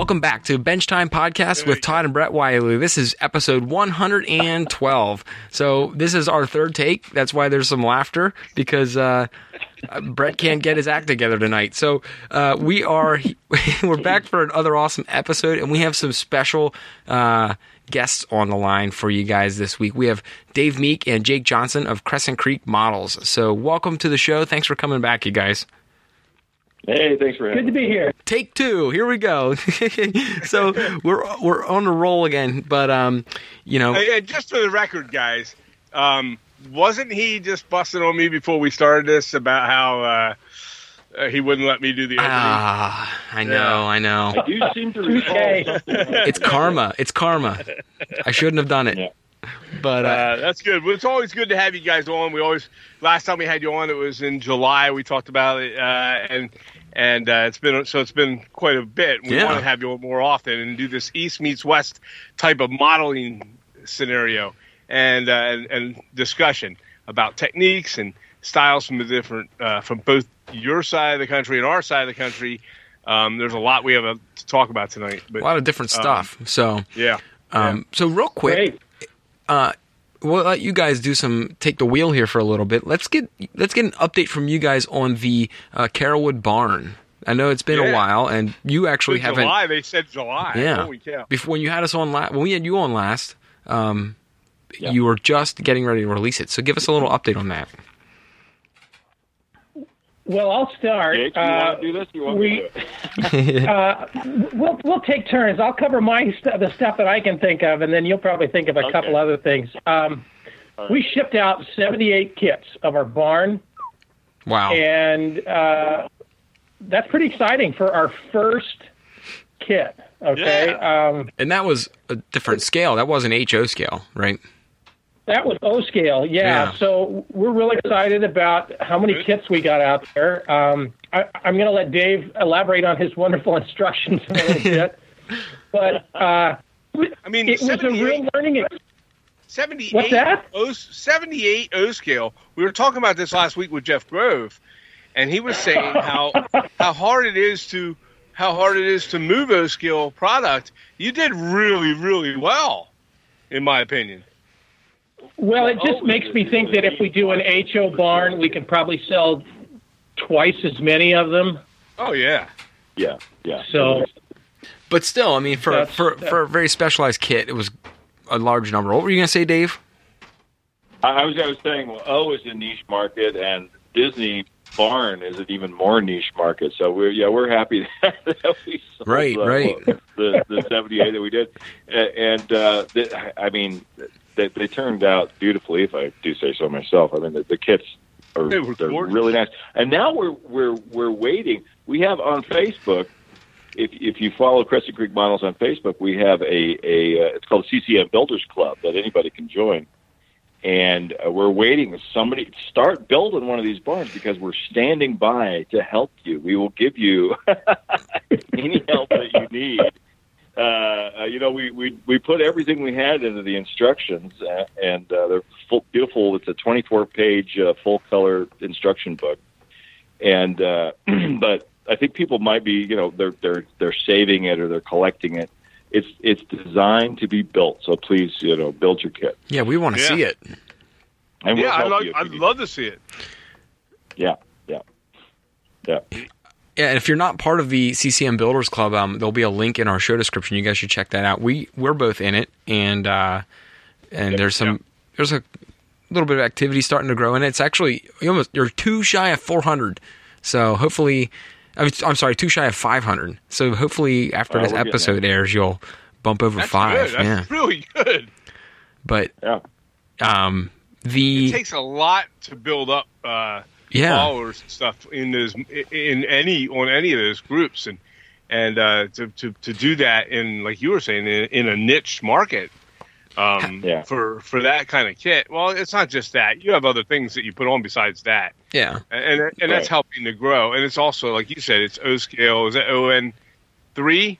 Welcome back to Bench Time Podcast with Todd and Brett Wiley. This is episode 112. So this is our third take. That's why there's some laughter, because Brett can't get his act together tonight. So we're back for another awesome episode, and we have some special guests on the line for you guys this week. We have Dave Meek and Jake Johnson of Crescent Creek Models. So welcome to the show. Thanks for coming back, you guys. Hey, thanks for having me. Good to be here. Take two. Here we go. So we're on the roll again, but just for the record, guys, wasn't he just busting on me before we started this about how he wouldn't let me do the opening? I know. I do seem to recall. It's karma. I shouldn't have done it. Yeah. But that's good. Well, it's always good to have you guys on. We always last time we had you on, it was in July. We talked about it, and it's been quite a bit. We want to have you on more often and do this East meets West type of modeling scenario and discussion about techniques and styles from the different from both your side of the country and our side of the country. There's a lot we have to talk about tonight. But, a lot of different stuff. So real quick. Great. We'll let you guys take the wheel here for a little bit. Let's get an update from you guys on the Carolwood Barn. I know it's been a while, and you actually haven't. July, they said July. Yeah. Holy cow. Before when you had us on when we had you on last, you were just getting ready to release it. So give us a little update on that. Well, I'll start. Jake, you want to do this? You want to do it? We'll take turns. I'll cover the stuff that I can think of, and then you'll probably think of a couple other things. Right. We shipped out 78 kits of our barn. Wow. And that's pretty exciting for our first kit, okay? Yeah. And that was a different scale. That was an HO scale, right? That was O Scale, yeah. So we're really excited about how many kits we got out there. I'm going to let Dave elaborate on his wonderful instructions in a little bit. But it was a real learning experience. 78 O Scale. We were talking about this last week with Jeff Grove, and he was saying how hard it is to move O Scale product. You did really, really well, in my opinion. Well, it just makes me think that if we do an HO barn, we can probably sell twice as many of them. Oh, yeah. Yeah, yeah. So, but still, I mean, for a very specialized kit, it was a large number. What were you going to say, Dave? I was saying, well, O is a niche market, and Disney Barn is an even more niche market. So, we're happy that we sold the 78 that we did. And, They turned out beautifully, if I do say so myself. I mean, the kits they're really nice. And now we're waiting. We have on Facebook, if you follow Crescent Creek Models on Facebook, we have a it's called CCM Builders Club that anybody can join. And we're waiting for somebody to start building one of these barns because we're standing by to help you. We will give you any help that you need. We put everything we had into the instructions, and they're beautiful. It's a 24-page full-color instruction book, and but I think people might be, they're saving it or they're collecting it. It's designed to be built, so please, build your kit. Yeah, we want to see it. And I'd love to see it. Yeah. Yeah, and if you're not part of the CCM Builders Club, there'll be a link in our show description. You guys should check that out. We're both in it, and there's a little bit of activity starting to grow in it. It's actually you're too shy of 400, so hopefully, I'm sorry, too shy of 500. So hopefully, after this episode airs, you'll bump over 5. Good. That's really good. But it takes a lot to build up. Followers and stuff on any of those groups, and to do that in, like you were saying, in a niche market, for that kind of kit. Well, it's not just that. You have other things that you put on besides that. Yeah, and that's helping to grow. And it's also, like you said, it's O Scale. Is that O-N-30?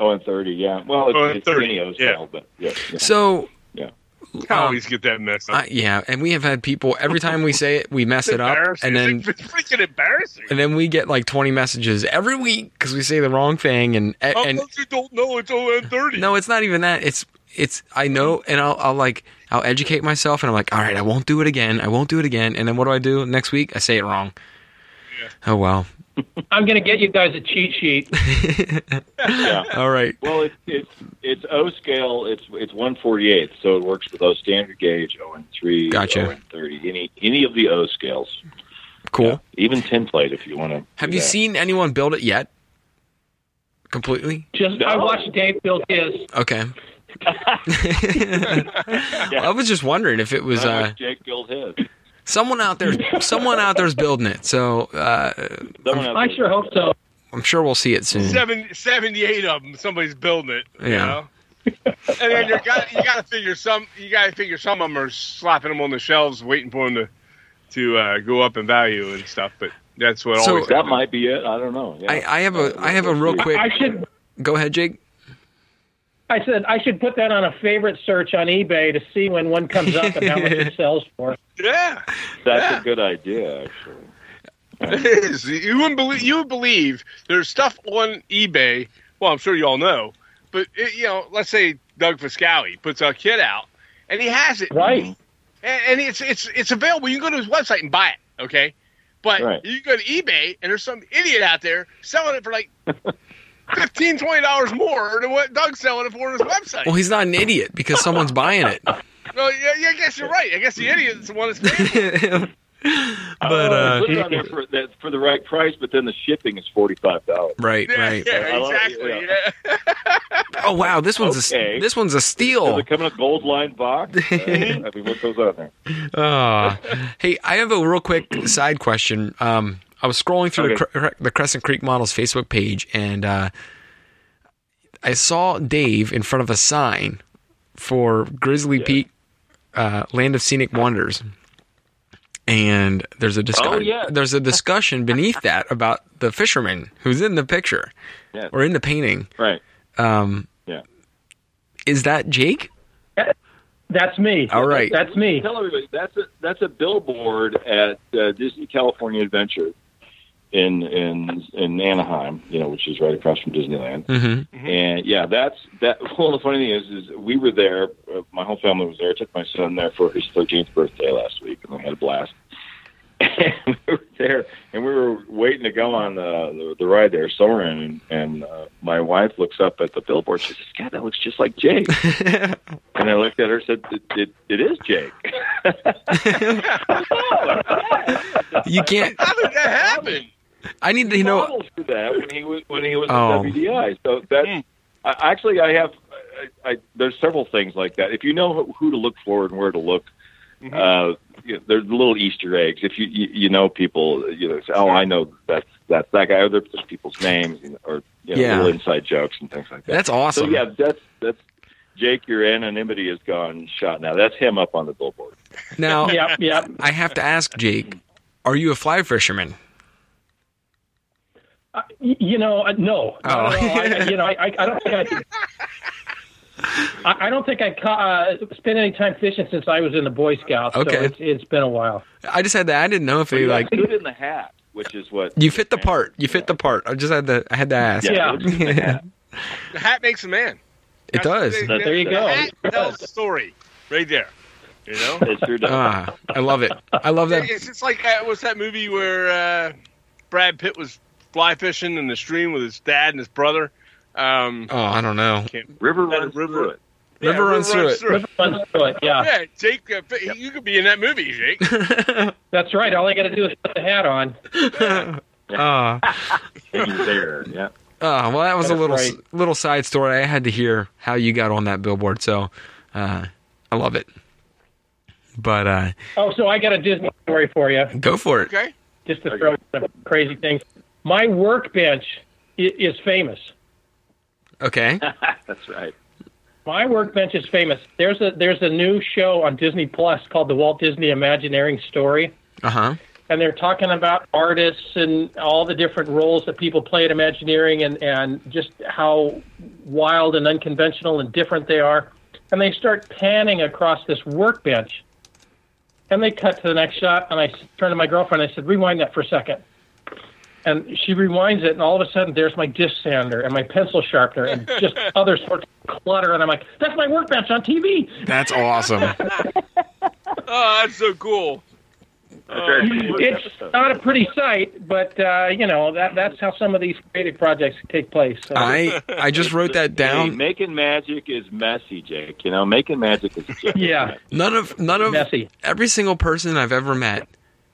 O-N-30. Yeah. Well, it's O-N-30. Any O Scale, but yeah. So. I always get that messed up. Yeah, and we have had people, every time we say it, we mess it up. And then, it's freaking embarrassing. And then we get like 20 messages every week because we say the wrong thing. And how much you don't know it's O-N-30? No, it's not even that. It's I know, and I'll educate myself, and I'm like, all right, I won't do it again. And then what do? Next week, I say it wrong. Yeah. Oh, well. I'm going to get you guys a cheat sheet. Yeah. All right. Well, it's O scale. It's 1/48, so it works with O standard gauge, O-N-3, gotcha. O-N-30, any of the O scales. Cool. Yeah, even tin plate if you want to. Have you seen anyone build it yet? Completely? No. I watched Dave build his. Okay. Well, I was just wondering if it was Jake build his. Someone out there's building it. So I sure hope so. I'm sure we'll see it soon. 78 of them. Somebody's building it. Yeah. You know? And then you got to figure some of them are slapping them on the shelves, waiting for them to go up in value and stuff. But that's what. So always that might be it. I don't know. Yeah. I have a real quick. I should go ahead, Jake. I said I should put that on a favorite search on eBay to see when one comes up and how much it sells for. Yeah, that's a good idea, actually. It is. You would believe there's stuff on eBay. Well, I'm sure you all know, but let's say Doug Fiscali puts a kit out, and he has it right, and it's available. You can go to his website and buy it, okay? But you go to eBay, and there's some idiot out there selling it for like. $15, $20 more than what Doug's selling it for on his website. Well, he's not an idiot because someone's buying it. Well, yeah, I guess you're right. I guess the idiot is the one that's paying. But for the right price, but then the shipping is $45. Right, yeah, right. Yeah, exactly. Yeah. Oh wow, this one's a steal. Does it come in a gold lined box? I mean, what goes on there? Hey, I have a real quick side question. I was scrolling through the Crescent Creek Models Facebook page, and I saw Dave in front of a sign for Grizzly Peak Land of Scenic Wonders, and there's a discussion beneath that about the fisherman who's in the picture or in the painting. Right. Is that Jake? That's me. All right. That's me. Tell everybody, that's a billboard at Disney California Adventure in Anaheim, which is right across from Disneyland. Mm-hmm. And yeah, that's that. Well, the funny thing is we were there. My whole family was there. I took my son there for his 13th birthday last week, and we had a blast. And we were there, and we were waiting to go on the ride there, Soarin', and my wife looks up at the billboard. She says, God, that looks just like Jake. And I looked at her and said, it is Jake. You can't. How did that happen? I need to know. Models for that when he was at WDI. So that actually, I have there's several things like that. If you know who to look for and where to look. Mm-hmm. There's little Easter eggs. If you know people, say, oh, I know that's that guy. Or there's people's names or little inside jokes and things like that. That's awesome. So yeah, that's Jake. Your anonymity is gone shot now. That's him up on the billboard. Now, yep. I have to ask Jake, are you a fly fisherman? No. Oh. I don't think I do. I don't think I spent any time fishing since I was in the Boy Scouts. Okay. So it's been a while. I just had that. I didn't know if they like good in the hat, which is what you fit the part. You fit the part. I just had to. I had to ask. Yeah. The hat makes a man. It does. There you go. The hat tells the story right there. You know. It sure does. I love it. I love that. It's just like what's that movie where Brad Pitt was fly fishing in the stream with his dad and his brother. I don't know. River runs through it. Yeah, Jake, you could be in that movie, Jake. That's right. All I got to do is put the hat on. There. Yeah. Well, that was a little side story. I had to hear how you got on that billboard, so I love it. But so I got a Disney story for you. Go for it. Okay. Just to throw some crazy things. My workbench is famous. Okay. That's right. My workbench is famous. There's a new show on Disney Plus called The Walt Disney Imagineering Story. Uh-huh. And they're talking about artists and all the different roles that people play at Imagineering and just how wild and unconventional and different they are. and they start panning across this workbench. And they cut to the next shot, and I turned to my girlfriend, and I said, rewind that for a second. And she rewinds it, and all of a sudden, there's my dish sander and my pencil sharpener and just other sorts of clutter. And I'm like, that's my workbench on TV. That's awesome. Oh, that's so cool. It's not a pretty sight, but, you know, that's how some of these creative projects take place. So. I just wrote that down. Hey, making magic is messy, Jake. You know, making magic is messy. Yeah. None of messy. Every single person I've ever met,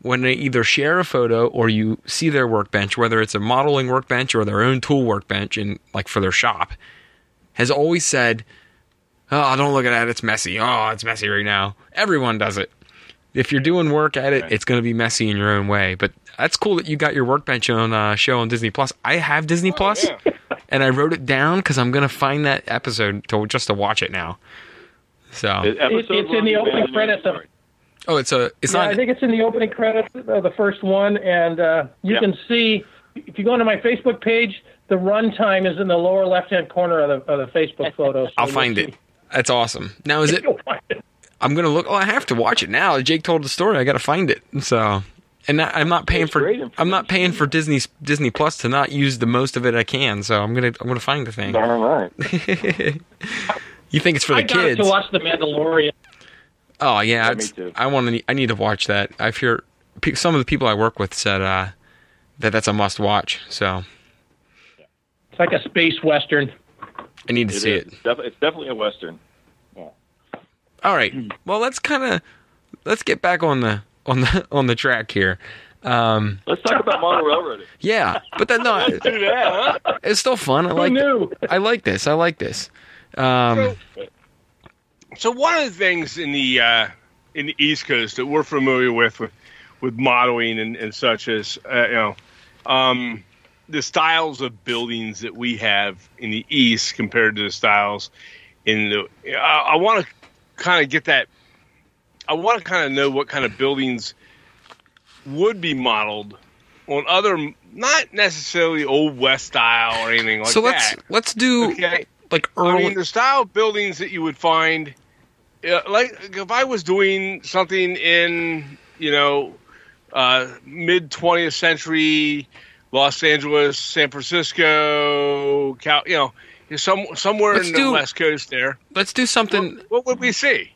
when they either share a photo or you see their workbench, whether it's a modeling workbench or their own tool workbench and like for their shop, has always said, oh, don't look at that. It's messy. Oh, it's messy right now. Everyone does it. If you're doing work at it, it's going to be messy in your own way. But that's cool that you got your workbench on show on Disney Plus. I have Disney Plus, and I wrote it down because I'm going to find that episode just to watch it now. So it's in the opening credits. Oh, it's not. I think it's in the opening credits of the first one, and you can see if you go into my Facebook page, the runtime is in the lower left-hand corner of the Facebook photos. So I'll find it. That's awesome. Now is it? I'm going to look. Oh, I have to watch it now. Jake told the story. I got to find it. So, and I'm not paying for Disney Plus to not use the most of it I can. So I'm going to find the thing. All right. You think it's for the kids? I got to watch The Mandalorian. Oh yeah, me too. I need to watch that. I've heard some of the people I work with said that's a must watch. So it's like a space western. I need to see it. It's definitely a western. All right. Well, let's get back on the track here. Let's talk about model railroading. Yeah, but that's not. Let's do that. Huh? It's still fun. I like this. So one of the things in the East Coast that we're familiar with modeling and such is the styles of buildings that we have in the East compared to the styles in the. I want to. Kind of get that. I want to kind of know what kind of buildings would be modeled on other, not necessarily old West style or anything like that. So let's do like early the style buildings that you would find. Like if I was doing something in mid 20th century Los Angeles, San Francisco, somewhere in the West Coast there. Let's do something. What would we see?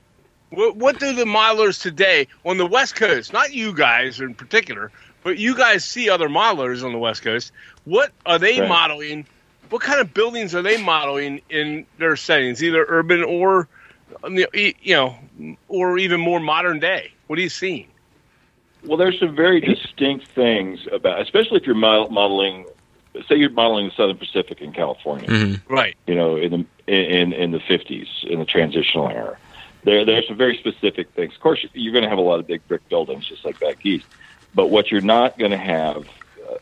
What do the modelers today on the West Coast, not you guys in particular, but you guys see other modelers on the West Coast. What are they modeling? What kind of buildings are they modeling in their settings, either urban or, or even more modern day? What are you seeing? Well, there's some very distinct things about, especially if you're modeling say you're modeling the Southern Pacific in California, mm-hmm. right? You know, in the 50s, in the transitional era, there's some very specific things. Of course, you're going to have a lot of big brick buildings, just like back east. But what you're not going to have,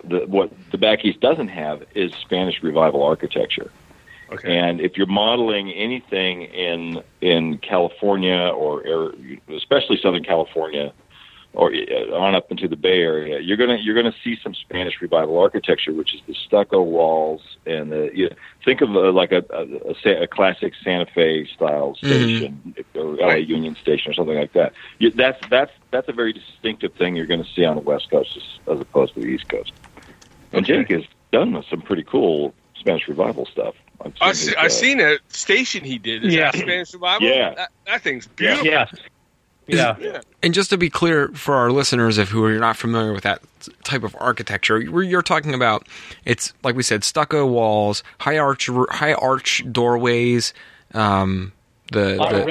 what the back east doesn't have, is Spanish Revival architecture. Okay. And if you're modeling anything in California or especially Southern California, or on up into the Bay Area, you're gonna see some Spanish Revival architecture, which is the stucco walls and think of like a classic Santa Fe style station, or LA Union Station, or something like that. That's a very distinctive thing you're going to see on the West Coast as opposed to the East Coast. And Jake has done with some pretty cool Spanish Revival stuff. I've seen a station he did. Is that Spanish Revival? Yeah, that thing's beautiful. Yeah. Yeah. And just to be clear for our listeners who are not familiar with that type of architecture, you're talking about, it's like we said, stucco walls, high arch doorways, the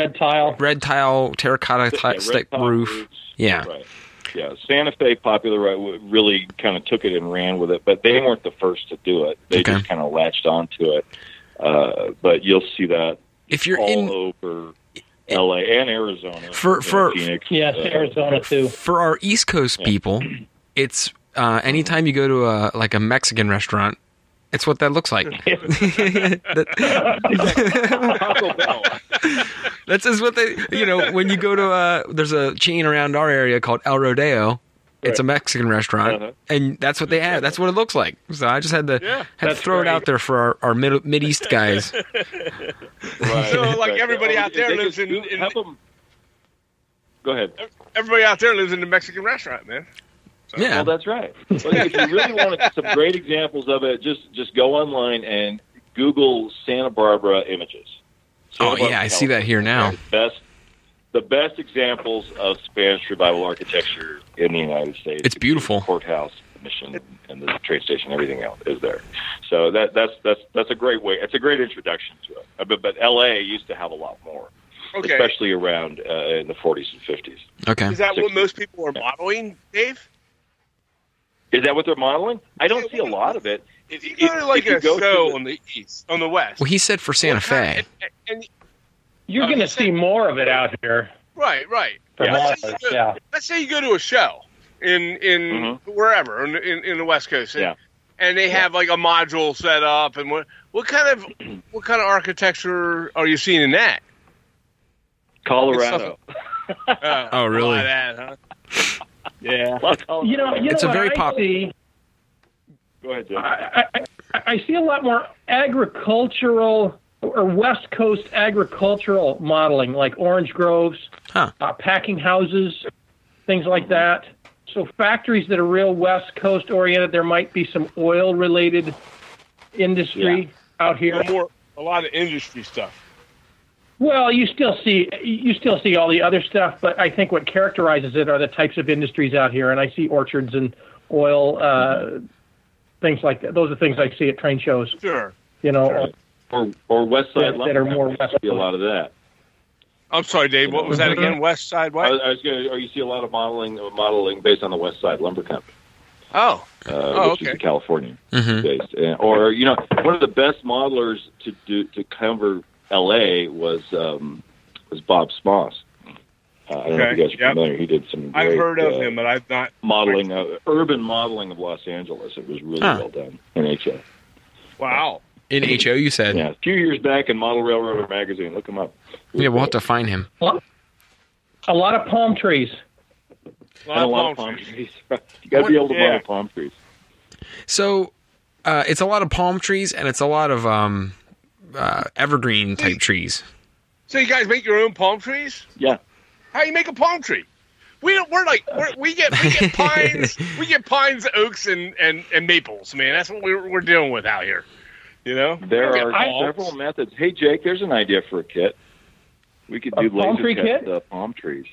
red tile, terracotta type roof. Roofs. Yeah. Right. Yeah. Santa Fe really kind of took it and ran with it, but they weren't the first to do it. They just kind of latched onto it. But you'll see that if you're all over LA and Arizona. For Phoenix, Arizona too. For our East Coast people, it's anytime you go to a Mexican restaurant, it's what that looks like. That's just what they when you go to there's a chain around our area called El Rodeo, It's a Mexican restaurant, and that's what they have. That's what it looks like. So I just had to throw it out there for our Mideast guys. Everybody out there lives in help them. Go ahead. Everybody out there lives in the Mexican restaurant, man. So. Yeah, well, that's right. Well, if you really want some great examples of it, just go online and Google Santa Barbara images. I see that here now. The best examples of Spanish revival architecture in the United States. It's beautiful. The courthouse, the mission, and the train station, everything else is there. So that's a great way. It's a great introduction to it. But L.A. used to have a lot more, especially around in the 40s and 50s. Okay, is that 60s. What most people are modeling, Dave? Is that what they're modeling? I don't see a lot of it. On the east, on the west. Well, he said for Santa Fe. And you're going to see more of it out here. Right. Let's say you go to a show in wherever, in the West Coast, and they have like a module set up. And what kind of architecture are you seeing in that? Colorado. Oh, really? That, huh? Yeah. You know it's a very popular. Go ahead, Jim. I see a lot more agricultural or West Coast agricultural modeling, like orange groves, packing houses, things like that. So factories that are real West Coast oriented, there might be some oil-related industry out here. A lot of industry stuff. Well, you still see all the other stuff, but I think what characterizes it are the types of industries out here, and I see orchards and oil, things like that. Those are things I see at train shows. Sure. You know. Sure. Or West Side that are more West. See a lot of that. I'm sorry, Dave. What was that again? West Side what? You see a lot of modeling based on the West Side Lumber Company. Which is in California based. Or one of the best modelers to cover L.A. was Bob Smoss. I don't know if you guys are familiar. He did some. I've heard of him, but I've not modeling urban modeling of Los Angeles. It was really well done in HO. Wow. In HO, you said? Yeah, a few years back in Model Railroader Magazine. Look him up. Yeah, we'll have to find him. A lot of palm trees. A lot of palm trees. You got to be able to model palm trees. So it's a lot of palm trees, and it's a lot of evergreen-type trees. So you guys make your own palm trees? Yeah. How do you make a palm tree? We get pines, oaks, and maples, man. That's what we're dealing with out here. You know, there are several methods. Hey, Jake, there's an idea for a kit. We could do laser cut palm trees.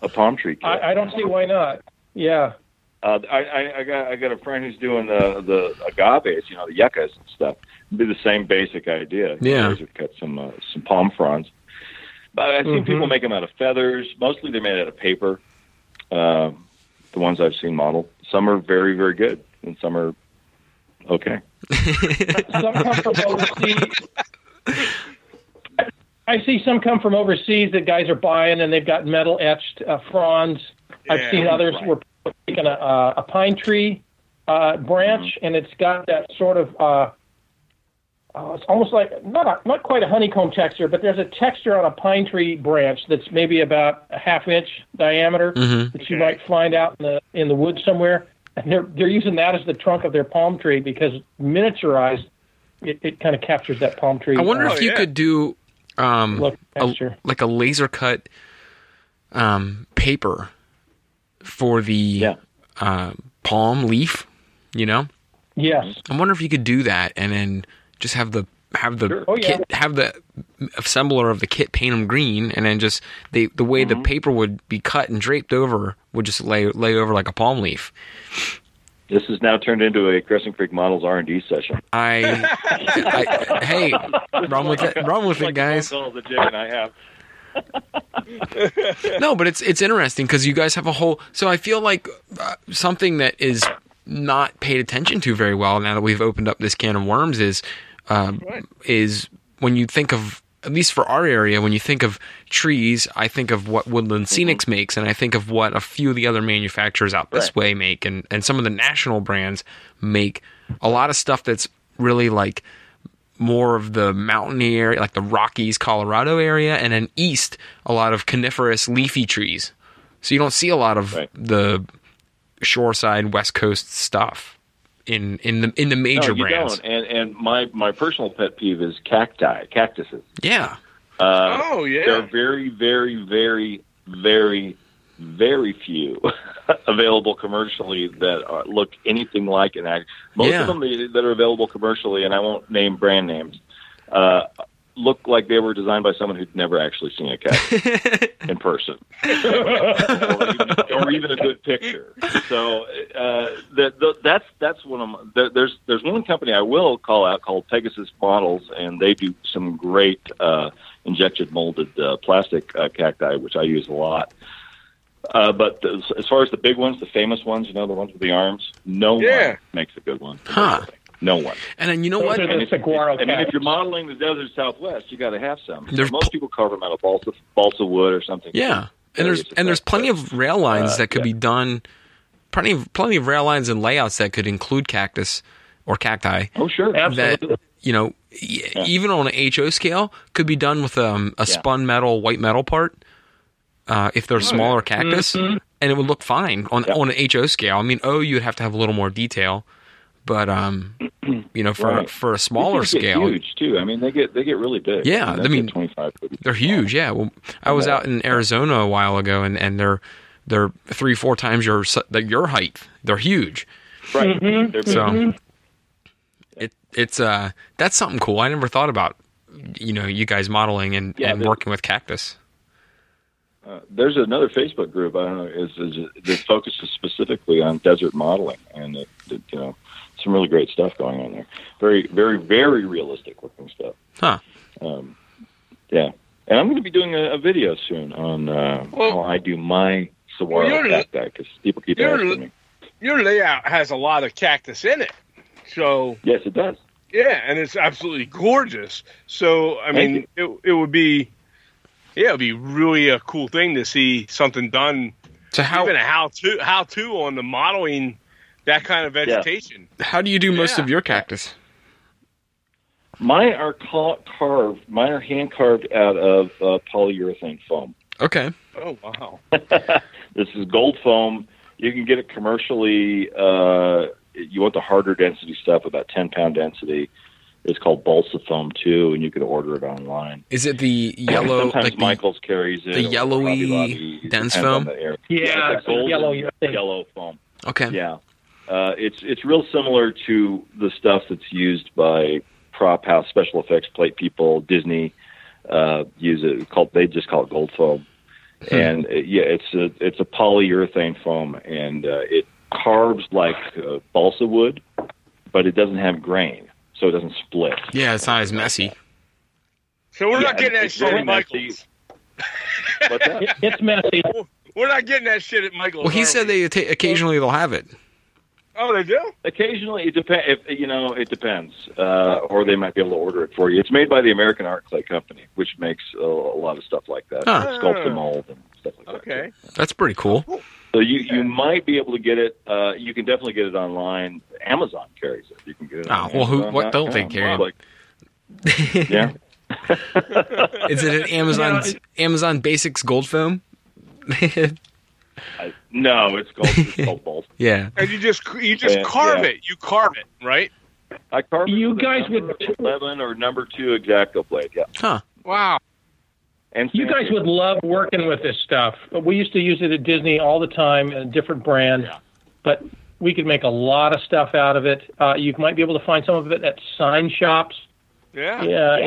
A palm tree kit. I don't see why not. Yeah. I got a friend who's doing the agaves, the yuccas and stuff. It'd be the same basic idea. Yeah. Laser cut some palm fronds. But I've seen people make them out of feathers. Mostly they're made out of paper. The ones I've seen modeled. Some are very, very good, and some are okay. I see some come from overseas that guys are buying, and they've got metal etched fronds. I've seen others were taking a pine tree branch, and it's got that sort of it's almost like not quite a honeycomb texture, but there's a texture on a pine tree branch that's maybe about a half inch diameter that you might find out in the woods somewhere. And they're using that as the trunk of their palm tree because miniaturized, it kind of captures that palm tree. I wonder if you could do a laser cut paper for the palm leaf. Yes. I wonder if you could do that and then just have the assembler of the kit paint them green, and then just the way the paper would be cut and draped over would just lay over like a palm leaf. This is now turned into a Crescent Creek Models R&D session. Hey, run with it, guys. That Jim and I have. No, but it's interesting because you guys have a whole. So I feel like something that is not paid attention to very well now that we've opened up this can of worms is when you think of, at least for our area, when you think of trees, I think of what Woodland Scenics makes, and I think of what a few of the other manufacturers out this way make, and some of the national brands make a lot of stuff that's really like more of the mountainy area, like the Rockies, Colorado area, and then east, a lot of coniferous leafy trees. So you don't see a lot of the shoreside West Coast stuff in the major brands. Don't. And my personal pet peeve is cactuses. Yeah. They're very, very, very, very, very few available commercially that look anything like an act. Most of them that are available commercially, and I won't name brand names, look like they were designed by someone who'd never actually seen a cactus in person, or even a good picture. So that's one of them. There's one company I will call out called Pegasus Models, and they do some great injection molded plastic cacti, which I use a lot. But as far as the big ones, the famous ones, the ones with the arms, no one makes a good one. Huh. No one. And then what? If you're modeling the desert Southwest, you got to have some. Most people carve them out of balsa wood or something. Yeah, and there's plenty of rail lines that could be done. Plenty of rail lines and layouts that could include cactus or cacti. Oh sure, absolutely. That, even on an HO scale, could be done with a spun metal, white metal part. If they're smaller cactus, and it would look fine on an HO scale. I mean, you'd have to have a little more detail. But for a smaller scale, these things get huge too. I mean, they get really big. Yeah, I mean 25. They're huge. Yeah. Well, I was out in Arizona a while ago, and they're 3-4 times your height. They're huge. Right. Mm-hmm. They're big. So it's that's something cool. I never thought about you guys modeling and working with cactus. There's another Facebook group I don't know that focuses specifically on desert modeling, and it. Some really great stuff going on there. Very, very, very realistic looking stuff. Huh. Yeah. And I'm going to be doing a video soon on how I do my saguaro cacti, because people keep asking me. Your layout has a lot of cactus in it. So yes, it does. Yeah, and it's absolutely gorgeous. So, I mean, it would be, it would be really a cool thing to see something done. So how to on the modeling that kind of vegetation. Yeah. How do you do most of your cactus? Mine are carved. Mine are hand carved out of polyurethane foam. Okay. Oh wow. This is gold foam. You can get it commercially. You want the harder density stuff, about 10-pound density. It's called balsa foam too, and you can order it online. Is it the yellow? Sometimes like Michaels carries it. The yellowy Lobby, dense foam. It's like yellow foam. Okay. Yeah. It's real similar to the stuff that's used by prop house special effects plate people. Disney use it. They just call it gold foam, and it's a polyurethane foam, and it carves like balsa wood, but it doesn't have grain, so it doesn't split. Yeah, it's not as messy. So we're not getting that shit at Michael's. What's that? It's messy. We're not getting that shit at Michael's. Well, he said occasionally they'll have it. Oh, they do? Occasionally, it depends. It depends, or they might be able to order it for you. It's made by the American Art Clay Company, which makes a lot of stuff like that, sculpt and mold and stuff like that. Okay, that's pretty cool. So you might be able to get it. You can definitely get it online. Amazon carries it. You can get it. What don't they carry? Yeah. Is it an Amazon Basics gold foam? No, it's called balls. Yeah, and you just carve it. You carve it, right? I carve it. You guys would 11 or number 2 X-Acto blade. Yeah. Huh. Wow. And you guys would love working with this stuff. We used to use it at Disney all the time, in a different brand, but we could make a lot of stuff out of it. You might be able to find some of it at sign shops. Yeah. Yeah,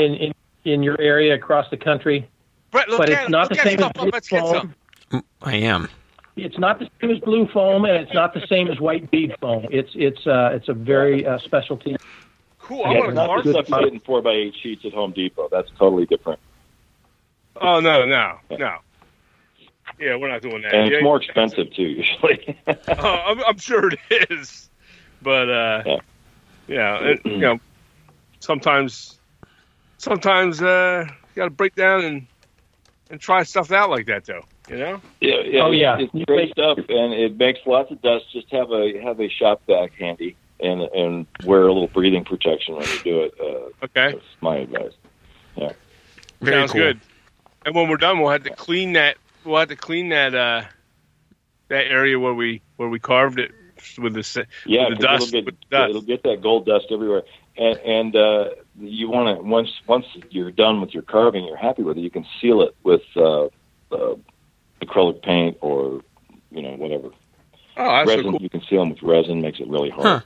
in your area across the country. But it's not the same as. I am. It's not the same as blue foam, and it's not the same as white bead foam. It's a very specialty. Cool. I want to carve stuff made in 4x8 sheets at Home Depot. That's totally different. Oh no. Yeah, we're not doing that. And it's more expensive too, usually. I'm sure it is, but sometimes you got to break down and try stuff out like that though. It's great stuff, and it makes lots of dust. Just have a shop vac handy, and wear a little breathing protection when you do it. Okay, that's my advice. Yeah, sounds good. And when we're done, we'll have to clean that. We'll have to clean that area where we where we carved it with the with the dust. It'll get that gold dust everywhere. And you want to once you're done with your carving, you're happy with it. You can seal it with acrylic paint or whatever. Oh, that's resin. So cool. You can seal them with resin. Makes it really hard. Huh.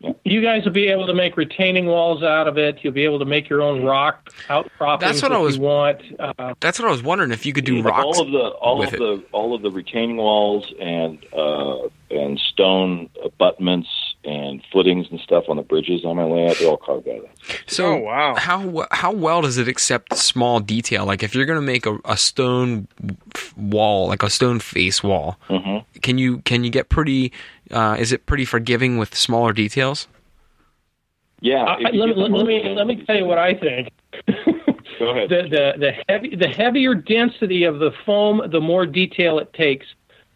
Yeah. You guys will be able to make retaining walls out of it. You'll be able to make your own rock outcroppings. That's what I was want. That's what I was wondering if you could do rocks. All of the retaining walls and stone abutments and footings and stuff on the bridges on my layout, they're all carved out of that. So, oh, wow. How well does it accept small detail? Like, if you're going to make a stone wall, like a stone face wall, mm-hmm. can you get pretty, is it pretty forgiving with smaller details? Yeah. Let me tell you what I think. Go ahead. The heavier density of the foam, the more detail it takes.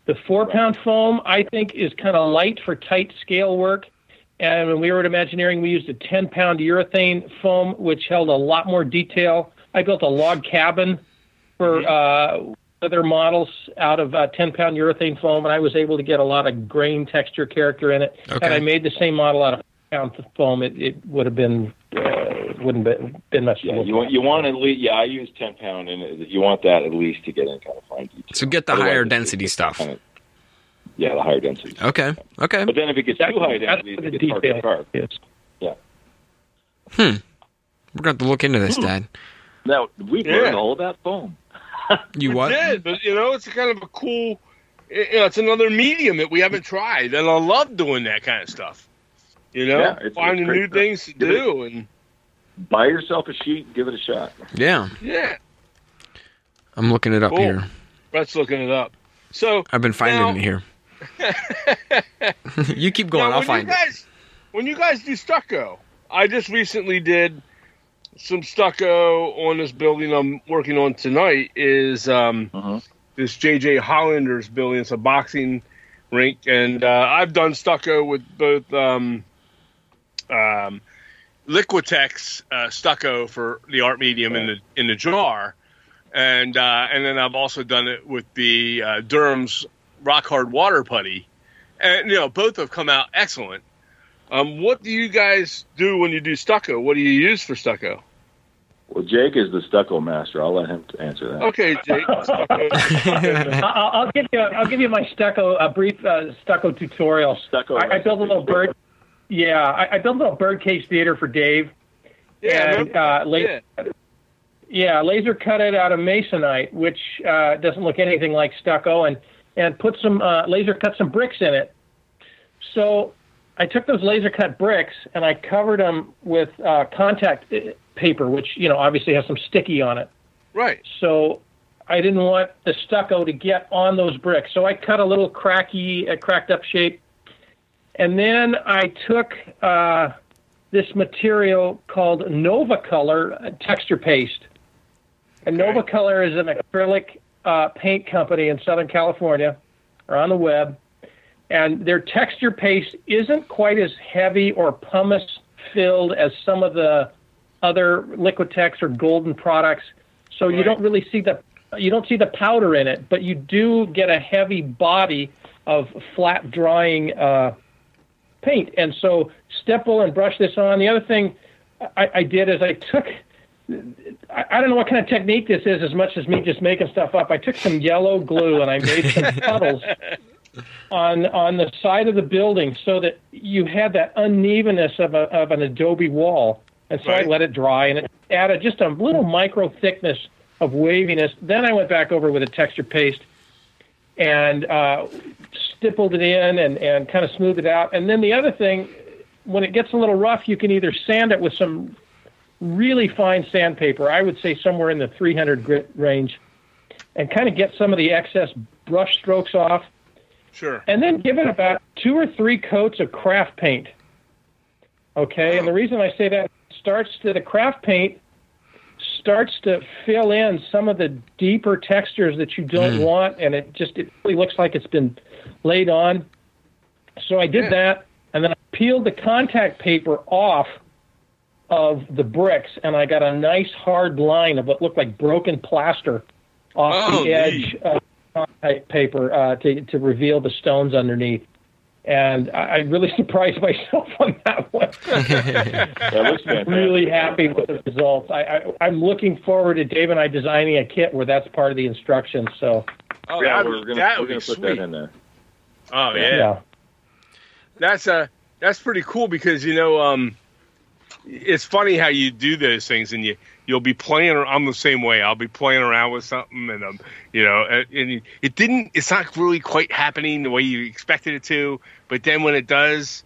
The 4-pound foam, I think, is kind of light for tight scale work. And when we were at Imagineering, we used a 10-pound urethane foam, which held a lot more detail. I built a log cabin for other models out of 10-pound urethane foam, and I was able to get a lot of grain texture character in it. Okay. Had I made the same model out of 4-pound foam, it would have been... wouldn't have been much. Yeah, you want at least. Yeah, I use 10-pound, and you want that at least to get in kind of fine detail. So get the higher density stuff. The higher density. Okay. But then if it gets too high density, it gets hard to carve. Yes. Yeah. We're going to have to look into this, Dad. Now we learned all about foam. You what? We did, but it's kind of a cool. It's another medium that we haven't tried, and I love doing that kind of stuff. Finding new things to do and. Buy yourself a sheet and give it a shot. Yeah. Yeah. I'm looking it up here. Brett's looking it up. So I've been finding it here. You keep going. I'll find it. When you guys do stucco, I just recently did some stucco on this building I'm working on tonight is this J.J. Hollander's building. It's a boxing rink. And I've done stucco with both Liquitex stucco for the art medium in the jar, and then I've also done it with the Durham's rock hard water putty, and both have come out excellent. What do you guys do when you do stucco? What do you use for stucco? Well, Jake is the stucco master. I'll let him answer that. Okay, Jake. I'll give you my stucco a brief stucco tutorial. Stucco. I built a little bird. Yeah, I built a little birdcage theater for Dave. Yeah, and laser cut it out of masonite, which doesn't look anything like stucco, and put some laser cut some bricks in it. So I took those laser cut bricks and I covered them with contact paper, which obviously has some sticky on it. Right. So I didn't want the stucco to get on those bricks, so I cut a little cracked up shape. And then I took this material called NovaColor texture paste. And NovaColor is an acrylic paint company in Southern California, or on the web. And their texture paste isn't quite as heavy or pumice-filled as some of the other Liquitex or Golden products. So you don't really see the powder in it, but you do get a heavy body of flat drying paint. And so stipple and brush this on. The other thing I did is I took, I don't know what kind of technique this is as much as me just making stuff up. I took some yellow glue and I made some puddles on the side of the building so that you had that unevenness of an adobe wall. And so I let it dry and it added just a little micro thickness of waviness. Then I went back over with a texture paste and stippled it in and kind of smoothed it out. And then the other thing, when it gets a little rough, you can either sand it with some really fine sandpaper, I would say somewhere in the 300 grit range, and kind of get some of the excess brush strokes off. Sure. And then give it about 2 or 3 coats of craft paint. Okay, and the reason I say that the craft paint starts to fill in some of the deeper textures that you don't want, and it really looks like it's been laid on. So I did that, and then I peeled the contact paper off of the bricks, and I got a nice hard line of what looked like broken plaster off the edge paper to reveal the stones underneath. And I really surprised myself on that one. I'm really happy with the results. I'm looking forward to Dave and I designing a kit where that's part of the instructions. So, we're going to put that in there. Oh yeah. That's pretty cool because it's funny how you do those things and you'll be playing. I'm the same way. I'll be playing around with something and and it's not really quite happening the way you expected it to. But then when it does,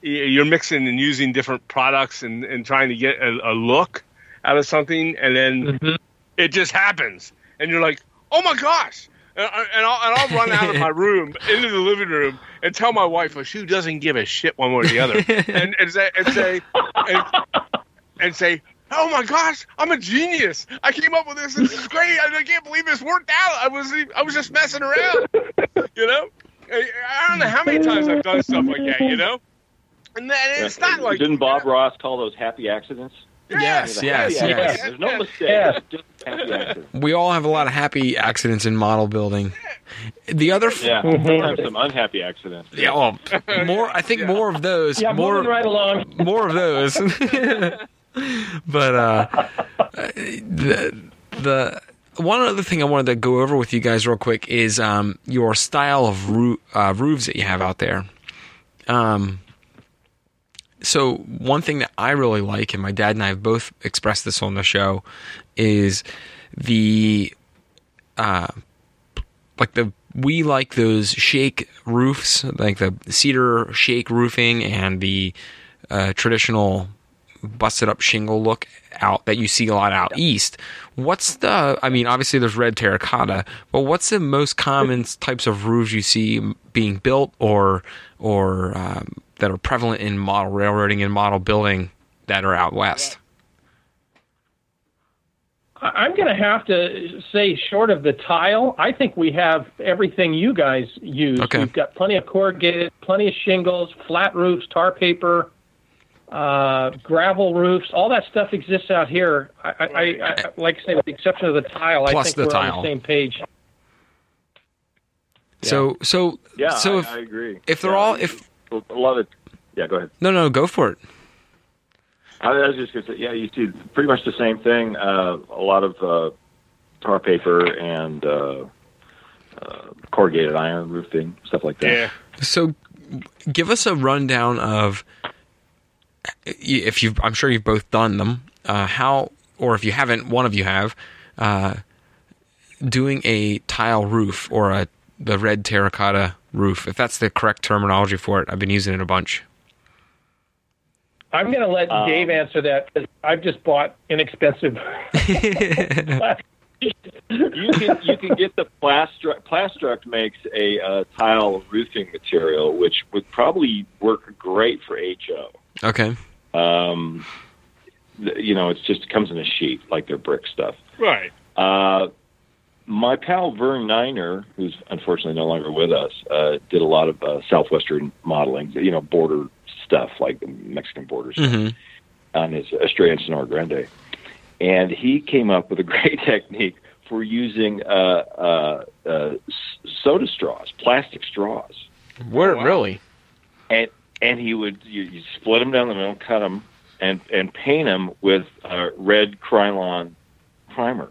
you're mixing and using different products and trying to get a look out of something, and then it just happens, and you're like, oh my gosh. And I'll run out of my room into the living room and tell my wife, well, she doesn't give a shit one way or the other, and say, oh my gosh, I'm a genius! I came up with this. This is great. I can't believe this worked out. I was just messing around, I don't know how many times I've done stuff like that, And then it's not like didn't Bob Ross call those happy accidents? Yes. There's no mistake. Yes. Just happy accidents. We all have a lot of happy accidents in model building. The other, have some unhappy accidents. Yeah, more of those. Yeah, moving right along. More of those. But the one other thing I wanted to go over with you guys real quick is your style of roofs that you have out there. So one thing that I really like, and my dad and I have both expressed this on the show, is we like those shake roofs, like the cedar shake roofing and the traditional busted up shingle look out that you see a lot out east. Obviously there's red terracotta, but what's the most common types of roofs you see being built or that are prevalent in model railroading and model building that are out west? I'm going to have to say, short of the tile, I think we have everything you guys use. Okay. We've got plenty of corrugated, plenty of shingles, flat roofs, tar paper, gravel roofs. All that stuff exists out here. I like I say, with the exception of the tile, plus I think we're on the same page. So I agree. If they're all, if a lot of, yeah, go ahead. No, go for it. I was just going to say, you see pretty much the same thing. A lot of tar paper and corrugated iron roofing, stuff like that. Yeah. So, give us a rundown of I'm sure you've both done them. How, or if you haven't, one of you have doing a tile roof or the red terracotta roof, if that's the correct terminology for it. I've been using it a bunch. I'm going to let Dave answer that, because I've just bought inexpensive. you can get the Plastruct. Plastruct makes a tile roofing material, which would probably work great for HO. Okay. It's just, it comes in a sheet like their brick stuff. Right. My pal Vern Niner, who's unfortunately no longer with us, did a lot of southwestern modeling, border stuff, like the Mexican border stuff, on his Estrella and Sonora Grande. And he came up with a great technique for using soda straws, plastic straws. Really? And he would you split them down the middle, cut them, and paint them with red Krylon primer,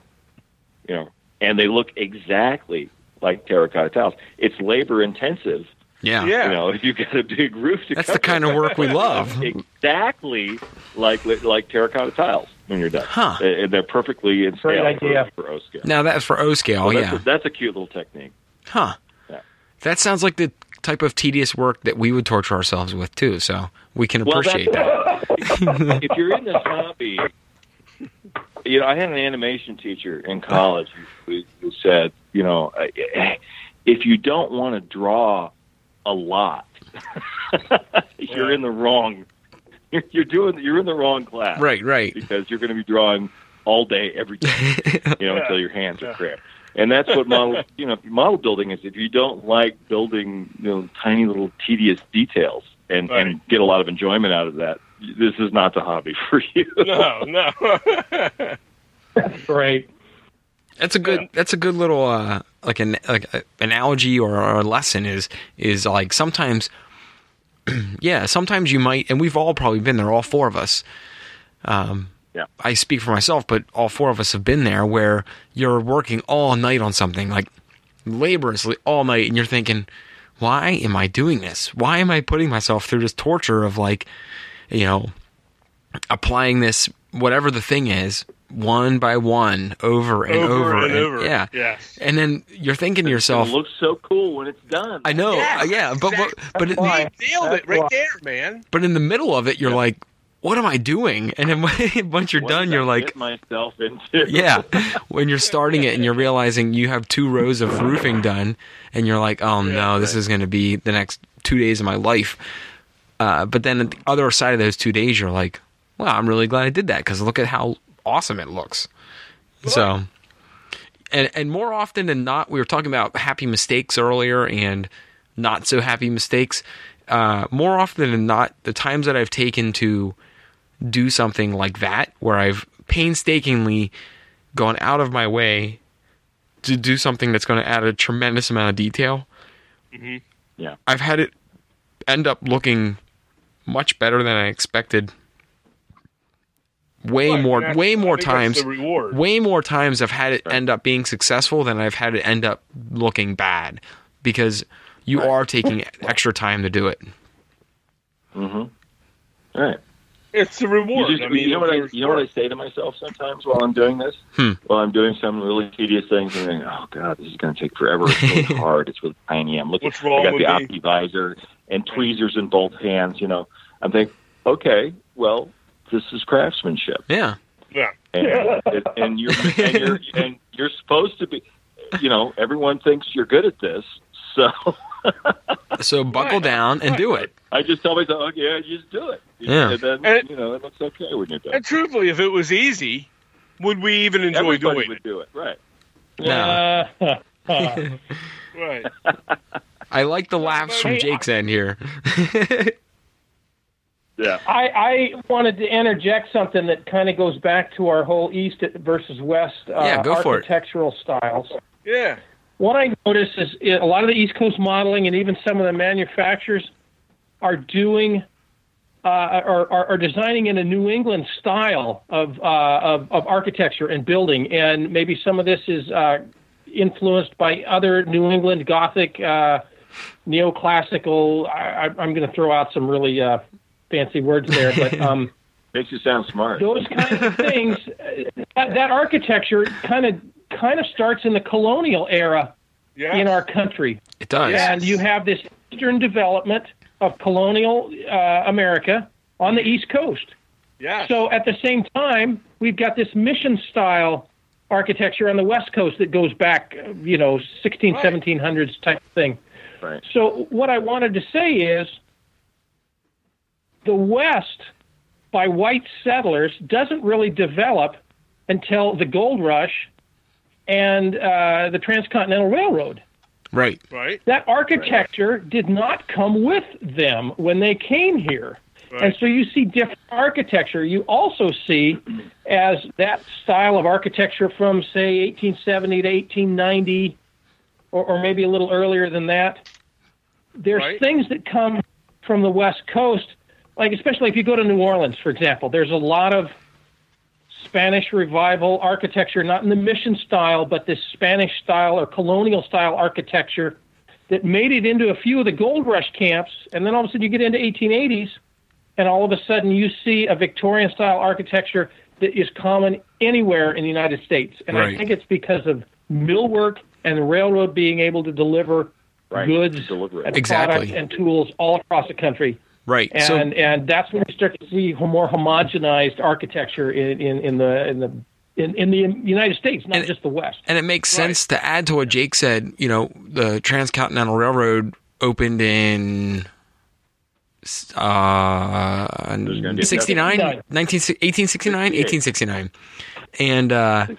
and they look exactly like terracotta tiles. It's labor intensive. Yeah. If you've got a big roof to cover. That's the kind of work we love. Exactly like terracotta tiles when you're done. Huh. They're perfectly in scale for O scale. Now that's for O scale, that's a cute little technique. Huh. Yeah. That sounds like the type of tedious work that we would torture ourselves with too, so we can appreciate that. If you're in this hobby, I had an animation teacher in college who said, if you don't want to draw a lot, you're in the wrong. You're in the wrong class. Right. Because you're going to be drawing all day, every day, until your hands are cramped. And that's what model building is. If you don't like building, tiny little tedious details and get a lot of enjoyment out of that, this is not the hobby for you. No. That's great. That's a good little like an analogy or a lesson is like sometimes, yeah, sometimes you might, and we've all probably been there, all four of us. Yeah. I speak for myself, but all four of us have been there where you're working all night on something, like laboriously all night, and you're thinking, why am I doing this? Why am I putting myself through this torture of, like, you know, applying this, whatever the thing is, one by one, over and over. Yeah. Yes. And then you're thinking to yourself, it looks so cool when it's done. I know. Yes. Yeah. But it nailed it right there, man. But in the middle of it, you're like, what am I doing? And then once you're done, you're like, get myself into. Yeah. When you're starting it and you're realizing you have 2 rows of roofing done and you're like, oh no, this is going to be the next 2 days of my life. But then at the other side of those 2 days, you're like, well, I'm really glad I did that. 'Cause look at how awesome it looks. So, and more often than not, we were talking about happy mistakes earlier and not so happy mistakes. More often than not, the times that I've taken to do something like that, where I've painstakingly gone out of my way to do something that's going to add a tremendous amount of detail. Mm-hmm. Yeah, I've had it end up looking much better than I expected. Way more times I've had it end up being successful than I've had it end up looking bad, because you are taking extra time to do it. Mm-hmm. All right. It's a reward. You know what I say to myself sometimes while I'm doing this? While I'm doing some really tedious things, and thinking, oh God, this is going to take forever. It's really hard. It's really tiny. I'm looking. I got the OptiVisor and tweezers in both hands. You know, I'm thinking, okay, well, this is craftsmanship. Yeah. Yeah. And you're supposed to be. You know, everyone thinks you're good at this, so. So buckle down and do it. I just tell myself, okay, just do it. Yeah. And then, you know, it looks okay when you're done. And truthfully, if it was easy, would we even enjoy doing it? Everybody would do it, right. Yeah. Right. I like the laughs from Jake's end here. Yeah. I wanted to interject something that kind of goes back to our whole East versus West architectural styles. Yeah. What I notice is a lot of the East Coast modeling and even some of the manufacturers are doing are designing in a New England style of architecture and building, and maybe some of this is influenced by other New England Gothic, neoclassical. I'm going to throw out some really fancy words there, but makes you sound smart. Those kinds of things, that architecture kind of starts in the colonial era in our country. It does. And you have this Eastern development of colonial America on the East Coast. Yeah. So at the same time, we've got this mission-style architecture on the West Coast that goes back, you know, 1700s type thing. Right. So what I wanted to say is the West, by white settlers, doesn't really develop until the gold rush and the Transcontinental Railroad. Right. Right. That architecture did not come with them when they came here. Right. And so you see different architecture. You also see as that style of architecture from, say, 1870 to 1890, or maybe a little earlier than that. There's things that come from the West Coast, like especially if you go to New Orleans, for example. There's a lot of Spanish revival architecture, not in the mission style, but this Spanish style or colonial style architecture that made it into a few of the gold rush camps. And then all of a sudden you get into 1880s and all of a sudden you see a Victorian style architecture that is common anywhere in the United States. And I think it's because of millwork and the railroad being able to deliver goods and products and tools all across the country. Right, and that's when we start to see more homogenized architecture in the United States, not just the West. And it makes sense to add to what Jake said. You know, the Transcontinental Railroad opened in 69, 1869, and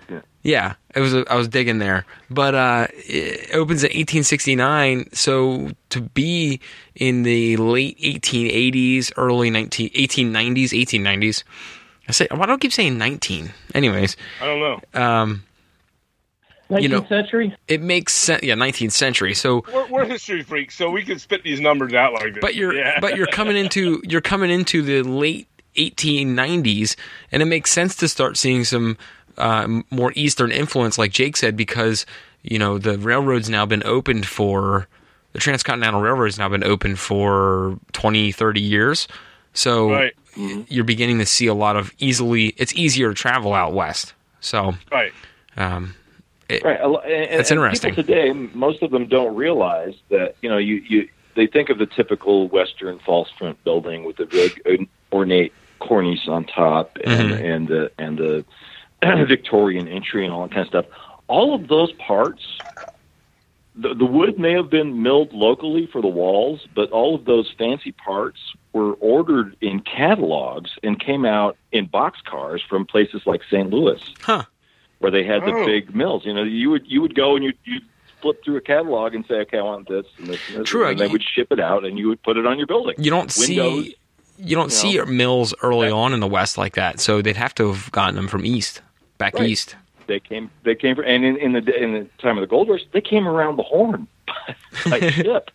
it was. I was digging there, but it opens in 1869. So to be in the late 1880s, early 1890s. I say, why do I keep saying 19? Anyways, I don't know. 19th century? It makes sense. Yeah, 19th century. So we're history freaks, so we can spit these numbers out like this. But you're coming into the late 1890s, and it makes sense to start seeing some more Eastern influence, like Jake said, because the railroad's now been opened for the Transcontinental Railroad's now been open for 20, 30 years. So right. You're beginning to see a lot of it's easier to travel out west. So right. It's interesting. People today, most of them don't realize that they think of the typical Western false front building with the big ornate cornice on top and the Victorian entry and all that kind of stuff. All of those parts, the wood may have been milled locally for the walls, but all of those fancy parts were ordered in catalogs and came out in boxcars from places like St. Louis. Huh. Where they had the big mills, you would go and you'd flip through a catalog and say, okay, I want this and this and this. True, and they would ship it out, and you would put it on your building. You don't see mills early on in the West like that, so they'd have to have gotten them from east. They came from, and in the time of the gold rush, they came around the Horn by ship.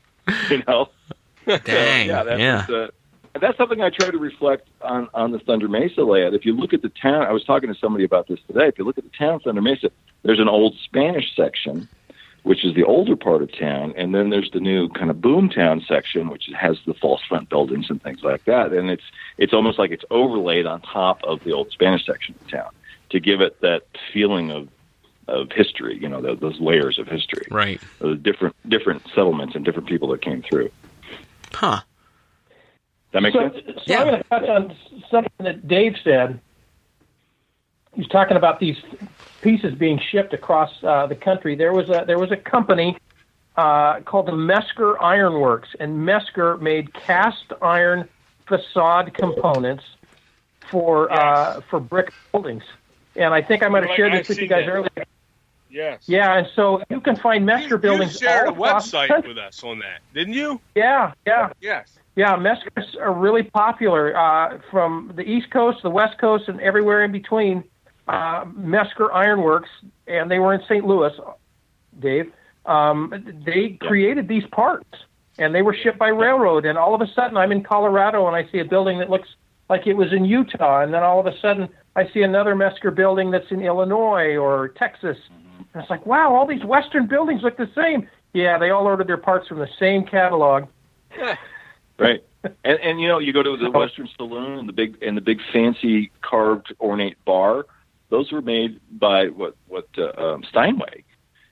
Dang, that's something I try to reflect on the Thunder Mesa layout. If you look at the town, I was talking to somebody about this today. If you look at the town of Thunder Mesa, there's an old Spanish section, which is the older part of town, and then there's the new kind of boomtown section, which has the false front buildings and things like that. And it's almost like it's overlaid on top of the old Spanish section of town to give it that feeling of history. Those layers of history, right? The different settlements and different people that came through. Huh. That makes sense? I'm going to touch on something that Dave said. He's talking about these pieces being shipped across the country. There was a company called the Mesker Ironworks, and Mesker made cast iron facade components for brick buildings. And I think I might have shared this with you guys earlier. Yes. Yeah, and so you can find Mesker buildings. You shared a website with us on that, didn't you? Yeah. Yes. Yeah, Meskers are really popular from the East Coast, the West Coast, and everywhere in between. Mesker Ironworks, and they were in St. Louis, Dave. They created these parts, and they were shipped by railroad. And all of a sudden, I'm in Colorado, and I see a building that looks like it was in Utah. And then all of a sudden, I see another Mesker building that's in Illinois or Texas. And it's like, wow, all these Western buildings look the same. Yeah, they all ordered their parts from the same catalog. Right, and you go to the Western Saloon and the big fancy carved ornate bar. Those were made by Steinway.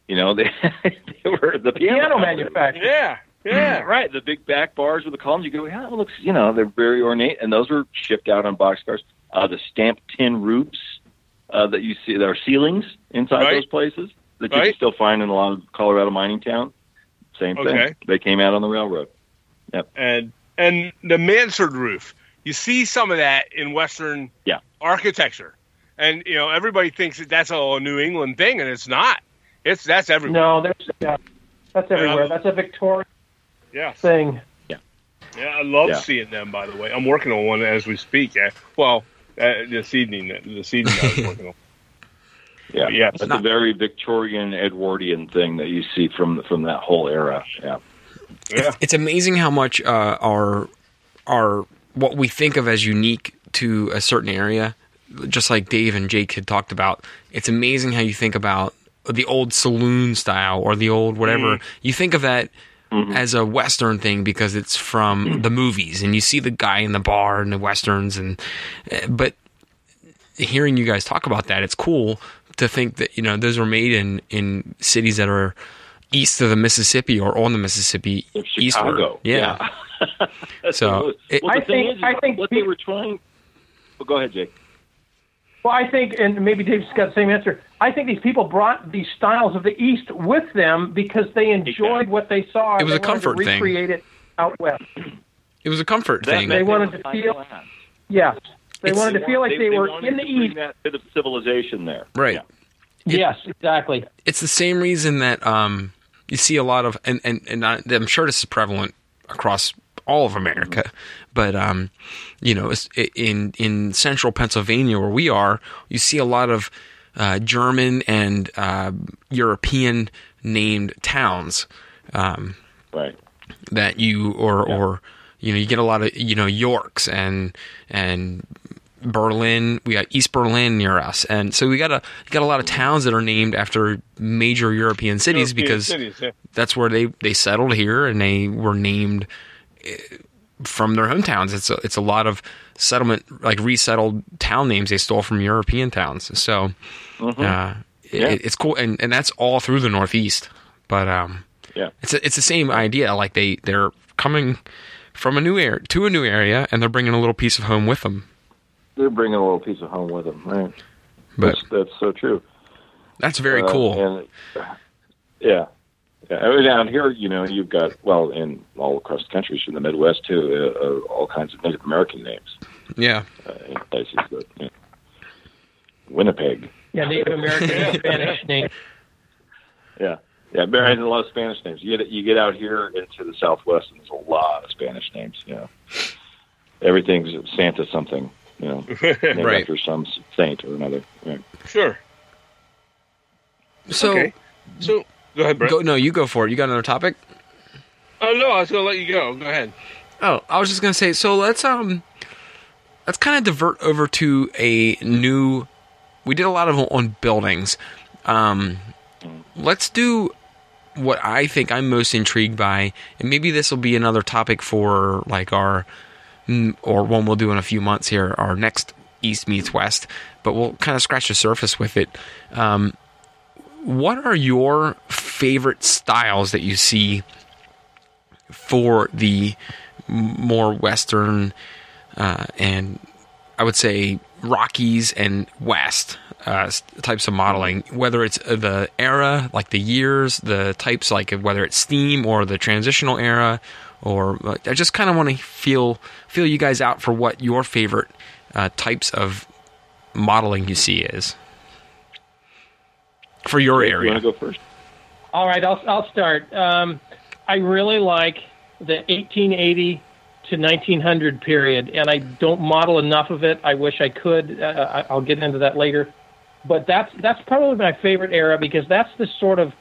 They were the piano manufacturer. Yeah, right. The big back bars with the columns. You go, it looks. They're very ornate, and those were shipped out on boxcars. The stamped tin roofs that you see, there are ceilings inside those places that you can still find in a lot of Colorado mining towns. Same thing. They came out on the railroad. Yep. And the mansard roof, you see some of that in Western architecture, and everybody thinks that's all a New England thing, and it's not. That's everywhere. No, that's everywhere. That's a Victorian thing. Yeah, I love seeing them. By the way, I'm working on one as we speak. This evening I was working on. Yeah, it's a very Victorian Edwardian thing that you see from that whole era. Yeah. It's amazing how much our what we think of as unique to a certain area, just like Dave and Jake had talked about. It's amazing how you think about the old saloon style or the old whatever. You think of that as a Western thing because it's from the movies, and you see the guy in the bar and the Westerns. But hearing you guys talk about that, it's cool to think that those were made in cities that are east of the Mississippi or on the Mississippi, Chicago. Eastward. Yeah. So I think they were trying. Well, go ahead, Jake. Well, I think, and maybe Dave's got the same answer. I think these people brought these styles of the East with them because they enjoyed what they saw. It was a comfort thing. Recreate it out west. It was a comfort thing. They wanted to feel. Yes, they wanted to feel like they were in the East. That bit of civilization there, right? Yeah. Yes, exactly. It's the same reason that you see a lot of, and I'm sure this is prevalent across all of America, but in central Pennsylvania where we are, you see a lot of German and European named towns. Right. That you or you know, you get a lot of, you know, Yorks and Berlin. We got East Berlin near us, and so we got a lot of towns that are named after major European cities because that's where they settled here, and they were named from their hometowns. It's a lot of settlement, like resettled town names they stole from European towns. So it's cool, and that's all through the Northeast. But it's the same idea. Like they're coming from a new area, and they're bringing a little piece of home with them. They're bringing a little piece of home with them, right? But that's so true. That's very cool. And, I mean, down here, you know, you've got, well, in all across the country, in the Midwest too, all kinds of Native American names. Yeah. In places that, you know, Winnipeg. Yeah, Native American and Spanish names. Yeah. Yeah, Barry has a lot of Spanish names. You get out here into the Southwest, and there's a lot of Spanish names. You know, everything's Santa something. You know, named right. after some saint or another. Yeah. Sure. So, okay. So go ahead, Brett. No, you go for it. You got another topic? Oh no, I was gonna let you go. Go ahead. Oh, I was just gonna say. So let's kind of divert over to a new. We did a lot of them on buildings. Let's do what I think I'm most intrigued by, and maybe this will be another topic for like our. Or one we'll do in a few months here, our next East Meets West, but we'll kind of scratch the surface with it. What are your favorite styles that you see for the more Western and I would say Rockies and West types of modeling, whether it's the era, like the years, the types, like whether it's steam or the transitional era, or I just kind of want to feel you guys out for what your favorite types of modeling you see is for your area. You want to go first? All right, I'll start. I really like the 1880 to 1900 period, and I don't model enough of it. I wish I could. I'll get into that later. But that's probably my favorite era because that's the sort of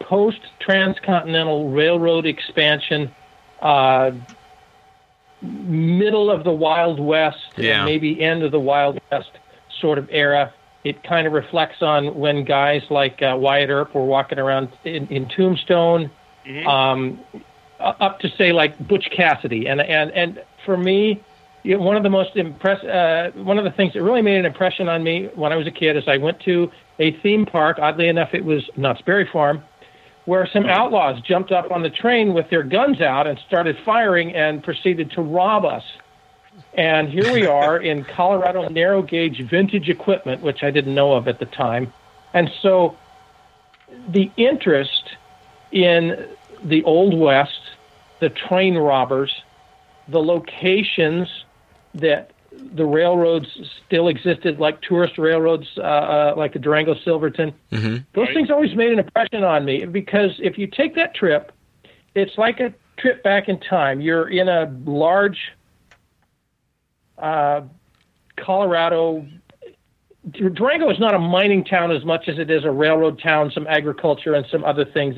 post-transcontinental railroad expansion. Middle of the Wild West, and maybe end of the Wild West sort of era. It kind of reflects on when guys like Wyatt Earp were walking around in Tombstone, up to say like Butch Cassidy. And for me, one of the most one of the things that really made an impression on me when I was a kid is I went to a theme park. Oddly enough, it was Knott's Berry Farm, where some outlaws jumped up on the train with their guns out and started firing and proceeded to rob us. And here we are in Colorado narrow gauge vintage equipment, which I didn't know of at the time. And so the interest in the Old West, the train robbers, the locations that the railroads still existed, like tourist railroads, like the Durango Silverton. Mm-hmm. Those things always made an impression on me because if you take that trip, it's like a trip back in time. You're in a large Colorado. Durango is not a mining town as much as it is a railroad town, some agriculture and some other things.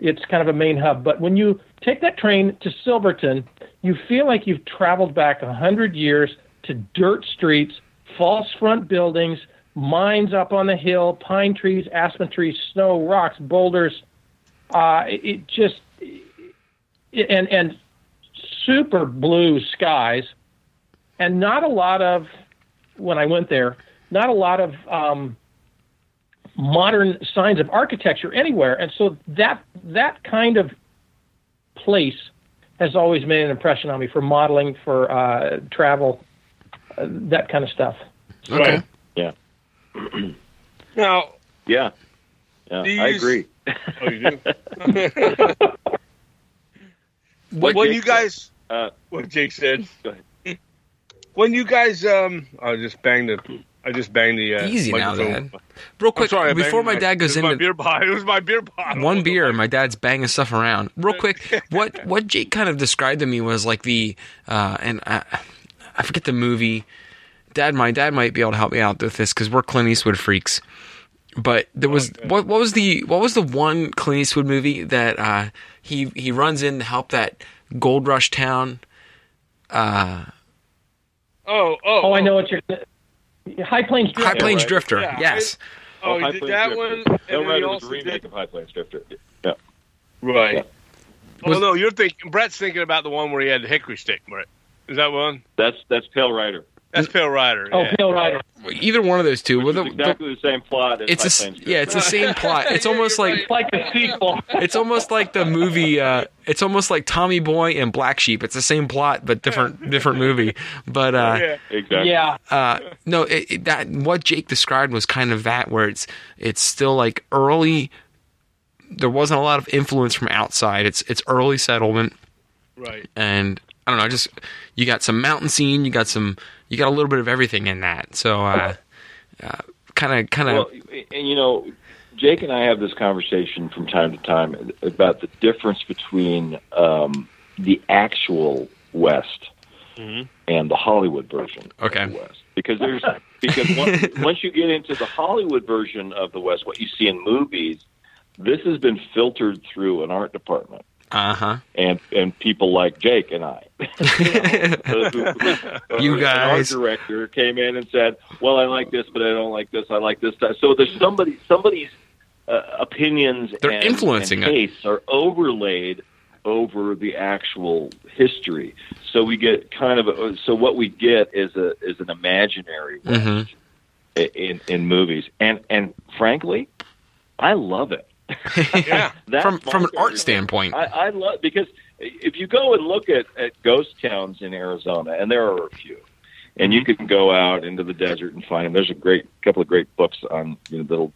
It's kind of a main hub. But when you take that train to Silverton, you feel like you've traveled back 100 years to dirt streets, false front buildings, mines up on the hill, pine trees, aspen trees, snow, rocks, boulders. And super blue skies, and not a lot of, when I went there, not a lot of modern signs of architecture anywhere. And so that kind of place has always made an impression on me for modeling, for travel, that kind of stuff. Okay. Yeah. Now. Yeah. Yeah. I agree. Oh, you do? When you guys, what Jake said. Go ahead. When you guys, I just banged the easy now, Dad. Real quick, sorry, before my dad goes into it was my beer bottle. One beer, and my dad's banging stuff around. Real quick, what Jake kind of described to me was like the, and I forget the movie, Dad might be able to help me out with this because we're Clint Eastwood freaks. But there was what was the one Clint Eastwood movie that he runs in to help that gold rush town? I know what you're. High Plains Drifter. High Plains Drifter. Yeah, yes. He did that Drifter. One. Tail Rider was a remake of High Plains Drifter. Yeah. Right. Yeah. No, you're thinking. Brett's thinking about the one where he had the hickory stick. Brett, is that one? That's Tail Rider. That's Pale Rider. Oh, yeah. Pale Rider. Either one of those two. Which is exactly the same plot. It's the same plot. It's almost like the sequel. It's almost like the movie. It's almost like Tommy Boy and Black Sheep. It's the same plot, but different movie. But exactly. Yeah. No, that what Jake described was kind of that, where it's still like early. There wasn't a lot of influence from outside. It's early settlement. Right. And I don't know. Just you got some mountain scene. You got a little bit of everything in that. So, kind of. Well, and Jake and I have this conversation from time to time about the difference between the actual West and the Hollywood version. Okay. Of the West. Because once you get into the Hollywood version of the West, what you see in movies, this has been filtered through an art department. Uh-huh. And people like Jake and I. You guys. Our director came in and said, well, I like this, but I don't like this. I like this. So there's somebody's opinions influencing and tastes are overlaid over the actual history. So we get what we get is an imaginary West in movies. And frankly, I love it. Yeah, from an art standpoint, I love, because if you go and look at ghost towns in Arizona, and there are a few, and you can go out into the desert and find them. There's a couple of great books on that'll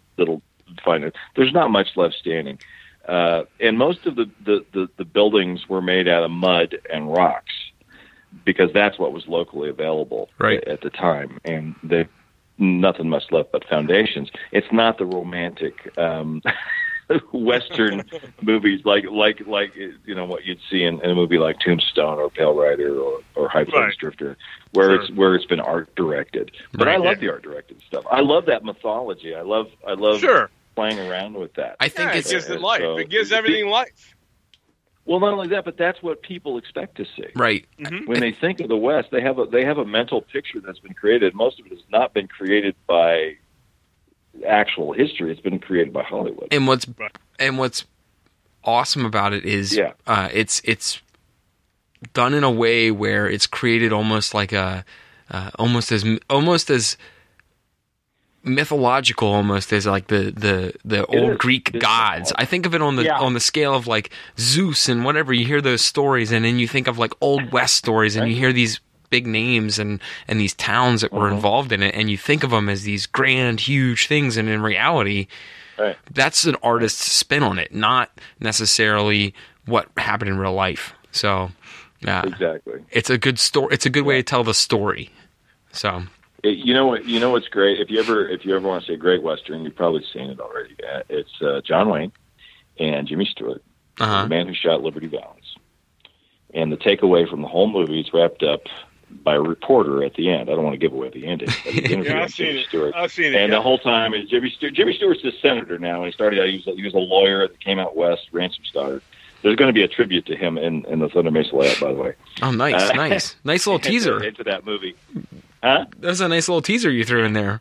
find it. There's not much left standing, and most of the buildings were made out of mud and rocks because that's what was locally available at the time, and they nothing much left but foundations. It's not the romantic. Western movies like what you'd see in a movie like Tombstone or Pale Rider or High Plains Drifter, where it's been art directed. But I love the art directed stuff. I love that mythology. I love playing around with that. I think it gives it life. So, it gives everything life. Well, not only that, but that's what people expect to see. Right. Mm-hmm. When they think of the West, they have a mental picture that's been created. Most of it has not been created by actual history. It's been created by Hollywood. And what's awesome about it is it's done in a way where it's created almost like a almost as mythological almost as like the old Greek gods. I think of it on the scale of like Zeus and whatever. You hear those stories and then you think of like old West stories and you hear these big names and these towns that were involved in it, and you think of them as these grand, huge things, and in reality, that's an artist's spin on it, not necessarily what happened in real life. So, exactly, it's a good story. It's a good way to tell the story. So, what's great. If you ever want to see a great Western, you've probably seen it already. It's John Wayne and Jimmy Stewart, the man who shot Liberty Valance, and the takeaway from the whole movie is wrapped up by a reporter at the end. I don't want to give away the ending. But the I've seen it. And the whole time is Jimmy Stewart. Jimmy Stewart's the senator now. He started out, he was a lawyer that came out west, ran some stoddard. There's going to be a tribute to him in the Thunder Mesa layout, by the way. Oh, nice, nice. Nice little teaser. Into that movie. Huh? That was a nice little teaser you threw in there.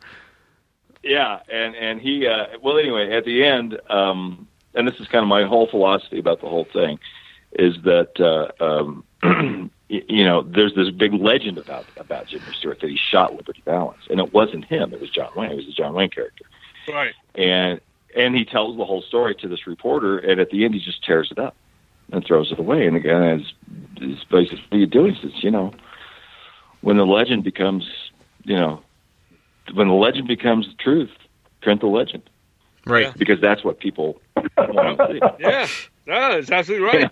Yeah, and he, well, anyway, at the end, and this is kind of my whole philosophy about the whole thing, is that, there's this big legend about Jimmy Stewart that he shot Liberty Valance. And it wasn't him. It was John Wayne. It was the John Wayne character. Right. And he tells the whole story to this reporter, and at the end he just tears it up and throws it away. And the guy is basically, what are you doing? He says, when the legend becomes, when the legend becomes the truth, print the legend. Right. Because that's what people want to see. Yeah. No, that's absolutely right.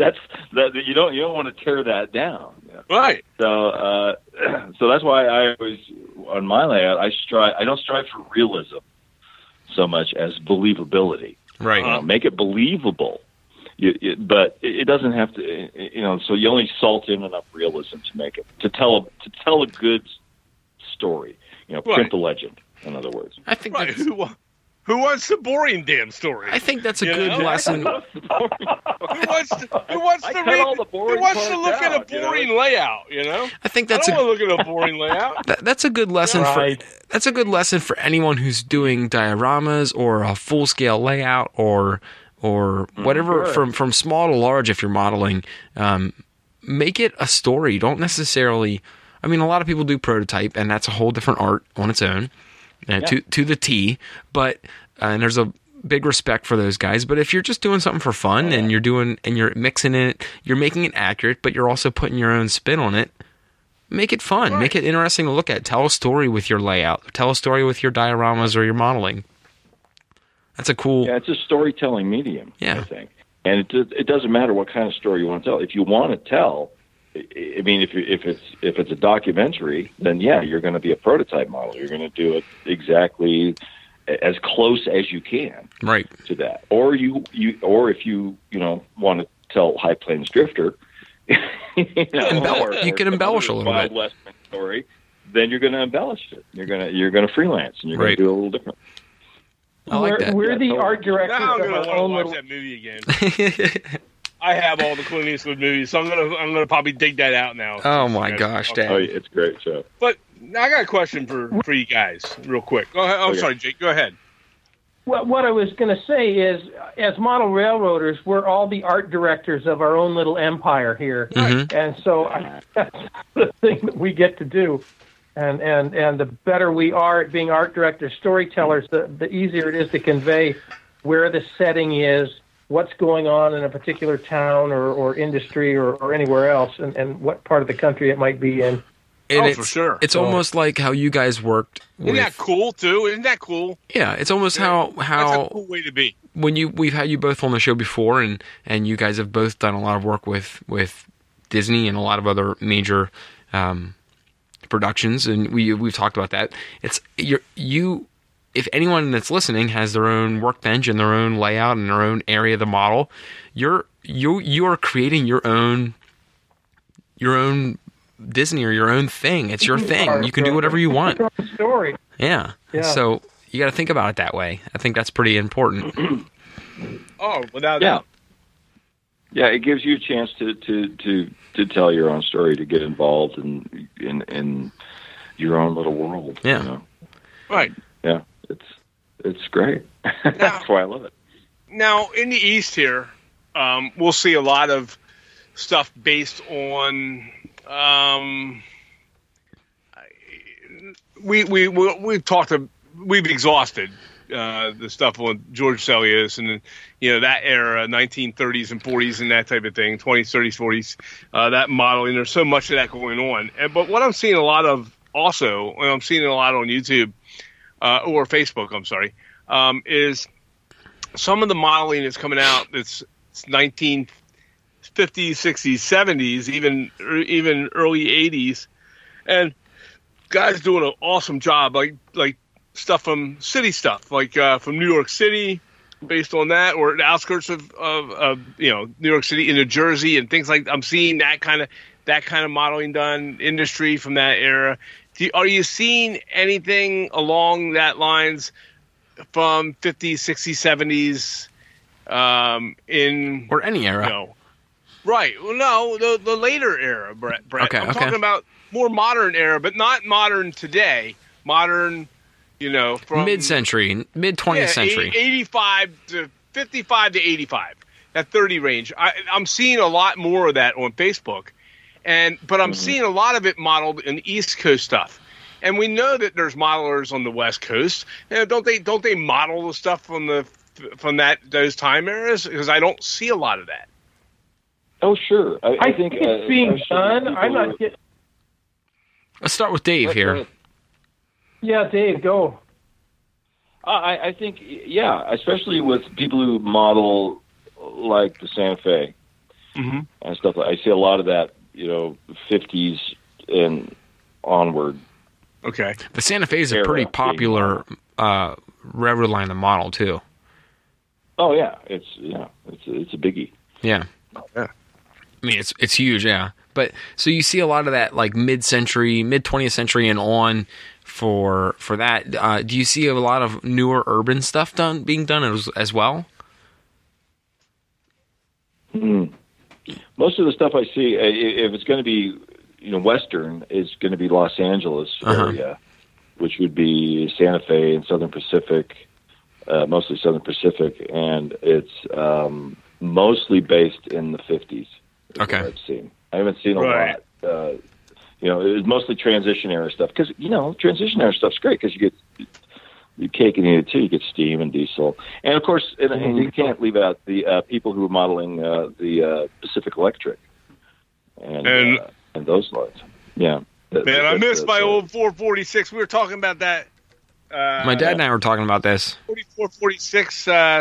You don't want to tear that down. You know? Right. So so that's why I always on my layout I don't strive for realism so much as believability. Right. Make it believable. But it doesn't have to. So you only salt in enough realism to make it to tell a good story. You know, print the legend, in other words. I think that's... Who wants the boring damn story? I think that's a good lesson. Who wants to look at a boring layout? You know, I think that's want to look at a boring layout. That's a good lesson That's a good lesson for anyone who's doing dioramas or a full scale layout or whatever from small to large. If you're modeling, make it a story. Don't necessarily. I mean, a lot of people do prototype, and that's a whole different art on its own. To the T, but and there's a big respect for those guys. But if you're just doing something for fun and you're mixing it, you're making it accurate, but you're also putting your own spin on it. Make it fun, make it interesting to look at. Tell a story with your layout. Tell a story with your dioramas or your modeling. That's a cool. Yeah, it's a storytelling medium. Yeah, I think, and it doesn't matter what kind of story you want to tell. If you want to tell. I mean, if it's a documentary, then you're going to be a prototype model. You're going to do it exactly as close as you can, to that. Or if you want to tell High Plains Drifter, you can embellish a little bit. Wild Westman story, then you're going to embellish it. You're going to freelance and you're going to do it a little different. We're the art directors. Now I'm going to want to watch that movie again. I have all the Clint Eastwood movies, so I'm gonna probably dig that out now. Oh my gosh, Dad! Oh, it's a great show. But I got a question for you guys, real quick. Go ahead. Sorry, Jake. Go ahead. Well, what I was gonna say is, as model railroaders, we're all the art directors of our own little empire here, and so that's the thing that we get to do. And the better we are at being art directors, storytellers, the easier it is to convey where the setting is. What's going on in a particular town or industry or anywhere else, and what part of the country it might be in. And for sure. It's almost like how you guys worked. Isn't that cool, too? Isn't that cool? Yeah, it's almost how that's a cool way to be. When we've had you both on the show before, and you guys have both done a lot of work with Disney and a lot of other major productions, and we've talked about that. It's if anyone that's listening has their own workbench and their own layout and their own area of the model, you are creating your own Disney or your own thing. It's your thing. You can do whatever you want. Story. Yeah. So you got to think about it that way. I think that's pretty important. Without doubt. Yeah, it gives you a chance to tell your own story, to get involved in your own little world. Yeah. You know? Right. Yeah. It's great. That's why I love it. Now, in the East here, we'll see a lot of stuff based on. We've exhausted the stuff on George Sellius and that era, 1930s and 40s and that type of thing, 20s, 30s, 40s, that modeling. There's so much of that going on. But what I'm seeing a lot of also, and I'm seeing a lot on YouTube. Or Facebook, I'm sorry, is some of the modeling that's coming out. It's 1950s, 60s, 70s, even early 80s, and guys doing an awesome job, like stuff from city stuff, like from New York City, based on that, or the outskirts of New York City in New Jersey and things like. I'm seeing that kind of modeling done, industry from that era. Are you seeing anything along that lines from 50s, 60s, 70s in... Or any era. Right. Well, no, the later era, Brett. Okay, I'm talking about more modern era, but not modern today. Modern, from... Mid-century, mid-20th century. 55 to 85, that 30 range. I'm seeing a lot more of that on Facebook. But I'm seeing a lot of it modeled in East Coast stuff, and we know that there's modelers on the West Coast. Don't they model the stuff from those time eras? Because I don't see a lot of that. Oh sure, I think it's being done. Let's start with Dave here. Yeah, Dave, go. I think especially with people who model like the Santa Fe and stuff. I see a lot of that. 50s and onward. Okay. The Santa Fe is a pretty popular railroad line to model too. Oh yeah, it's a biggie. Yeah. I mean, it's huge, yeah. But so you see a lot of that like mid-century, mid-20th century and on for that. Do you see a lot of newer urban stuff being done as well? Most of the stuff I see, if it's going to be, you know, Western, is going to be Los Angeles area, which would be Santa Fe and Southern Pacific, mostly Southern Pacific, and it's mostly based in the 50s. Okay. I've seen. I haven't seen a lot. You know, it was mostly transition era stuff because, you know, transition era stuff's great because you get your cake and eat it too. You get steam and diesel, and of course, and you can't leave out the people who were modeling the Pacific Electric and those lines. Yeah, man, I missed my old 446. We were talking about that. My dad and I were talking about this 4446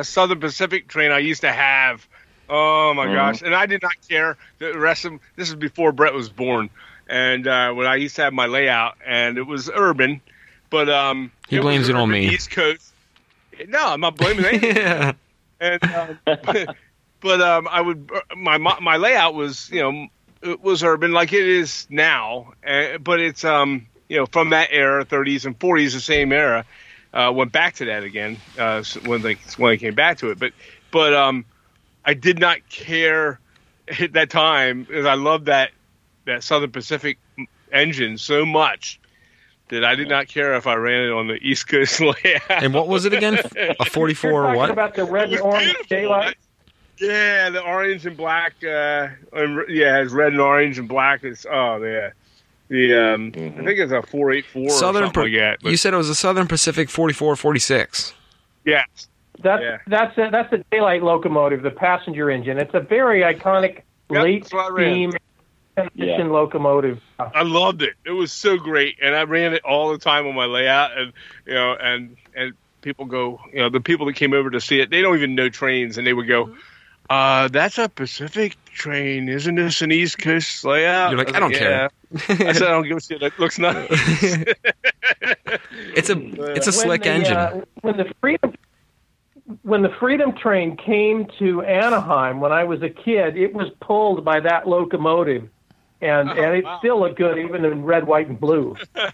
Southern Pacific train I used to have. Oh my gosh! And I did not care. The rest of this is before Brett was born, and when I used to have my layout, and it was urban, but he blames it on me. East Coast. No, I'm not blaming anything. Yeah. And but I would my layout was, you know, it was urban like it is now, but it's you know, from that era, 30s and 40s, the same era, went back to that again when they came back to it, but. I did not care at that time because I loved that Southern Pacific engine so much that I did not care if I ran it on the East Coast layout. And what was it again? A 44 or what? About the red and orange daylight? Yeah, the orange and black. Yeah, it's red and orange and black. It's, oh, yeah. The, I think it's a 484 Southern or something like that. You said it was a Southern Pacific 4446. Yeah. That's the daylight locomotive, the passenger engine. It's a very iconic late steam engine locomotive. I loved it. It was so great, and I ran it all the time on my layout. And you know, and people go, you know, the people that came over to see it, they don't even know trains, and they would go, "That's a Pacific train, isn't this an East Coast layout?" You're like, "I don't care." I said, "I don't give a shit. It looks nice." It's a slick engine. When the Freedom Train came to Anaheim when I was a kid, it was pulled by that locomotive, and it still looked good even in red, white, and blue. Yeah.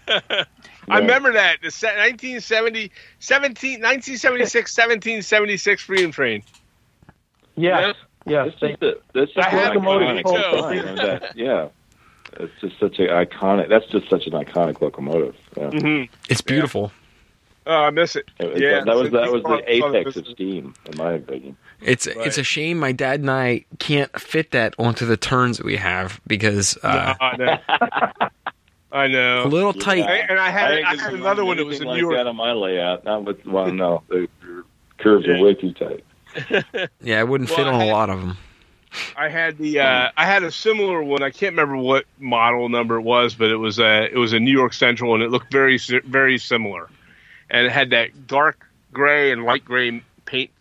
I remember that, the 1976 Freedom Train. Yes. It's just such an iconic. That's just such an iconic locomotive. Yeah. Mm-hmm. It's beautiful. Yeah. Oh, I miss it. That was the apex of steam, in my opinion. It's a shame my dad and I can't fit that onto the turns that we have because I know. A little tight. I had another one that was in New York. That on my layout. The curves are way too tight. Yeah, I wouldn't fit on a lot of them. I had a similar one. I can't remember what model number it was, but it was in New York Central, and it looked very, very similar. And it had that dark gray and light gray paint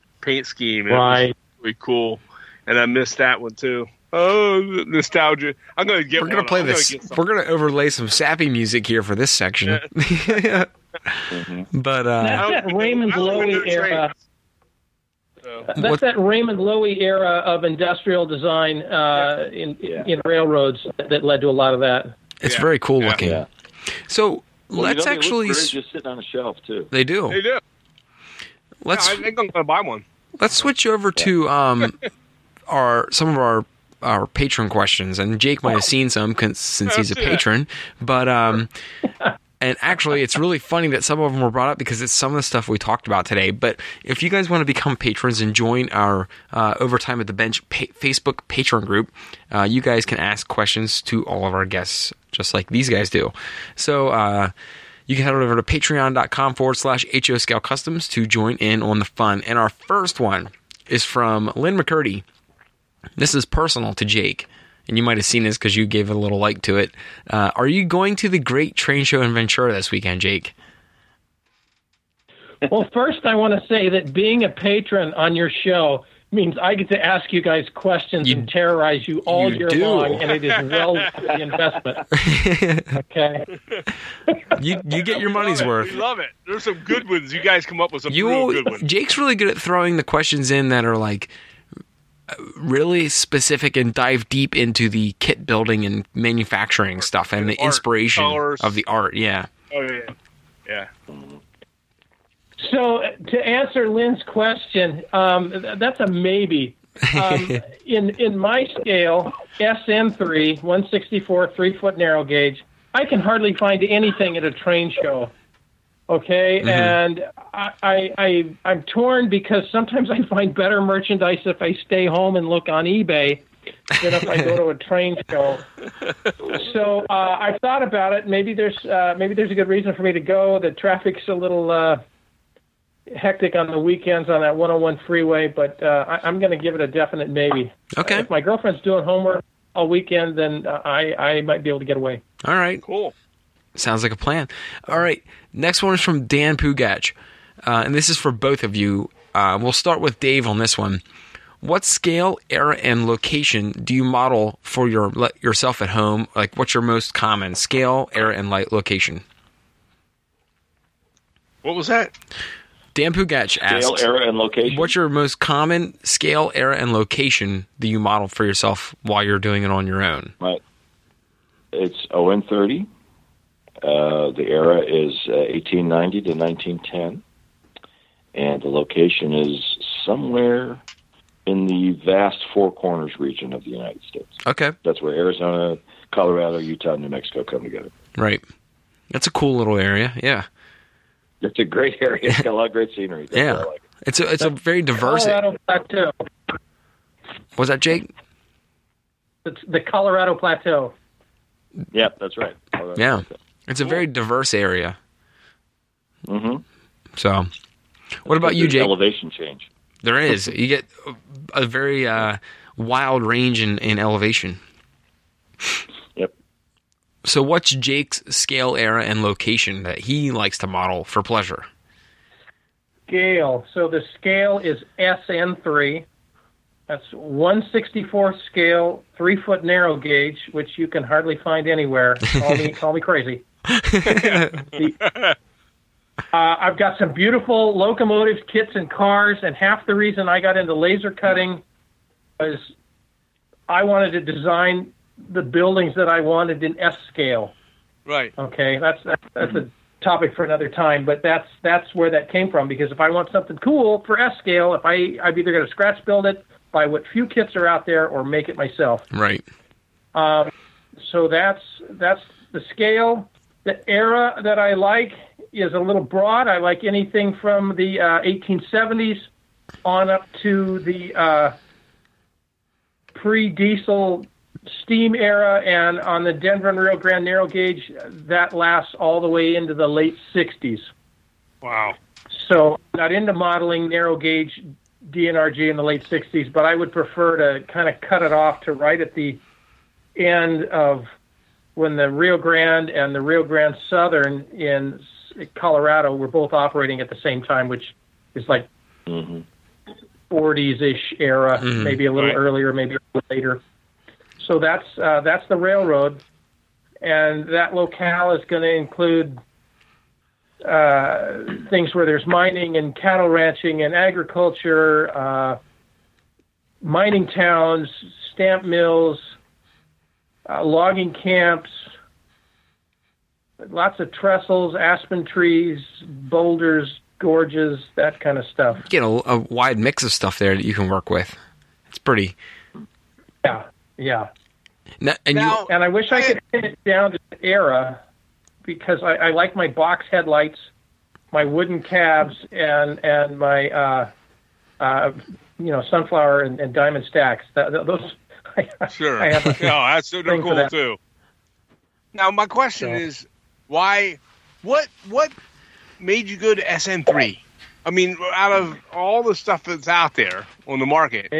scheme. Right. It was really cool. And I missed that one too. Oh, nostalgia. I'm going to get one. We're going to play this. We're going to overlay some sappy music here for this section. Yeah. Mm-hmm. But that's that Raymond Loewy era. That's that Raymond Loewy era of industrial design in railroads that led to a lot of that. It's very cool looking. Yeah. So they just sitting on a shelf too. They do. I think I'm gonna buy one. Let's switch over to our patron questions, and Jake might have seen some since he's a patron. But and actually, it's really funny that some of them were brought up because it's some of the stuff we talked about today. But if you guys want to become patrons and join our Overtime at the Bench Facebook patron group, you guys can ask questions to all of our guests, just like these guys do. So you can head over to patreon.com/HO Scale Customs to join in on the fun. And our first one is from Lynn McCurdy. This is personal to Jake, and you might have seen this because you gave a little like to it. Are you going to the Great Train Show in Ventura this weekend, Jake? Well, first I want to say that being a patron on your show means I get to ask you guys questions and terrorize you all year long, and it is well worth the investment. Okay. You get your money's worth. We love it. There's some good ones. You guys come up with some real good ones. Jake's really good at throwing the questions in that are like, really specific and dive deep into the kit building and manufacturing stuff and the inspiration of the art. Yeah. Oh, yeah. Yeah. So to answer Lynn's question, that's a maybe. In my scale, SM3, 164, 3-foot narrow gauge, I can hardly find anything at a train show. Okay, mm-hmm. And I'm torn because sometimes I find better merchandise if I stay home and look on eBay than if I go to a train show. So I've thought about it. Maybe there's a good reason for me to go. The traffic's a little hectic on the weekends on that 101 freeway, but I'm going to give it a definite maybe. Okay. If my girlfriend's doing homework all weekend, then I might be able to get away. All right. Cool. Sounds like a plan. All right. Next one is from Dan Pugach, and this is for both of you. We'll start with Dave on this one. What scale, era, and location do you model for yourself at home? Like, what's your most common scale, era, and location? What was that? Dan Pugach asks, scale, era, and location. What's your most common scale, era, and location that you model for yourself while you're doing it on your own? Right. It's O-N-30. The era is 1890 to 1910, and the location is somewhere in the vast Four Corners region of the United States. Okay. That's where Arizona, Colorado, Utah, and New Mexico come together. Right. That's a cool little area, yeah. It's a great area. It's got a lot of great scenery. That's yeah. Like. It's a very diverse area. Colorado Plateau. Was that Jake? It's the Colorado Plateau. Yeah, that's right. Colorado Plateau. It's a very diverse area. Mm-hmm. So, what about you, Jake? Elevation change. There is. You get a very wild range in elevation. Yep. So, what's Jake's scale, era, and location that he likes to model for pleasure? Scale. So, the scale is SN3. That's 1/64 scale, 3-foot narrow gauge, which you can hardly find anywhere. Call me crazy. I've got some beautiful locomotives, kits, and cars, and half the reason I got into laser cutting was I wanted to design the buildings that I wanted in S scale. Right. Okay, that's a topic for another time, but that's where that came from, because if I want something cool for S scale, if I'm either going to scratch build it, buy what few kits are out there, or make it myself. Right. So that's the scale. The era that I like is a little broad. I like anything from the 1870s on up to the pre-diesel steam era, and on the Denver and Rio Grande narrow gauge, that lasts all the way into the late 60s. Wow. So I'm not into modeling narrow gauge DNRG in the late 60s, but I would prefer to kind of cut it off to right at the end of when the Rio Grande and the Rio Grande Southern in Colorado were both operating at the same time, which is like 40s-ish era, maybe a little earlier, maybe a little later. So that's the railroad, and that locale is going to include things where there's mining and cattle ranching and agriculture, mining towns, stamp mills, logging camps, lots of trestles, aspen trees, boulders, gorges, that kind of stuff. You get a wide mix of stuff there that you can work with. It's pretty. Yeah. And I wish I could pin it down to the era, because I like my box headlights, my wooden cabs, and my sunflower and diamond stacks. Those sure. I have that's super cool that. Too. Now my question is, why? What made you go to SN3? I mean, out of all the stuff that's out there on the market,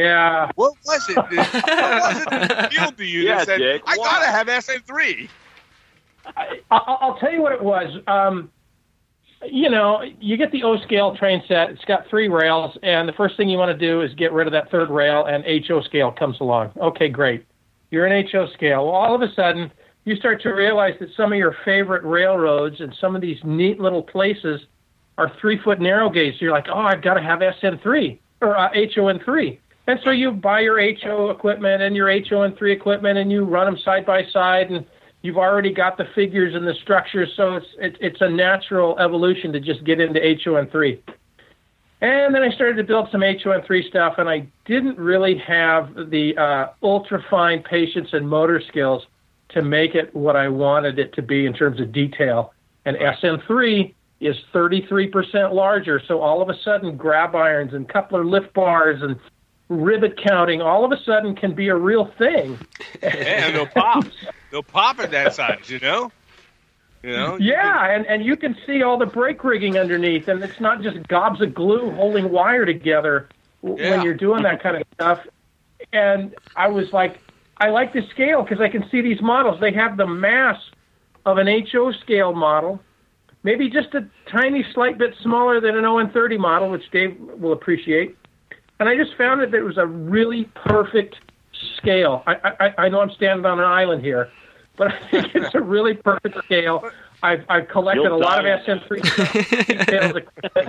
what was it? What was it appealed to you that said, Jake, I gotta have SN3? I'll tell you what it was. You get the O scale train set. It's got 3 rails, and the first thing you want to do is get rid of that third rail, and HO scale comes along. Okay, great. You're in HO scale. Well, all of a sudden, you start to realize that some of your favorite railroads and some of these neat little places are 3-foot narrow gauge. So you're like, I've got to have SN3 or HON3. And so you buy your HO equipment and your HO-N30 equipment, and you run them side by side, and you've already got the figures and the structure, so it's a natural evolution to just get into HO-N30. And then I started to build some HO-N30 stuff, and I didn't really have the ultra-fine patience and motor skills to make it what I wanted it to be in terms of detail. And SN3 is 33% larger, so all of a sudden grab irons and coupler lift bars and rivet counting all of a sudden can be a real thing. Yeah, they'll pop at that size, you know? Yeah, and you can see all the brake rigging underneath, and it's not just gobs of glue holding wire together when you're doing that kind of stuff. And I was like, I like the scale because I can see these models. They have the mass of an HO scale model, maybe just a tiny slight bit smaller than an O-N30 model, which Dave will appreciate. And I just found that it was a really perfect scale. I know I'm standing on an island here, but I think it's a really perfect scale. I've collected a lot of SN3 details.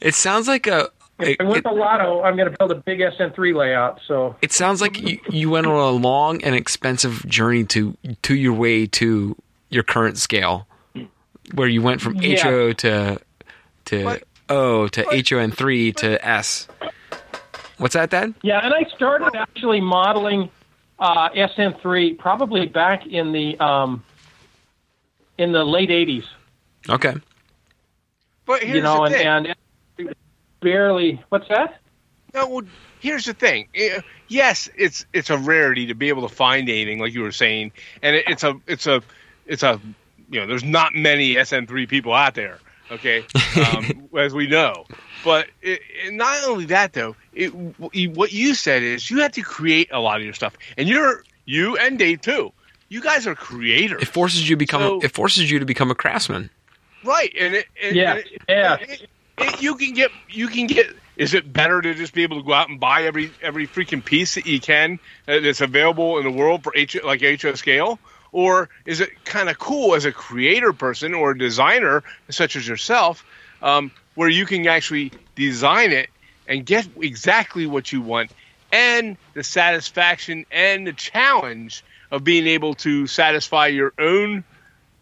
It sounds like a... If I win the lotto, I'm going to build a big SN3 layout. So it sounds like you went on a long and expensive journey to your way to your current scale, where you went from HO to... What? O to HO-N3 to S. What's that, Dad? Yeah, and I started actually modeling SN3 probably back in the late 80s. Okay. But here's the thing. And barely... What's that? No, well, here's the thing. Yes, it's a rarity to be able to find anything like you were saying, and it's a there's not many SN3 people out there. Okay, as we know. But not only that, though, what you said is you have to create a lot of your stuff. And you and Dave, too. You guys are creators. It forces you to become a craftsman. Right. You can get. Is it better to just be able to go out and buy every freaking piece that you can that's available in the world for HO scale? Or is it kind of cool as a creator person or a designer such as yourself where you can actually design it and get exactly what you want, and the satisfaction and the challenge of being able to satisfy your own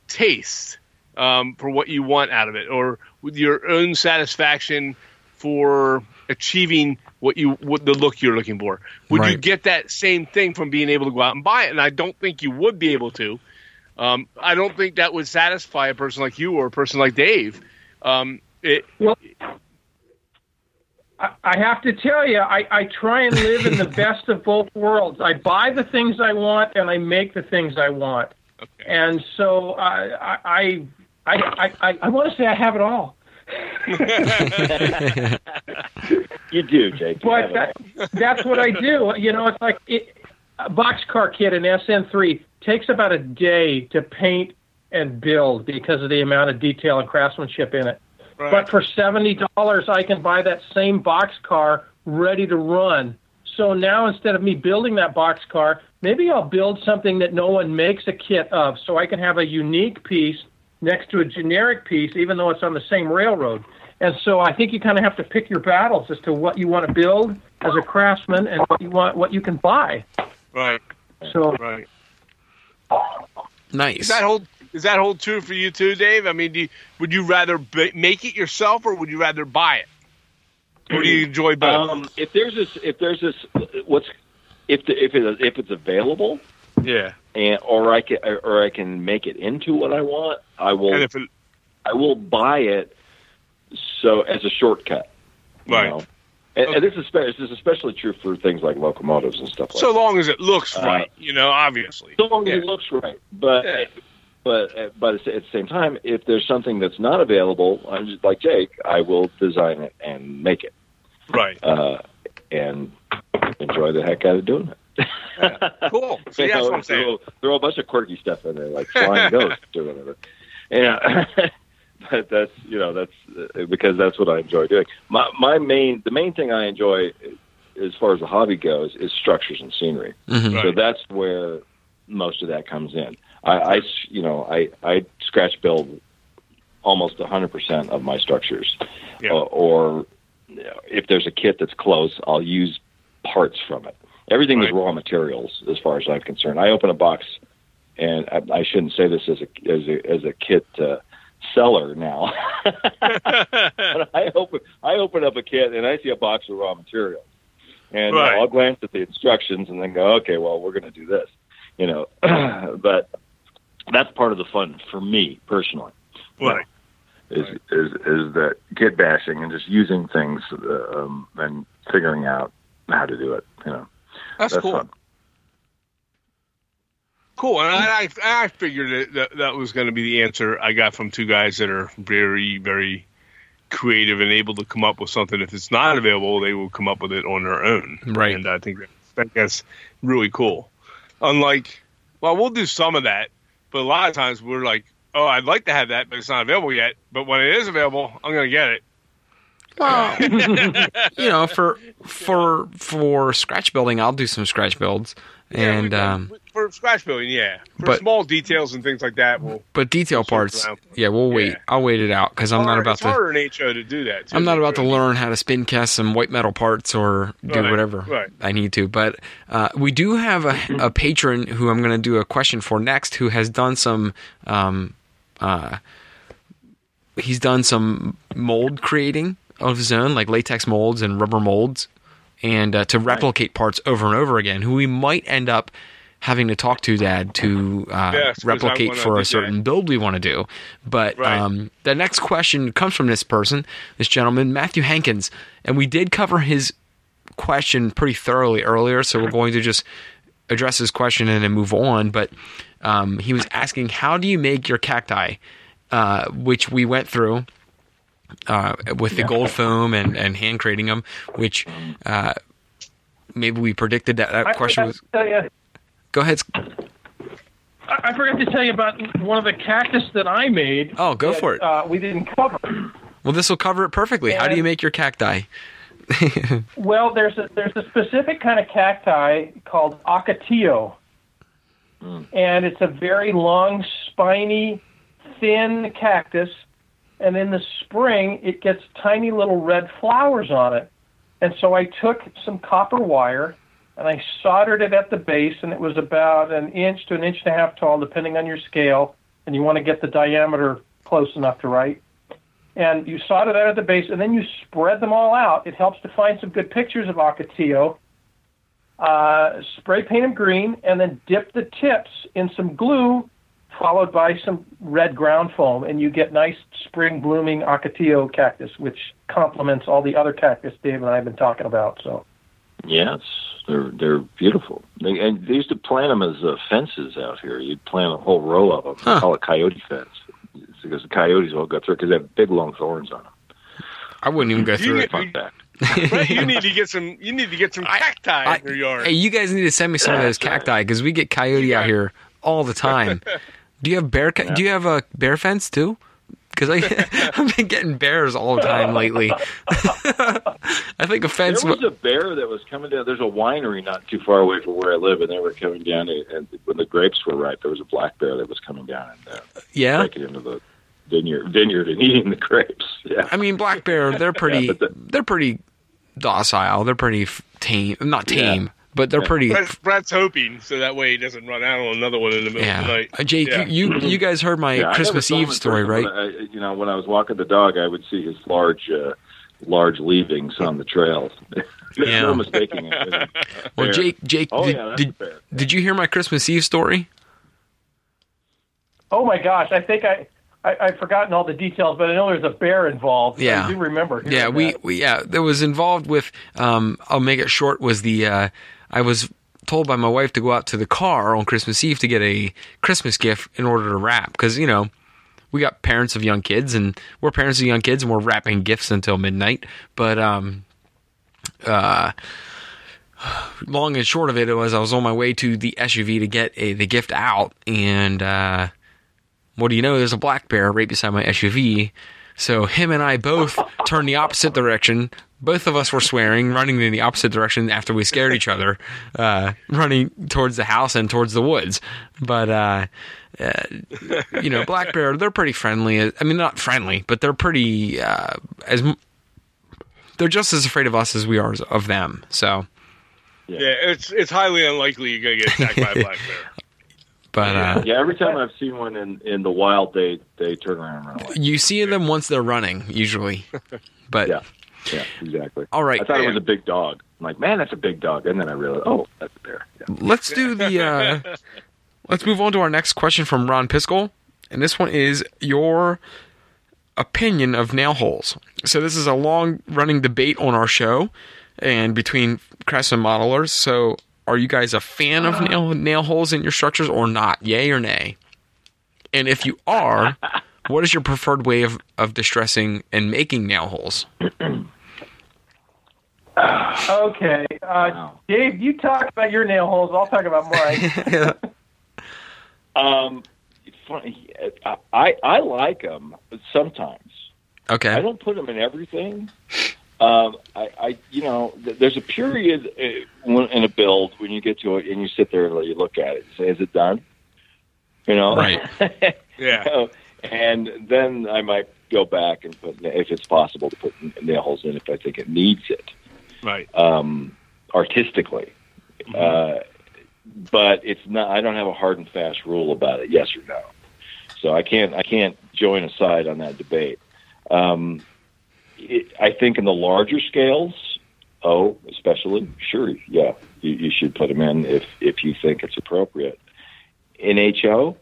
taste for what you want out of it, or with your own satisfaction for achieving what the look you're looking for. Would you get that same thing from being able to go out and buy it? And I don't think you would be able to. I don't think that would satisfy a person like you or a person like Dave. I have to tell you, I try and live in the best of both worlds. I buy the things I want and I make the things I want. Okay. And so I want to say I have it all. You do, Jake. But that's what I do. It's like a boxcar kit in SN3 takes about a day to paint and build because of the amount of detail and craftsmanship in it. Right. But for $70, I can buy that same boxcar ready to run. So now instead of me building that boxcar, maybe I'll build something that no one makes a kit of, so I can have a unique piece next to a generic piece, even though it's on the same railroad. And so I think you kind of have to pick your battles as to what you want to build as a craftsman and what you can buy. Right. So. Right. Nice. Does that hold true for you too, Dave? I mean, would you rather make it yourself, or would you rather buy it? Or do you enjoy both? If it's available. Yeah. Or I can make it into what I want. I will buy it. So as a shortcut, right? And this is especially true for things like locomotives and stuff like that. So long as it looks right, obviously. So long as it looks right, but at the same time, if there's something that's not available, I'm just like Jake. I will design it and make it right, and enjoy the heck out of doing it. Cool. So that's what I'm saying. Throw a bunch of quirky stuff in there, like flying ghosts or whatever. Yeah. But that's because that's what I enjoy doing. The main thing I enjoy, as far as the hobby goes, is structures and scenery. Mm-hmm. Right. So that's where most of that comes in. I scratch build almost 100% of my structures, or if there's a kit that's close, I'll use parts from it. Everything is raw materials as far as I'm concerned. I open a box, and I shouldn't say this as a kit seller now. But I open up a kit and I see a box of raw materials, and I'll glance at the instructions and then go, okay, well, we're going to do this, you know. But that's part of the fun for me personally. Right. Is that kit bashing and just using things and figuring out how to do it, you know. That's cool. Fun. Cool, and I figured that was going to be the answer I got from two guys that are very, very creative and able to come up with something. If it's not available, they will come up with it on their own. Right. And I think that's really cool. Unlike, well, we'll do some of that, but a lot of times we're like, oh, I'd like to have that, but it's not available yet. But when it is available, I'm going to get it. Well, you know, for scratch building, I'll do some scratch builds, and for scratch building, for small details and things like that. But detail parts, we'll wait. I'll wait it out because I'm not about to. It's harder in HO to do that. Too, I'm not about to learn how to spin cast some white metal parts or do whatever I need to. But we do have a patron who I'm going to do a question for next, who has done some. He's done some mold creating of his own, like latex molds and rubber molds, and to replicate parts over and over again, who we might end up having to talk to Dad to replicate for a certain build we want to do. But the next question comes from this person, this gentleman, Matthew Hankins, and we did cover his question pretty thoroughly earlier, so we're going to just address his question and then move on. But he was asking, how do you make your cacti, which we went through, with the gold foam and hand creating them, which maybe we predicted that question was. Go ahead. I forgot to tell you about one of the cactus that I made. Oh, go for it. We didn't cover. Well, this will cover it perfectly. How do you make your cacti? Well, there's a specific kind of cacti called ocotillo, and it's a very long, spiny, thin cactus. And in the spring, it gets tiny little red flowers on it. And so I took some copper wire and I soldered it at the base, and it was about 1 inch to 1.5 inches tall, depending on your scale. And you want to get the diameter close enough to write. And you solder that at the base, and then you spread them all out. It helps to find some good pictures of ocotillo. Spray paint them green, and then dip the tips in some glue, followed by some red ground foam, and you get nice spring blooming ocotillo cactus, which complements all the other cactus Dave and I have been talking about. So, yes, they're beautiful. They used to plant them as fences out here. You'd plant a whole row of them. Huh. They call it coyote fence. It's because the coyotes all go through it because they have big long thorns on them. I wouldn't even go through it. Fun fact. Brett, you need to get some cacti in your yard. Hey, you guys need to send me some of those cacti because we get coyote out here all the time. Do you have bear? Do you have a bear fence too? Because I've been getting bears all the time lately. I think a fence. There was a bear that was coming down. There's a winery not too far away from where I live, and they were coming down. And when the grapes were ripe, there was a black bear that was coming down and breaking into the vineyard and eating the grapes. Yeah, I mean black bear. They're pretty. They're pretty docile. They're pretty tame. Not tame. Yeah. But they're pretty. Brett's hoping so that way he doesn't run out on another one in the middle of the night. Jake, you guys heard my Christmas Eve story, right? When I was walking the dog, I would see his large leavings on the trail. There's no mistaking it. Well, Jake, did you hear my Christmas Eve story? Oh my gosh! I think I've forgotten all the details, but I know there's a bear involved. Yeah, I do remember. Yeah, there was involved with. I'll make it short. Was the I was told by my wife to go out to the car on Christmas Eve to get a Christmas gift in order to wrap. Because, you know, we got parents of young kids and we're parents of young kids and we're wrapping gifts until midnight. But long and short of it, I was on my way to the SUV to get the gift out. And what do you know? There's a black bear right beside my SUV. So him and I both turned the opposite direction. Both of us were swearing, running in the opposite direction after we scared each other, running towards the house and towards the woods. But, black bear, they're pretty friendly. I mean, not friendly, but they're pretty, they're just as afraid of us as we are of them. So yeah, it's highly unlikely you're gonna get attacked by a black bear. But yeah, every time I've seen one in the wild, they turn around and run away. You see them once they're running, usually. But yeah, exactly. All right, I thought it was a big dog. I'm like, man, that's a big dog, and then I realized, oh, that's a bear. Yeah. Let's do the. Let's move on to our next question from Ron Piskel, and this one is your opinion of nail holes. So this is a long-running debate on our show, and between Crescent modelers. So, are you guys a fan of nail holes in your structures or not? Yay or nay? And if you are, what is your preferred way of distressing and making nail holes? Okay. Dave, you talk about your nail holes. I'll talk about mine. It's funny. I like them sometimes. Okay. I don't put them in everything. There's a period in a build when you get to it and you sit there and you look at it and say, is it done? You know? Right. Yeah. So, and then I might go back and put, if it's possible, to put nail holes in if I think it needs it. Right. Artistically. Mm-hmm. But it's not, I don't have a hard and fast rule about it, yes or no. So I can't join a side on that debate. I think in the larger scales, especially, sure, yeah, you should put them in if you think it's appropriate. In HO,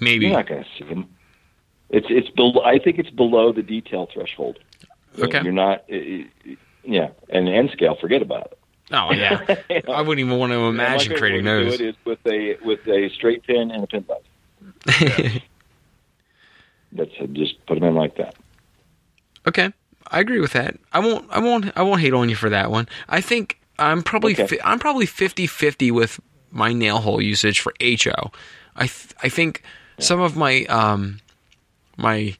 maybe you're not going to see them. It's below. I think it's below the detail threshold. Okay, you're not. Yeah, and N scale, forget about it. Oh yeah, you know? I wouldn't even want to imagine creating those. Do it is with a straight pin and a pin light. Yeah. That's just put them in like that. Okay, I agree with that. I won't hate on you for that one. I think I'm probably I'm probably 50-50 with my nail hole usage for HO. I think some of my my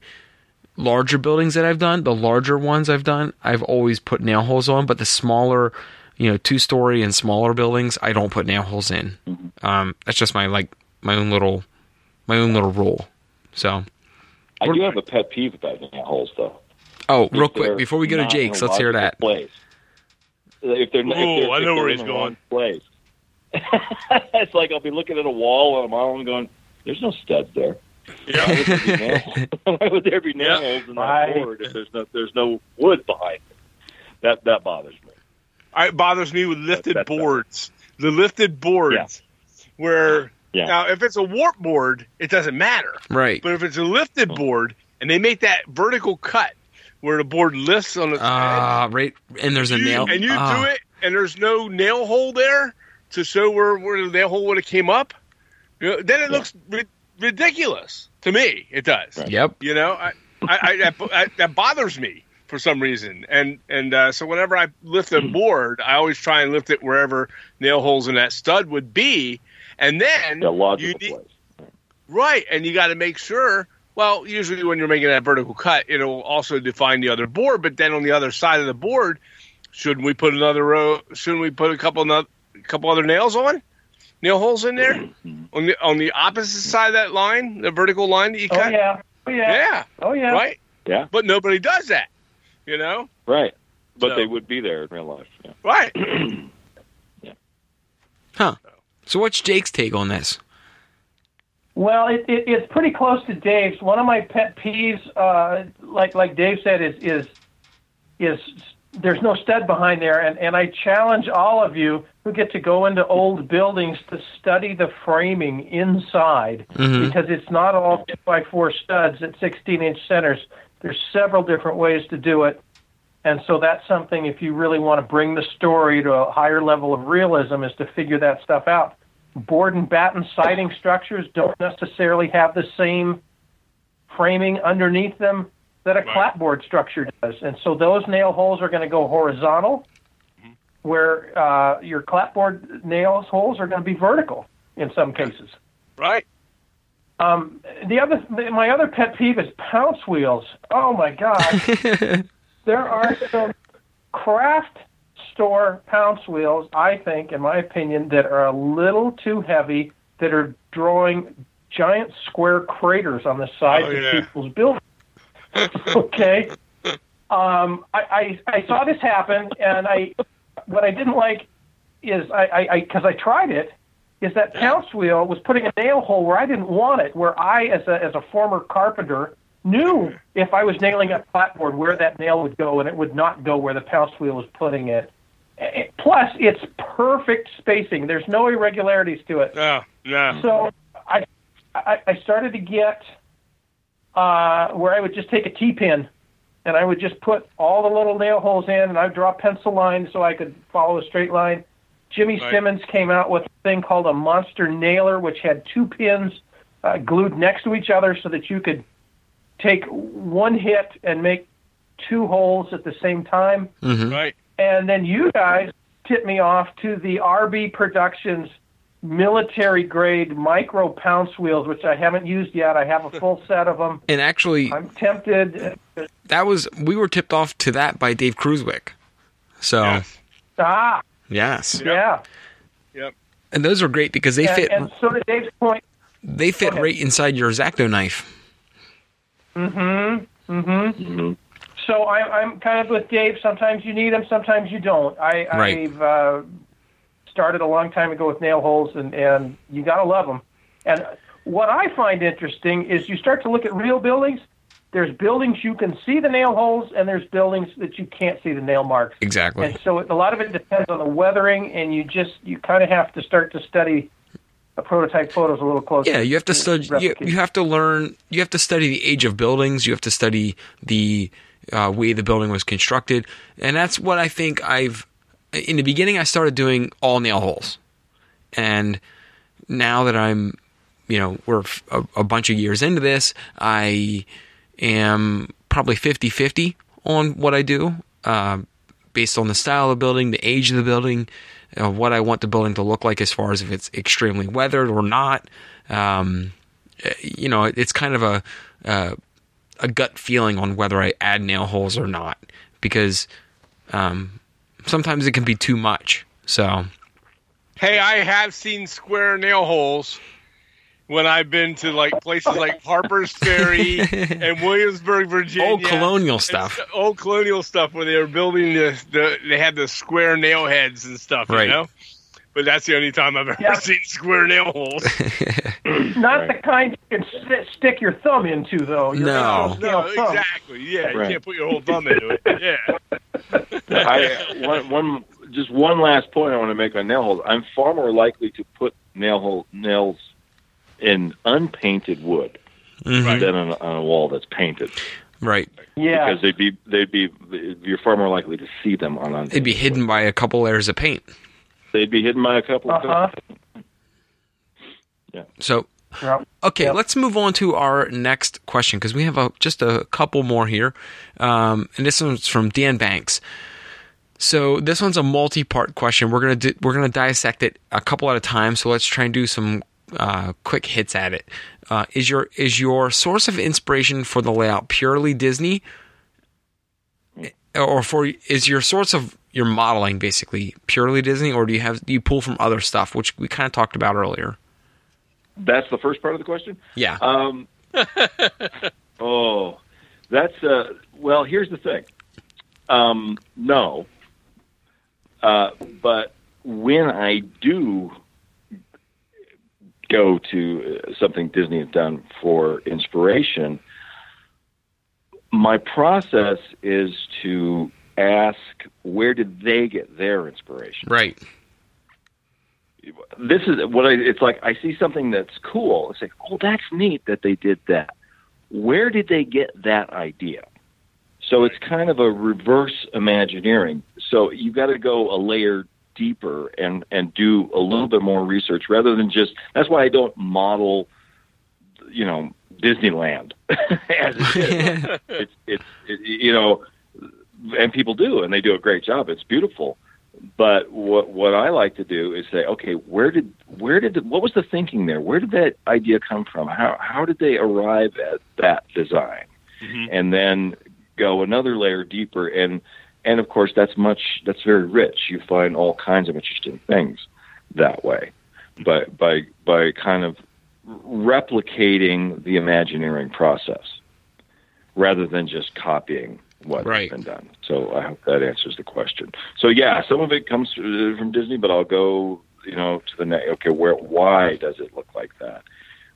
larger buildings that I've done, the larger ones I've done, I've always put nail holes on. But the smaller, two-story and smaller buildings, I don't put nail holes in. Mm-hmm. That's just my own little rule. So I do have a pet peeve about nail holes, though. Oh, real quick, before we go to Jake's, let's hear that. If I know where he's going. It's like I'll be looking at a wall on a model and going, there's no studs there. Yeah. Why would there be nail holes in that board if there's no wood behind it? That bothers me. It bothers me with lifted boards. The lifted boards where now if it's a warp board, it doesn't matter. Right. But if it's a lifted board and they make that vertical cut, where the board lifts on the side. Right, and there's a nail. And you do it, and there's no nail hole there to show where the nail hole would have came up. Then it looks ridiculous to me. It does. Right. Yep. I that bothers me for some reason. And so whenever I lift a board, I always try and lift it wherever nail holes in that stud would be. And then place. Right, and you got to make sure. Well, usually when you're making that vertical cut, it'll also define the other board. But then on the other side of the board, shouldn't we put another row? Shouldn't we put a couple other nail holes in there on the opposite side of that line, the vertical line that you cut? Oh yeah. Oh yeah. Right. Yeah. But nobody does that, Right. But they would be there in real life. Yeah. Right. Yeah. Huh. So what's Jake's take on this? Well, it's pretty close to Dave's. One of my pet peeves, like Dave said, is there's no stud behind there, and I challenge all of you who get to go into old buildings to study the framing inside, because it's not all 2x4 studs at 16-inch centers. There's several different ways to do it, and so that's something, if you really want to bring the story to a higher level of realism, is to figure that stuff out. Board and batten siding structures don't necessarily have the same framing underneath them that a clapboard structure does. And so those nail holes are going to go horizontal, where your clapboard nail holes are going to be vertical in some cases. Right. My other pet peeve is pounce wheels. Oh, my God. There are some craft store pounce wheels, I think, in my opinion, that are a little too heavy, that are drawing giant square craters on the sides of people's buildings. Okay. I saw this happen, and what I didn't like is because I tried it, is that Pounce Wheel was putting a nail hole where I didn't want it, where I, as a former carpenter, knew if I was nailing a platform where that nail would go, and it would not go where the Pounce Wheel was putting it. Plus, it's perfect spacing. There's no irregularities to it. Yeah. So I started to get where I would just take a T-pin, and I would just put all the little nail holes in, and I'd draw a pencil line so I could follow a straight line. Jimmy Simmons came out with a thing called a monster nailer, which had two pins glued next to each other so that you could take one hit and make two holes at the same time. Mm-hmm. Right. And then you guys tipped me off to the RB Productions military-grade micro Pounce Wheels, which I haven't used yet. I have a full set of them. And actually, I'm tempted. We were tipped off to that by Dave Cruzwick. So. Yes. Ah. Yes. Yep. Yeah. Yep. And those are great because they fit. And so to Dave's point, they fit right inside your X-Acto knife. Mm-hmm. Mm-hmm. Mm-hmm. So I'm kind of with Dave. Sometimes you need them, sometimes you don't. I've started a long time ago with nail holes, and you got to love them. And what I find interesting is you start to look at real buildings. There's buildings you can see the nail holes, and there's buildings that you can't see the nail marks. Exactly. And so a lot of it depends on the weathering, and you kind of have to start to study the prototype photos a little closer. Yeah, you have to study. You have to learn. You have to study the age of buildings. You have to study the way the building was constructed, and that's what I think I've. In the beginning, I started doing all nail holes, and now that I'm, we're a bunch of years into this, I am probably 50-50 on what I do, based on the style of building, the age of the building, what I want the building to look like as far as if it's extremely weathered or not. It's kind of a gut feeling on whether I add nail holes or not, because sometimes it can be too much. So, hey, I have seen square nail holes when I've been to places like Harper's Ferry and Williamsburg, Virginia. Old colonial stuff where they were building they had the square nail heads and stuff, right. But that's the only time I've ever seen square nail holes. Not the kind you can stick your thumb into, though. No, exactly. Yeah, right. You can't put your whole thumb into it. Yeah. One last point I want to make on nail holes. I'm far more likely to put nails in unpainted wood, mm-hmm. than on a wall that's painted, right? Yeah, because you're far more likely to see them on unpainted. They'd be hidden by a couple layers of paint. Uh-huh. Yeah. So, let's move on to our next question because we have just a couple more here, and this one's from Dan Banks. So this one's a multi-part question. We're gonna dissect it a couple at a time. So let's try and do some quick hits at it. Is your source of inspiration for the layout purely Disney, is your source of your modeling basically purely Disney, or do you pull from other stuff, which we kind of talked about earlier? That's the first part of the question. Yeah. That's well. Here's the thing. No. But when I do go to something Disney has done for inspiration, my process is to ask, where did they get their inspiration? Right. This is what it's like. I see something that's cool. It's like, oh, that's neat that they did that. Where did they get that idea? So it's kind of a reverse Imagineering. So you've got to go a layer deeper and do a little bit more research rather than just. That's why I don't model, Disneyland as it is. And people do, and they do a great job. It's beautiful, but what I like to do is say, okay, what was the thinking there? Where did that idea come from? How did they arrive at that design? Mm-hmm. And then go another layer deeper and of course, that's very rich. You find all kinds of interesting things that way, but by kind of replicating the Imagineering process rather than just copying what right. has been done. So I hope that answers the question. So yeah, some of it comes from Disney, but I'll go, you know, to the next. Okay, why does it look like that?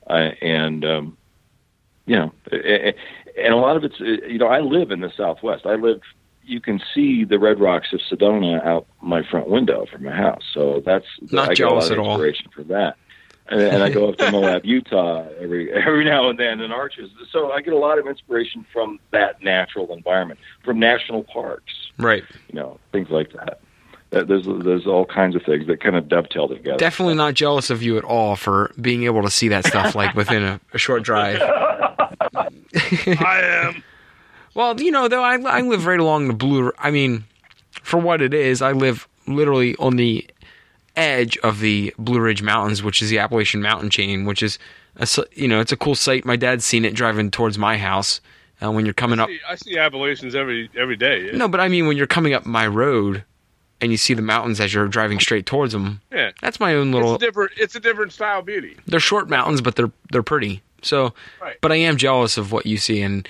You know, and a lot of it's, you know, I live in the Southwest. You can see the Red Rocks of Sedona out my front window from my house. So that's not jealous at all. I get a lot of inspiration for that. And I go up to Moab, Utah every now and then in Arches. So I get a lot of inspiration from that natural environment, from national parks. Right. You know, things like that. There's all kinds of things that kind of dovetail together. Definitely not jealous of you at all for being able to see that stuff like within a short drive. I am. Well, you know, though, I live right along the Blue... I mean, for what it is, I live literally on the edge of the Blue Ridge Mountains, which is the Appalachian Mountain chain, which is, you know, it's a cool sight. My dad's seen it driving towards my house when you're coming up. I see Appalachians every day. Yeah. No, but I mean, when you're coming up my road and you see the mountains as you're driving straight towards them, yeah, that's my own little... It's a different style beauty. They're short mountains, but they're pretty. So, right. But I am jealous of what you see and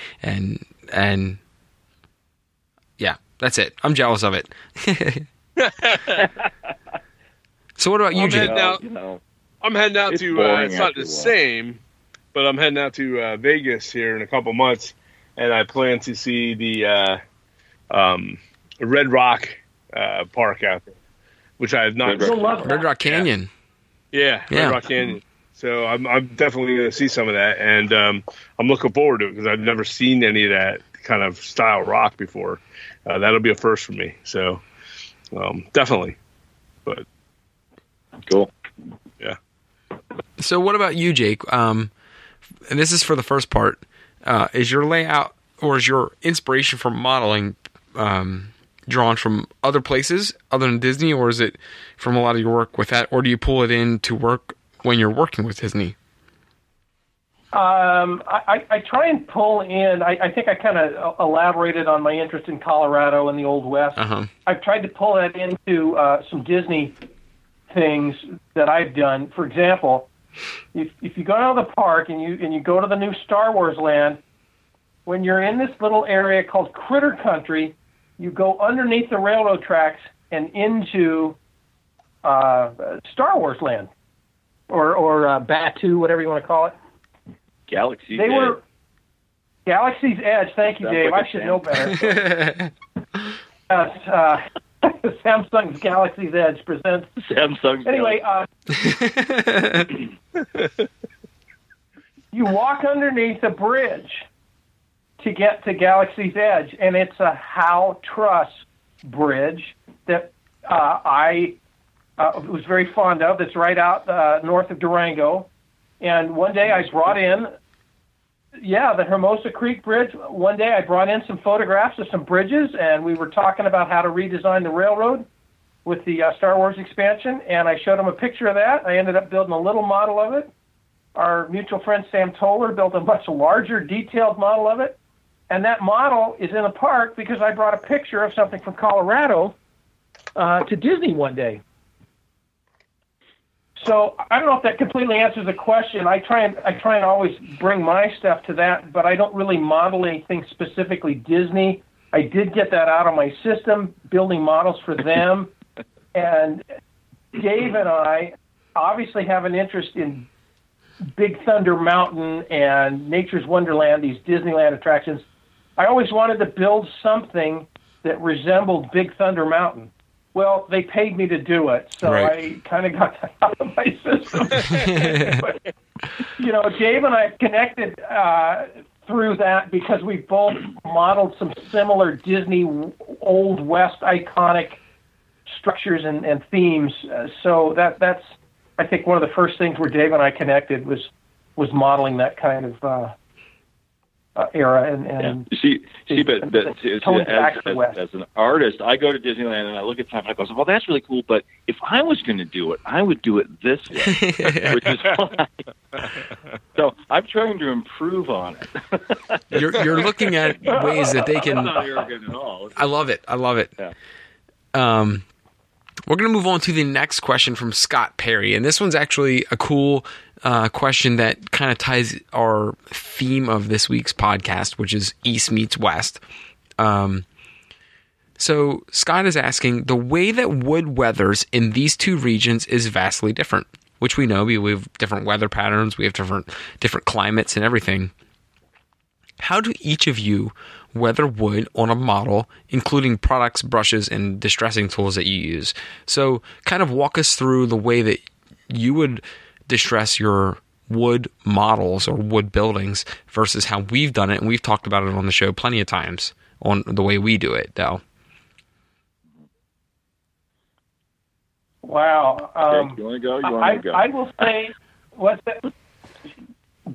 yeah, that's it. I'm jealous of it. So what about you, Jake? I'm heading out to, it's not the same, but I'm heading out to Vegas here in a couple months, and I plan to see the Red Rock Park out there, which I have not. Red Rock Canyon. Yeah. Red Rock Canyon. So I'm definitely going to see some of that, and I'm looking forward to it because I've never seen any of that kind of style rock before. That'll be a first for me. So definitely, but cool. Yeah. So what about you, Jake? And this is for the first part. Is your layout or is your inspiration for modeling drawn from other places other than Disney, or is it from a lot of your work with that, or do you pull it in to work when you're working with Disney? I try and pull in, I think I kind of elaborated on my interest in Colorado and the Old West. Uh-huh. I've tried to pull that into some Disney things that I've done. For example, if you go out of the park and you go to the new Star Wars land, when you're in this little area called Critter Country, you go underneath the railroad tracks and into Star Wars land. Or Batuu, whatever you want to call it. Galaxy's Edge. They were Galaxy's Edge. Thank you, Dave. I should know better. Samsung's Galaxy's Edge presents. Samsung's anyway. You walk underneath a bridge to get to Galaxy's Edge, and it's a Howe Truss bridge that I was very fond of. That's right out north of Durango. And one day I brought in, the Hermosa Creek Bridge. One day I brought in some photographs of some bridges, and we were talking about how to redesign the railroad with the Star Wars expansion. And I showed them a picture of that. I ended up building a little model of it. Our mutual friend Sam Toller built a much larger, detailed model of it. And that model is in the park because I brought a picture of something from Colorado to Disney one day. So I don't know if that completely answers the question. I try and always bring my stuff to that, but I don't really model anything specifically Disney. I did get that out of my system, building models for them. And Dave and I obviously have an interest in Big Thunder Mountain and Nature's Wonderland, these Disneyland attractions. I always wanted to build something that resembled Big Thunder Mountain. Well, they paid me to do it, so right. I kind of got that out of my system. But, you know, Dave and I connected through that because we both modeled some similar Disney Old West iconic structures and themes. So that's, I think, one of the first things where Dave and I connected was modeling that kind of era and as an artist, I go to Disneyland and I look at time and I go, well, that's really cool, but if I was going to do it, I would do it this way, which is why. So I'm trying to improve on it. You're looking at ways that they can. That's not arrogant at all. I love it. Yeah. We're going to move on to the next question from Scott Perry, and this one's actually a cool question that kind of ties our theme of this week's podcast, which is East meets West. So Scott is asking, the way that wood weathers in these two regions is vastly different, which we know. We have different weather patterns. We have different climates and everything. How do each of you weather wood on a model, including products, brushes, and distressing tools that you use? So kind of walk us through the way that you would distress your wood models or wood buildings versus how we've done it. And we've talked about it on the show plenty of times on the way we do it, though. Wow. Okay, you want to go? I will say, what's that?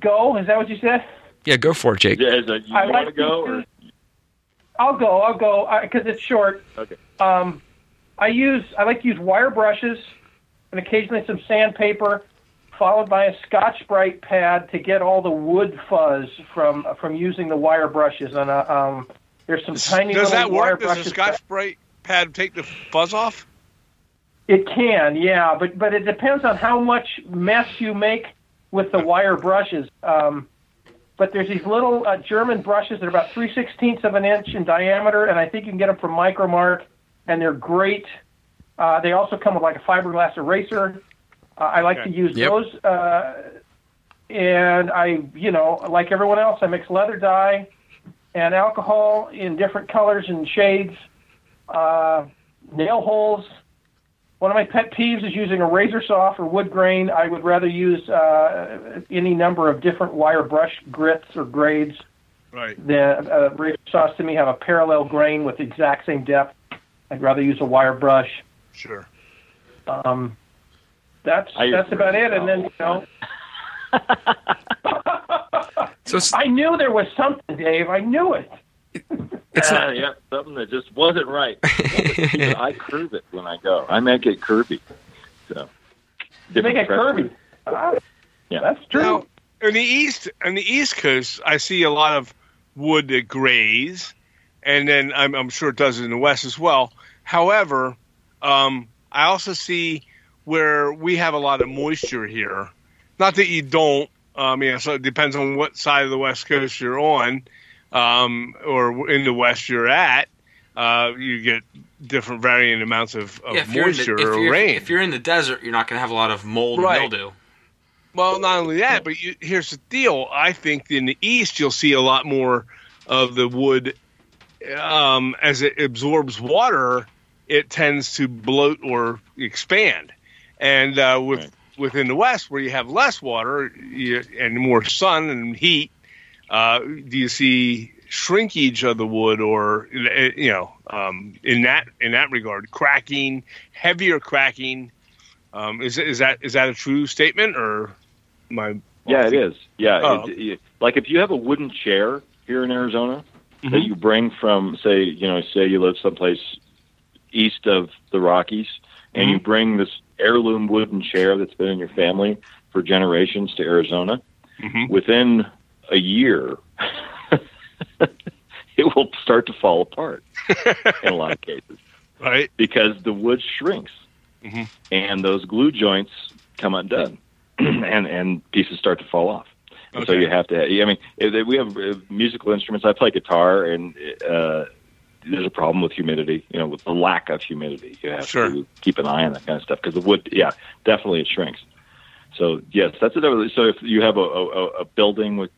Go? Is that what you said? Yeah, go for it, Jake. Yeah, you want to go? I'll go because it's short. Okay. I like to use wire brushes and occasionally some sandpaper, followed by a Scotch-Brite pad to get all the wood fuzz from using the wire brushes. And there's some tiny little wire brushes. Does the Scotch-Brite pad take the fuzz off? It can, yeah, but it depends on how much mess you make with the wire brushes. But there's these little German brushes that are about 3/16 of an inch in diameter, and I think you can get them from Micromark, and they're great. They also come with like a fiberglass eraser. I like to use those. And I, like everyone else, I mix leather dye and alcohol in different colors and shades, nail holes. One of my pet peeves is using a razor saw for wood grain. I would rather use any number of different wire brush grits or grades. Right. The razor saws to me have a parallel grain with the exact same depth. I'd rather use a wire brush. Sure. That's about it. And then I knew there was something, Dave. I knew it. Something that just wasn't right. I curve it when I go. I make it curvy. So make it curvy. Yeah, that's true. Now, in the East Coast, I see a lot of wood that grays, and then I'm sure it does it in the West as well. However, I also see where we have a lot of moisture here. Not that you don't. So it depends on what side of the West Coast you're on. Or in the West you're at, you get different varying amounts of moisture or rain. If you're in the desert, you're not going to have a lot of mold and mildew. Well, not only that, but here's the deal. I think in the East you'll see a lot more of the wood as it absorbs water. It tends to bloat or expand. And within the West where you have less water and more sun and heat, do you see shrinkage of the wood, or in that regard, cracking, heavier cracking? Is that a true statement, or my? Yeah, it is. Yeah, like if you have a wooden chair here in Arizona that you bring from, say you live someplace east of the Rockies, and you bring this heirloom wooden chair that's been in your family for generations to Arizona, within a year, it will start to fall apart in a lot of cases, right? Because the wood shrinks and those glue joints come undone and pieces start to fall off. Okay. And so you have to, we have musical instruments. I play guitar, and there's a problem with humidity, with the lack of humidity. You have to keep an eye on that kind of stuff because the wood, definitely it shrinks. So yes, that's another. So if you have a building with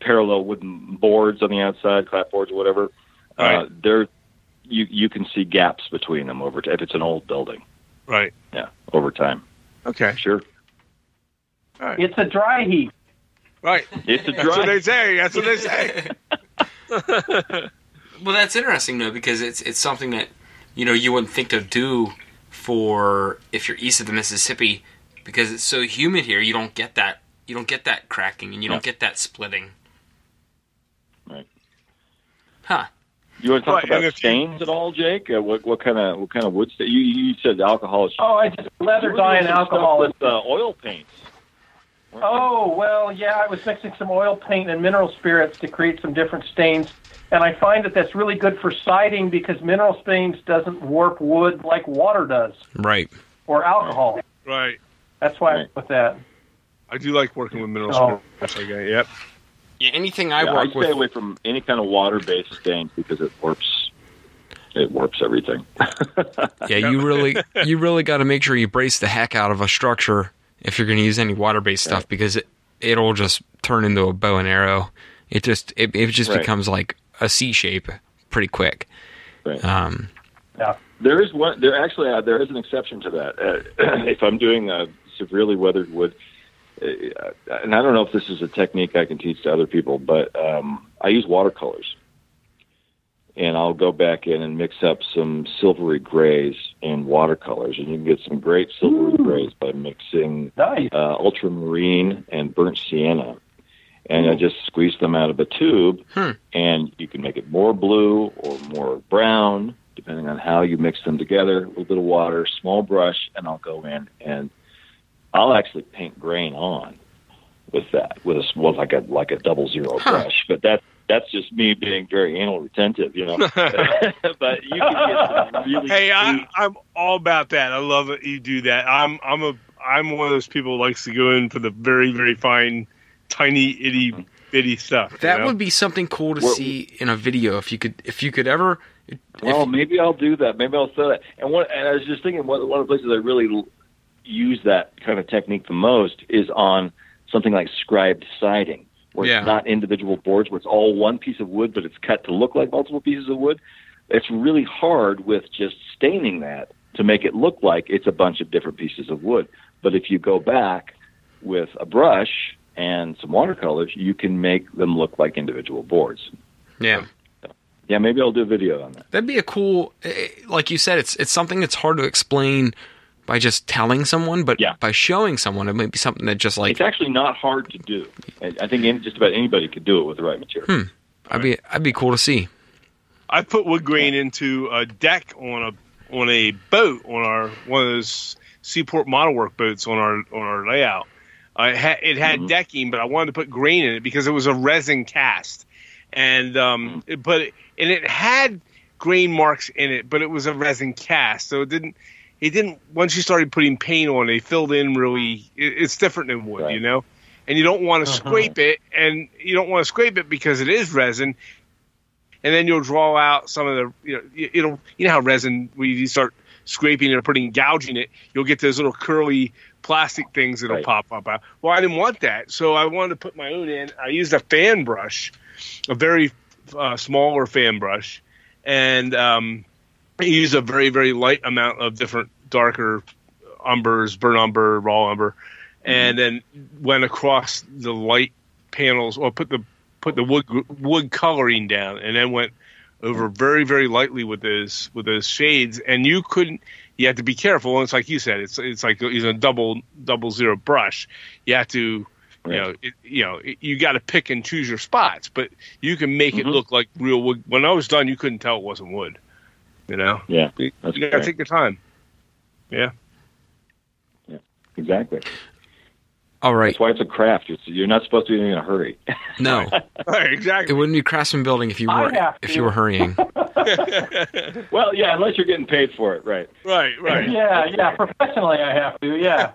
parallel wooden boards on the outside, clapboards or whatever, there you can see gaps between them over time if it's an old building. Right. Yeah. Over time. Okay. Sure. All right. It's a dry heat. Right. It's a dry. That's what they say. Well, that's interesting though, because it's something that you wouldn't think to do for if you're east of the Mississippi. Because it's so humid here, you don't get that. You don't get that cracking, and you don't get that splitting. Right. Huh. You want to talk about stains at all, Jake? What kind of wood stain? You said alcohol. I just leather dye and alcohol with oil paints. I was mixing some oil paint and mineral spirits to create some different stains, and I find that's really good for siding because mineral stains doesn't warp wood like water does. Right. Or alcohol. Right. That's why I'm with that. I do like working with mineral spirits. Yep. anything I work with. I stay away from any kind of water-based stains because it warps. It warps everything. Yeah, you really got to make sure you brace the heck out of a structure if you're going to use any water-based stuff, because it'll just turn into a bow and arrow. It just becomes like a C shape pretty quick. Right. There is an exception to that. If I'm doing a severely weathered wood, and I don't know if this is a technique I can teach to other people, but I use watercolors. And I'll go back in and mix up some silvery grays in watercolors. And you can get some great silvery grays by mixing ultramarine and burnt sienna. And I just squeeze them out of a tube, and you can make it more blue or more brown, depending on how you mix them together. A little bit of water, small brush, and I'll go in and I'll actually paint grain on with that, with a like a 0 brush. But that's just me being very anal retentive, you know. But you can get some really. Hey, I'm all about that. I love that you do that. I'm one of those people who likes to go in for the very, very fine, tiny, itty bitty stuff. That would be something cool to see in a video if you could ever. Maybe I'll do that. Maybe I'll sell that. And I was just thinking, one of the places I really use that kind of technique the most is on something like scribed siding, where it's not individual boards, where it's all one piece of wood, but it's cut to look like multiple pieces of wood. It's really hard with just staining that to make it look like it's a bunch of different pieces of wood. But if you go back with a brush and some watercolors, you can make them look like individual boards. Yeah. Yeah, maybe I'll do a video on that. That'd be a cool, like you said, it's something that's hard to explain by just telling someone, but by showing someone, it might be something that just like... It's actually not hard to do. I think just about anybody could do it with the right material. I'd be cool to see. I put wood grain into a deck on a boat, one of those Seaport model work boats on our layout. It had decking, but I wanted to put grain in it because it was a resin cast. And it had grain marks in it, but it was a resin cast, so it didn't. Once you started putting paint on it, it filled in really. It's different than wood, you know. And you don't want to scrape it, because it is resin. And then you'll draw out some of the, you know how resin, when you start scraping and putting gouging it, you'll get those little curly plastic things that'll pop out. Well, I didn't want that, so I wanted to put my own in. I used a fan brush. A very smaller fan brush, and I use a very, very light amount of different darker umbers, burnt umber, raw umber, and then went across the light panels, or put the wood coloring down, and then went over very, very lightly with those shades. And you couldn't. You had to be careful. And it's like you said, it's like using a double 0 brush. You have to. You got to pick and choose your spots, but you can make it look like real wood. When I was done, you couldn't tell it wasn't wood. You know? Yeah. You got to take your time. Yeah. Yeah, exactly. All right. That's why it's a craft. You're not supposed to be in a hurry. No. Right, exactly. It wouldn't be craftsman building if you were hurrying. Well, yeah, unless you're getting paid for it, right? Right. Yeah, professionally I have to, yeah.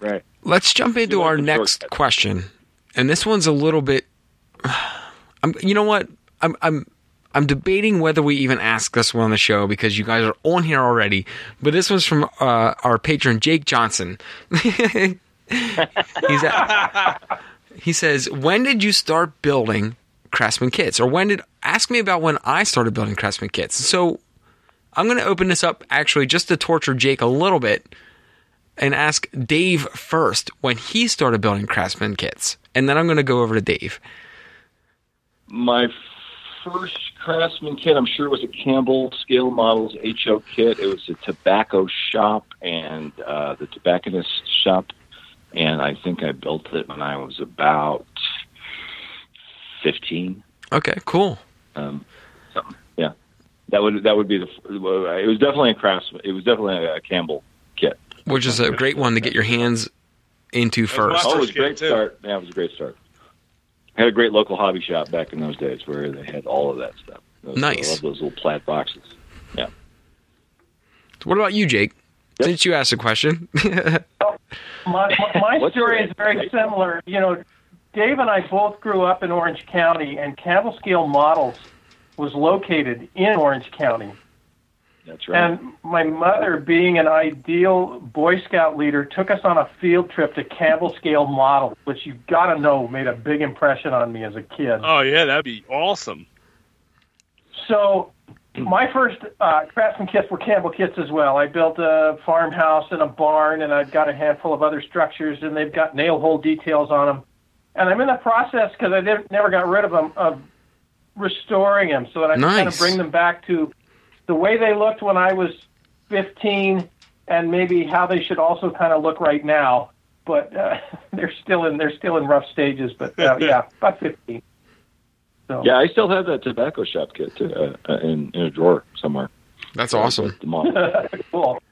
Right. Let's jump into our next question. And this one's a little bit I'm debating whether we even ask this one on the show because you guys are on here already, but this one's from our patron Jake Johnson. He says, "When did you start building Craftsman kits?" Or ask me about when I started building Craftsman kits. So I'm going to open this up actually just to torture Jake a little bit and ask Dave first when he started building Craftsman kits. And then I'm going to go over to Dave. My first Craftsman kit, I'm sure, was a Campbell Scale Models HO kit. It was a tobacco shop and the tobacconist shop. And I think I built it when I was about 15. Okay, cool. Yeah, that would be the. It was definitely a Craftsman. It was definitely a Campbell kit, which is a great one to get your hands into first. Oh, it was a great start. Yeah, it was a great start. I had a great local hobby shop back in those days where they had all of that stuff. Nice. I love those little plaid boxes. Yeah. So what about you, Jake? Yep. Since you asked the question, my story is very similar. You know. Dave and I both grew up in Orange County, and Campbell Scale Models was located in Orange County. That's right. And my mother, being an ideal Boy Scout leader, took us on a field trip to Campbell Scale Models, which you've got to know made a big impression on me as a kid. Oh, yeah, that'd be awesome. So my first craftsman kits were Campbell kits as well. I built a farmhouse and a barn, and I've got a handful of other structures, and they've got nail hole details on them. And I'm in the process, because I never got rid of them, of restoring them, so that I can kind of bring them back to the way they looked when I was 15, and maybe how they should also kind of look right now. But they're still in rough stages. But yeah, about 15. So. Yeah, I still have that tobacco shop kit too, in a drawer somewhere. That's awesome. Cool.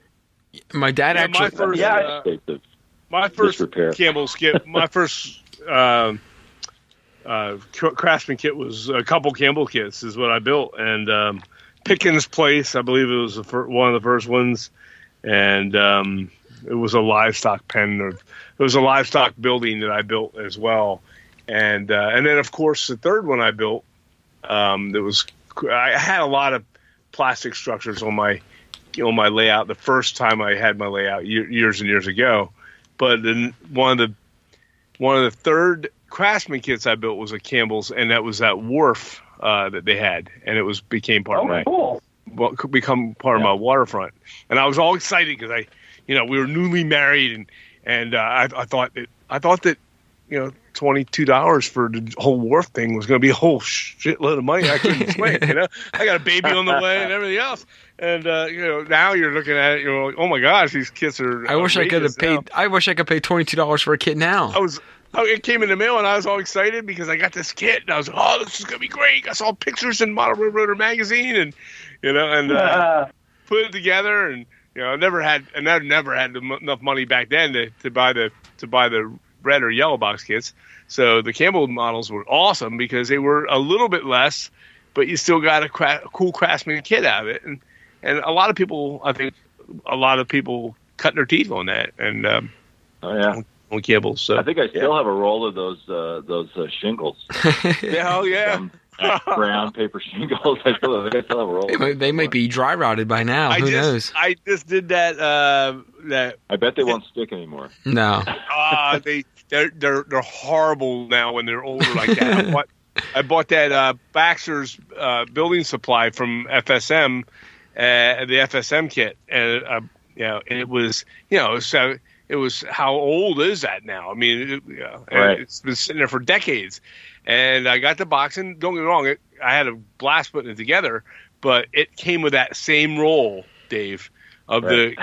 My dad actually. My first craftsman kit was a couple Campbell kits is what I built, and Pickens Place, I believe it was one of the first ones, and it was a livestock pen. It was a livestock building that I built as well. And then, of course, the third one I built, I had a lot of plastic structures on my layout the first time I had my layout years and years ago. But then one of the third craftsman kits I built was a Campbell's, and that was that wharf that they had, and it became part of my cool. Well, it could become part of my waterfront, and I was all excited because we were newly married, and I thought that. $22 for the whole wharf thing was going to be a whole shitload of money. I couldn't explain. I got a baby on the way and everything else. And now you're looking at it. You're like, oh my gosh, these kits are. I wish I could pay $22 for a kit now. It came in the mail and I was all excited because I got this kit and I was like, oh, this is going to be great. I saw pictures in Model Railroader Magazine and put it together and I never had enough money back then to buy the red or yellow box kits. So the Campbell models were awesome because they were a little bit less, but you still got a cool craftsman kit out of it. And I think a lot of people cut their teeth on that. And on Campbell. So I think I still have a roll of those shingles. Hell yeah. Brown paper shingles. I still have a roll. They might be dry rotted by now. Who knows? I just did that. I bet they won't stick anymore. No. They're horrible now when they're older like that. I bought that Baxter's building supply from FSM, the FSM kit, and it was. It was, how old is that now? I mean, it's been sitting there for decades. And I got the box, and don't get me wrong, I had a blast putting it together, but it came with that same roll, Dave, of the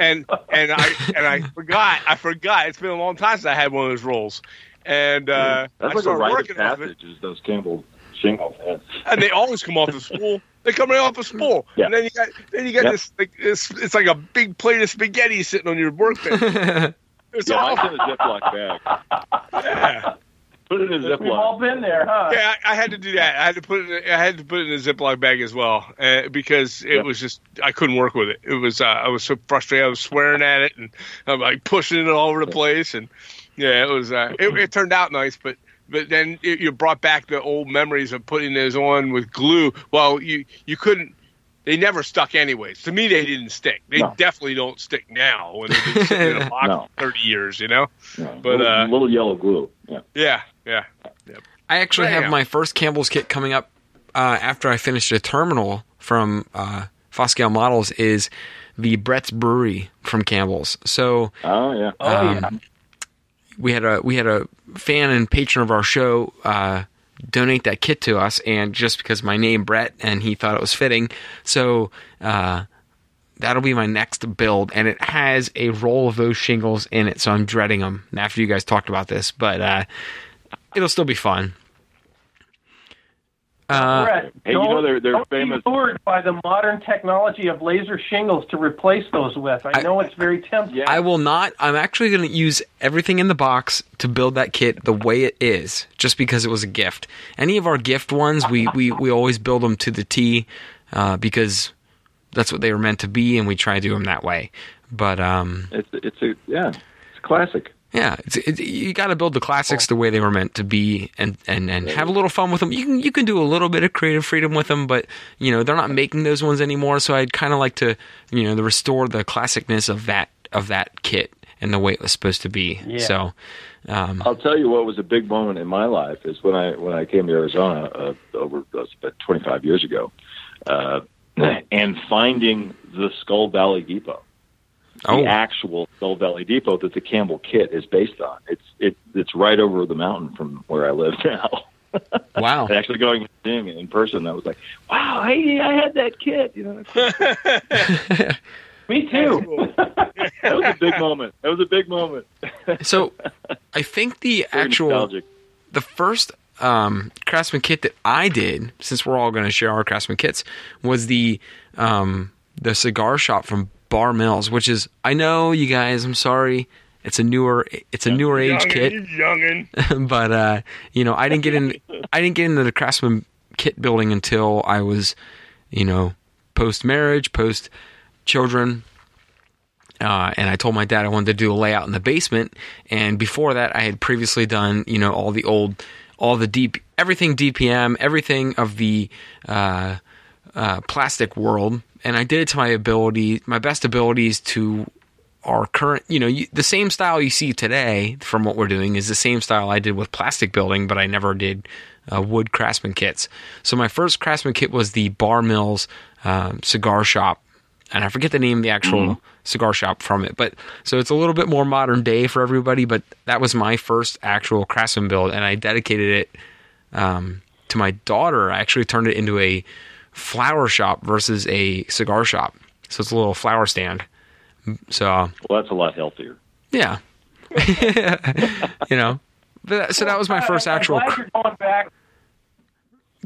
and I forgot. It's been a long time since I had one of those rolls, and that's I started like a working rite of passage is those Campbell shingles, and they always come off the spool. They come right off a spool, yeah. And then you got this. Like, it's like a big plate of spaghetti sitting on your workbench. It's awful. In a Ziploc bag. Yeah. Put it in a Ziploc. We've all been there, huh? Yeah, I had to do that. I had to put it in a Ziploc bag as well, because it was just I couldn't work with it. It was I was so frustrated. I was swearing at it, and I'm like pushing it all over the place, and it was. It turned out nice, but. But then you brought back the old memories of putting those on with glue. Well, you couldn't. They never stuck anyways. To me, they didn't stick. They definitely don't stick now when they've been sitting in a box for 30 years, No. But little yellow glue. Yeah. I actually have my first Campbell's kit coming up after I finished a terminal from Foscale Models is the Brett's Brewery from Campbell's. So. Oh, yeah. We had a fan and patron of our show donate that kit to us, and just because my name Brett, and he thought it was fitting, so that'll be my next build, and it has a roll of those shingles in it, so I'm dreading them. And after you guys talked about this, but it'll still be fun. Brett, they're famous. Be lured by the modern technology of laser shingles to replace those with. I know it's very tempting. Yeah. I will not. I'm actually going to use everything in the box to build that kit the way it is, just because it was a gift. Any of our gift ones, we always build them to the T because that's what they were meant to be, and we try to do them that way. But it's a classic. Yeah, you got to build the classics the way they were meant to be, and have a little fun with them. You can do a little bit of creative freedom with them, but you know they're not making those ones anymore. So I'd kind of like to restore the classicness of that kit and the way it was supposed to be. Yeah. So I'll tell you what was a big moment in my life is when I came to Arizona about 25 years ago, and finding the Skull Valley Depot. The actual Skull Valley Depot that the Campbell kit is based on. It's right over the mountain from where I live now. Wow. Actually going and seeing it in person, I was like, wow, I had that kit. Me too. That was a big moment. So I think the first Craftsman kit that I did, since we're all going to share our Craftsman kits, was the cigar shop from Bar Mills, which is, I know you guys, I'm sorry, it's a newer age kit, but I didn't get into the Craftsman kit building until I was, post marriage, post children, and I told my dad I wanted to do a layout in the basement, and before that I had previously done everything DPM, everything of the plastic world. And I did it to my best abilities to our current, the same style you see today from what we're doing is the same style I did with plastic building, but I never did wood Craftsman kits. So my first Craftsman kit was the Bar Mills cigar shop. And I forget the name of the actual cigar shop from it. But so it's a little bit more modern day for everybody, but that was my first actual Craftsman build. And I dedicated it to my daughter. I actually turned it into a flower shop versus a cigar shop, so it's a little flower stand. So that's a lot healthier. Yeah, So that was my first actual. I'm glad you're going back.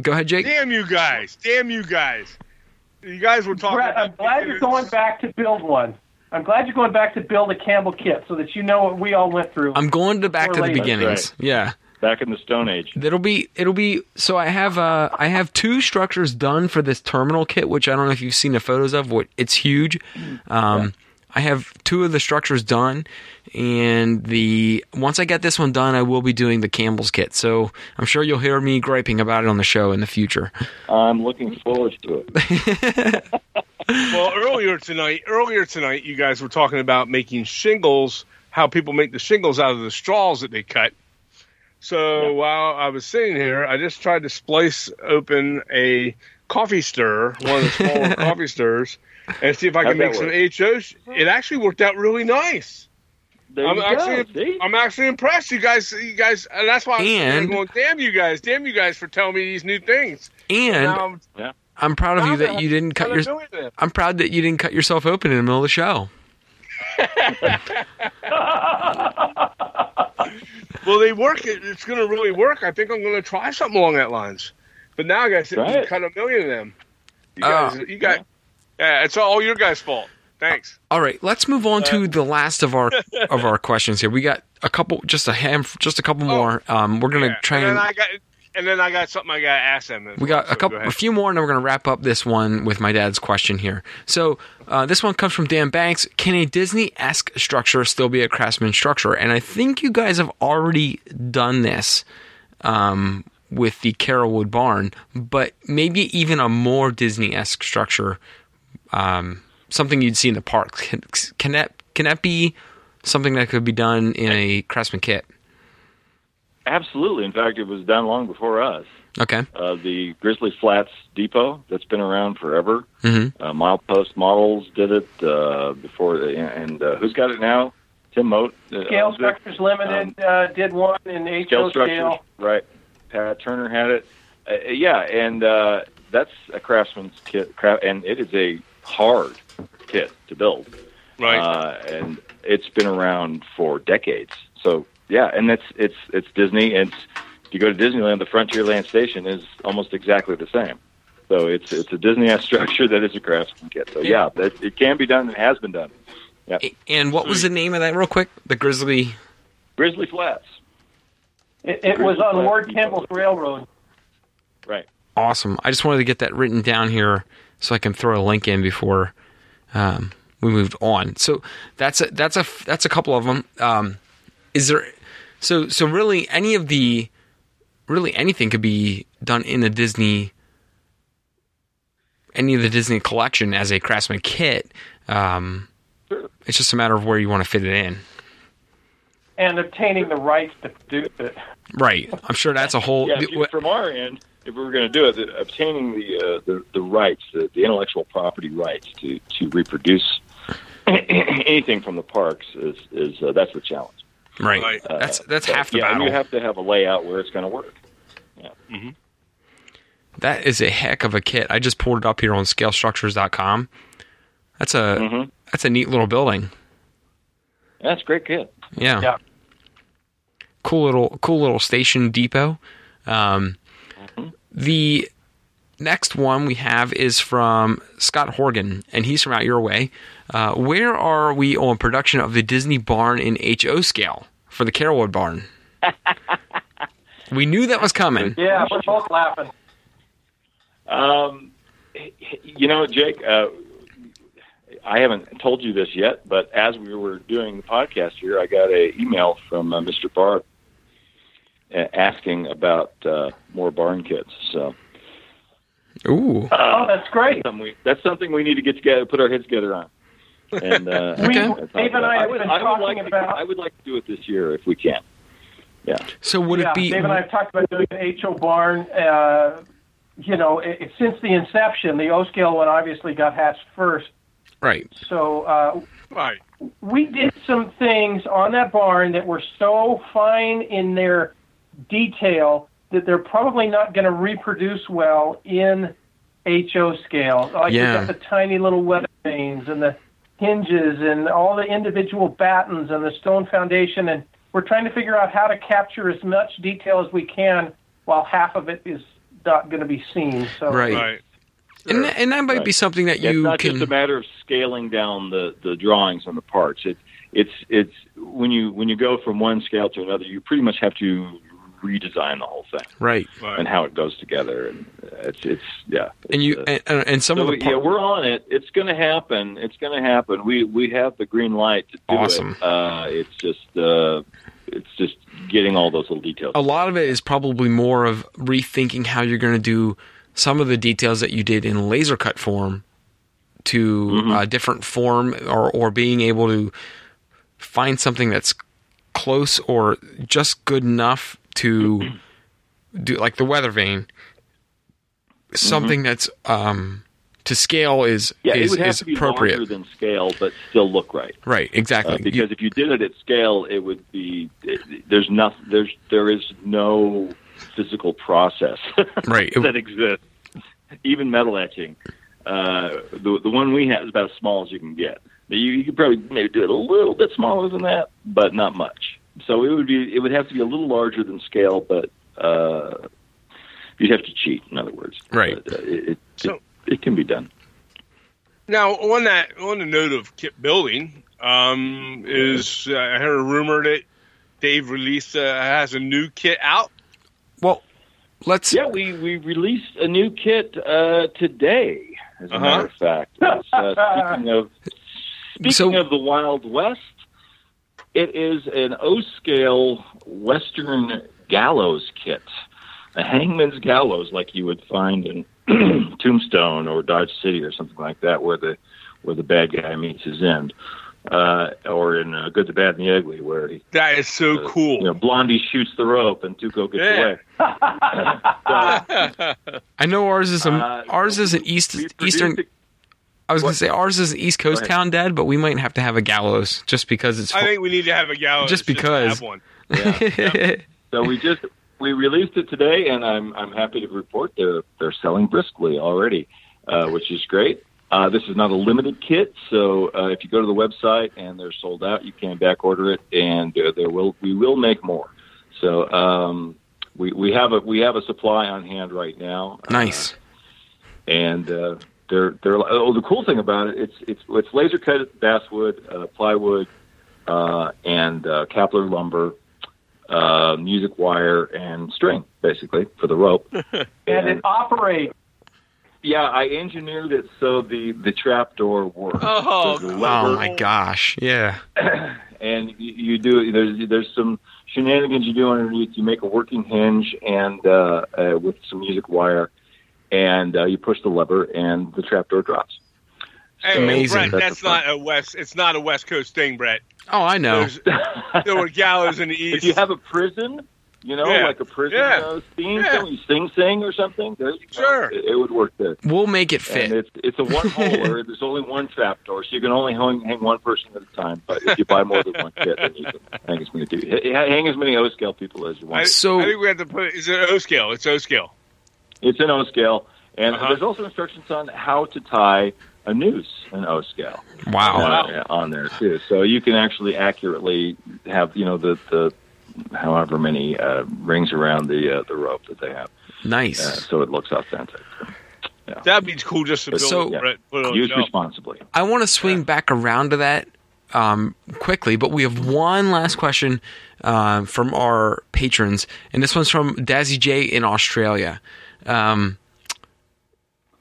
Go ahead, Jake. Damn you guys! You guys were talking. Brett, I'm glad you're going back to build one. I'm glad you're going back to build a Campbell kit, so that you know what we all went through. I'm going back to the beginnings. Right. Yeah. Back in the Stone Age. It'll be. So I have two structures done for this terminal kit, which I don't know if you've seen the photos of. It's huge. Yeah. I have two of the structures done, and once I get this one done, I will be doing the Campbell's kit. So I'm sure you'll hear me griping about it on the show in the future. I'm looking forward to it. Well, earlier tonight, you guys were talking about making shingles. How people make the shingles out of the straws that they cut. So while I was sitting here, I just tried to splice open a coffee stirrer, one of the smaller coffee stirrers, and see if I can make some HOs. It actually worked out really nice. I'm actually impressed, you guys, and that's why I'm going, damn you guys for telling me these new things. And I'm proud of you that you didn't cut I'm proud that you didn't cut yourself open in the middle of the show. Well, they work. It's going to really work. I think I'm going to try something along that lines. But now I guess you cut a million of them. You guys, it's all your guys' fault. Thanks. All right, let's move on to the last of our questions here. We got a couple, just a couple more. We're going to try and. And then I got something I got to ask them. We got a few more, and then we're going to wrap up this one with my dad's question here. So this one comes from Dan Banks. Can a Disney-esque structure still be a Craftsman structure? And I think you guys have already done this with the Carolwood Barn, but maybe even a more Disney-esque structure, something you'd see in the parks. Can that be something that could be done in a Craftsman kit? Absolutely. In fact, it was done long before us. Okay. The Grizzly Flats Depot that's been around forever. Mm-hmm. Milepost Models did it before, and who's got it now? Tim Moat. Scale Structures Limited did one in HO Scale. Right. Pat Turner had it. And that's a Craftsman's kit, and it is a hard kit to build. Right. And it's been around for decades. So. Yeah, and it's Disney. And if you go to Disneyland, the Frontierland Station is almost exactly the same. So it's a Disney-esque structure that is a Craftsman kit. So it can be done and has been done. Yeah. And what was the name of that real quick? The Grizzly Flats. It was on Lord Campbell's Railroad. Right. Awesome. I just wanted to get that written down here so I can throw a link in before we moved on. So that's a couple of them. is there, so really any of the, really anything could be done in a Disney, any of the Disney collection as a Craftsman kit. It's just a matter of where you want to fit it in. And obtaining the rights to produce it. Right. I'm sure that's a whole... from our end, if we were going to do it, obtaining the rights, the intellectual property rights to reproduce anything from the parks is that's the challenge. Right. That's half the battle. You have to have a layout where it's going to work. Yeah. Mm-hmm. That is a heck of a kit. I just pulled it up here on scalestructures.com. That's a neat little building. That's a great kit. Yeah. Cool little station depot. The next one we have is from Scott Horgan, and he's from out your way. Where are we on production of the Disney barn in HO scale for the Carolwood barn? We knew that was coming. Yeah, we're both laughing. Jake, I haven't told you this yet, but as we were doing the podcast here, I got an email from Mr. Barr asking about more barn kits. So, ooh, that's great. That's something we need to get together, put our heads together on. And I would like to do it this year if we can. Yeah. So would it be? Dave and I have talked about doing an HO barn. Since the inception, the O scale one obviously got hatched first. Right. So we did some things on that barn that were so fine in their detail that they're probably not going to reproduce well in HO scale. Like you got the tiny little weather vanes and the hinges and all the individual battens and the stone foundation, and we're trying to figure out how to capture as much detail as we can while half of it is not going to be seen. So right. And that might be something that you can... It's not just a matter of scaling down the drawings on the parts. It's when you go from one scale to another, you pretty much have to redesign the whole thing, right? And how it goes together, and it's. We're on it. It's going to happen. We have the green light to do it. It's just getting all those little details. A lot of it is probably more of rethinking how you're going to do some of the details that you did in laser cut form to a different form, or being able to find something that's close or just good enough to do, like the weather vane, something that's to scale is appropriate. It would have to be larger than scale, but still look right. Right, exactly. Because if you did it at scale, it would be there is no physical process that exists. Even metal etching, the one we have is about as small as you can get. You could probably maybe do it a little bit smaller than that, but not much. So it would have to be a little larger than scale, but you'd have to cheat. In other words, right? It can be done. Now, on the note of kit building, I heard a rumor that Dave released has a new kit out. Well, let's... Yeah, we released a new kit today, as a matter of fact. Speaking of the Wild West, it is an O-scale Western gallows kit, a hangman's gallows like you would find in Tombstone or Dodge City or something like that, where the bad guy meets his end. Or in Good, the Bad, and the Ugly, where that is so cool. Blondie shoots the rope and Tuco gets away. I know ours is an East Coast town, Dad, but we might have to have a gallows just because it's. I think we need to have a gallows just because. Have one. Yeah. Yep. So we released it today, and I'm happy to report they're selling briskly already, which is great. This is not a limited kit, so if you go to the website and they're sold out, you can back order it, and we will make more. So we have a supply on hand right now. Nice. The cool thing about it, it's laser cut basswood, plywood, and Kevlar lumber, music wire, and string basically for the rope. and it operates. Yeah, I engineered it so the trapdoor works. Oh my gosh! Yeah, and you do. There's some shenanigans you do underneath. You make a working hinge and with some music wire, and you push the lever, and the trapdoor drops. So, amazing! Brett, that's not a West. It's not a West Coast thing, Brett. Oh, I know. There were gallows in the East. If you have a prison, like a prison theme, you sing or something. Sure, it would work there. We'll make it fit. And it's a one-holer. There's only one trapdoor, so you can only hang one person at a time. But if you buy more than one kit, then you can hang as many O-Scale people as you want. I think we have to put. Is it O-Scale? It's O-Scale. It's an O-Scale, and there's also instructions on how to tie a noose, an O scale. Wow. On there too, so you can actually accurately have the however many rings around the rope that they have. Nice. So it looks authentic. Yeah. That'd be cool. Just to build use responsibly. I want to swing back around to that quickly, but we have one last question from our patrons, and this one's from Dazzy J in Australia.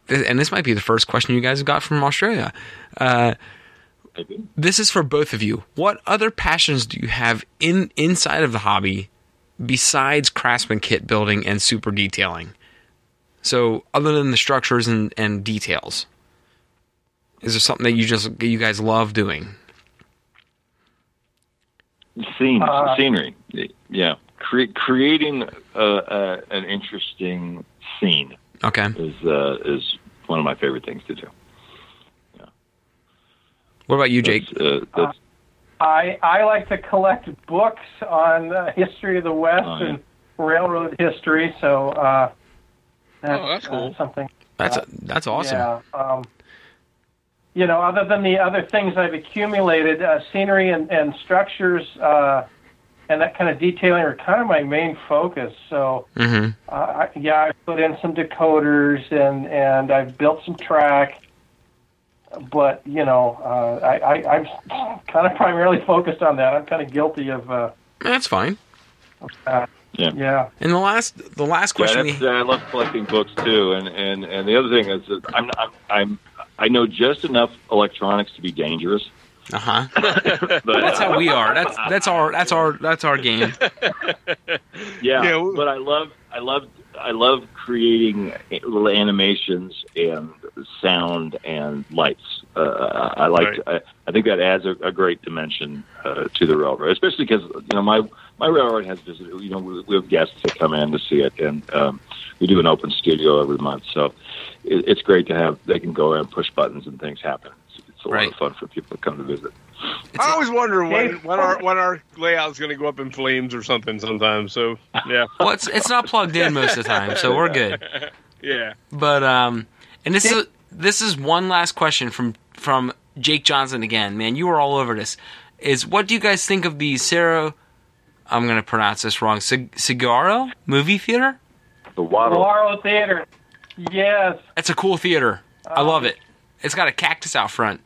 And this might be the first question you guys have got from Australia. This is for both of you. What other passions do you have inside of the hobby besides craftsman kit building and super detailing? So other than the structures and details, is there something that you guys love doing? Scenery. Yeah. Creating an interesting scene. Okay. Is one of my favorite things to do. Yeah. What about you, Jake? I like to collect books on the history of the West and railroad history. So that's cool. Something. That's awesome. Yeah. Other than the other things I've accumulated, scenery and structures. And that kind of detailing are kind of my main focus. So, I've put in some decoders and I've built some track. But, I'm kind of primarily focused on that. I'm kind of guilty of... that's fine. Yeah. And the last question... I love collecting books, too. And the other thing is that I know just enough electronics to be dangerous. But that's how we are. That's our game. Yeah, but I love creating little animations and sound and lights. I think that adds a great dimension to the railroad, especially because my railroad has visitors. We have guests that come in to see it, and we do an open studio every month. So it's great to have. They can go in and push buttons and things happen. It's a lot of fun for people to come to visit. I always wonder when our layout is going to go up in flames or something sometimes. So yeah, well, it's not plugged in most of the time, so we're good. Yeah, but and this is one last question from Jake Johnson again. Man, you were all over this. Is what do you guys think of the Cerro? I'm going to pronounce this wrong. Saguaro movie theater. The Saguaro Theater. Yes, it's a cool theater. I love it. It's got a cactus out front.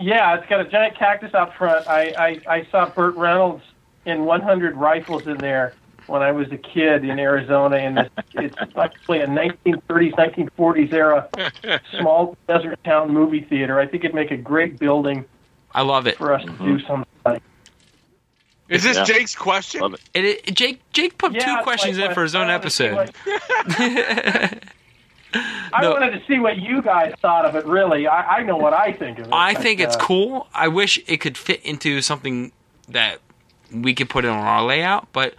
Yeah, it's got a giant cactus out front. I saw Burt Reynolds in 100 Rifles in there when I was a kid in Arizona, and it's actually a 1930s, 1940s era small desert town movie theater. I think it'd make a great building. I love it for us to do something. Is this Jake's question? Love it. Jake put two questions in for his own episode. I wanted to see what you guys thought of it, really. I know what I think of it. I think it's cool. I wish it could fit into something that we could put in on our layout, but,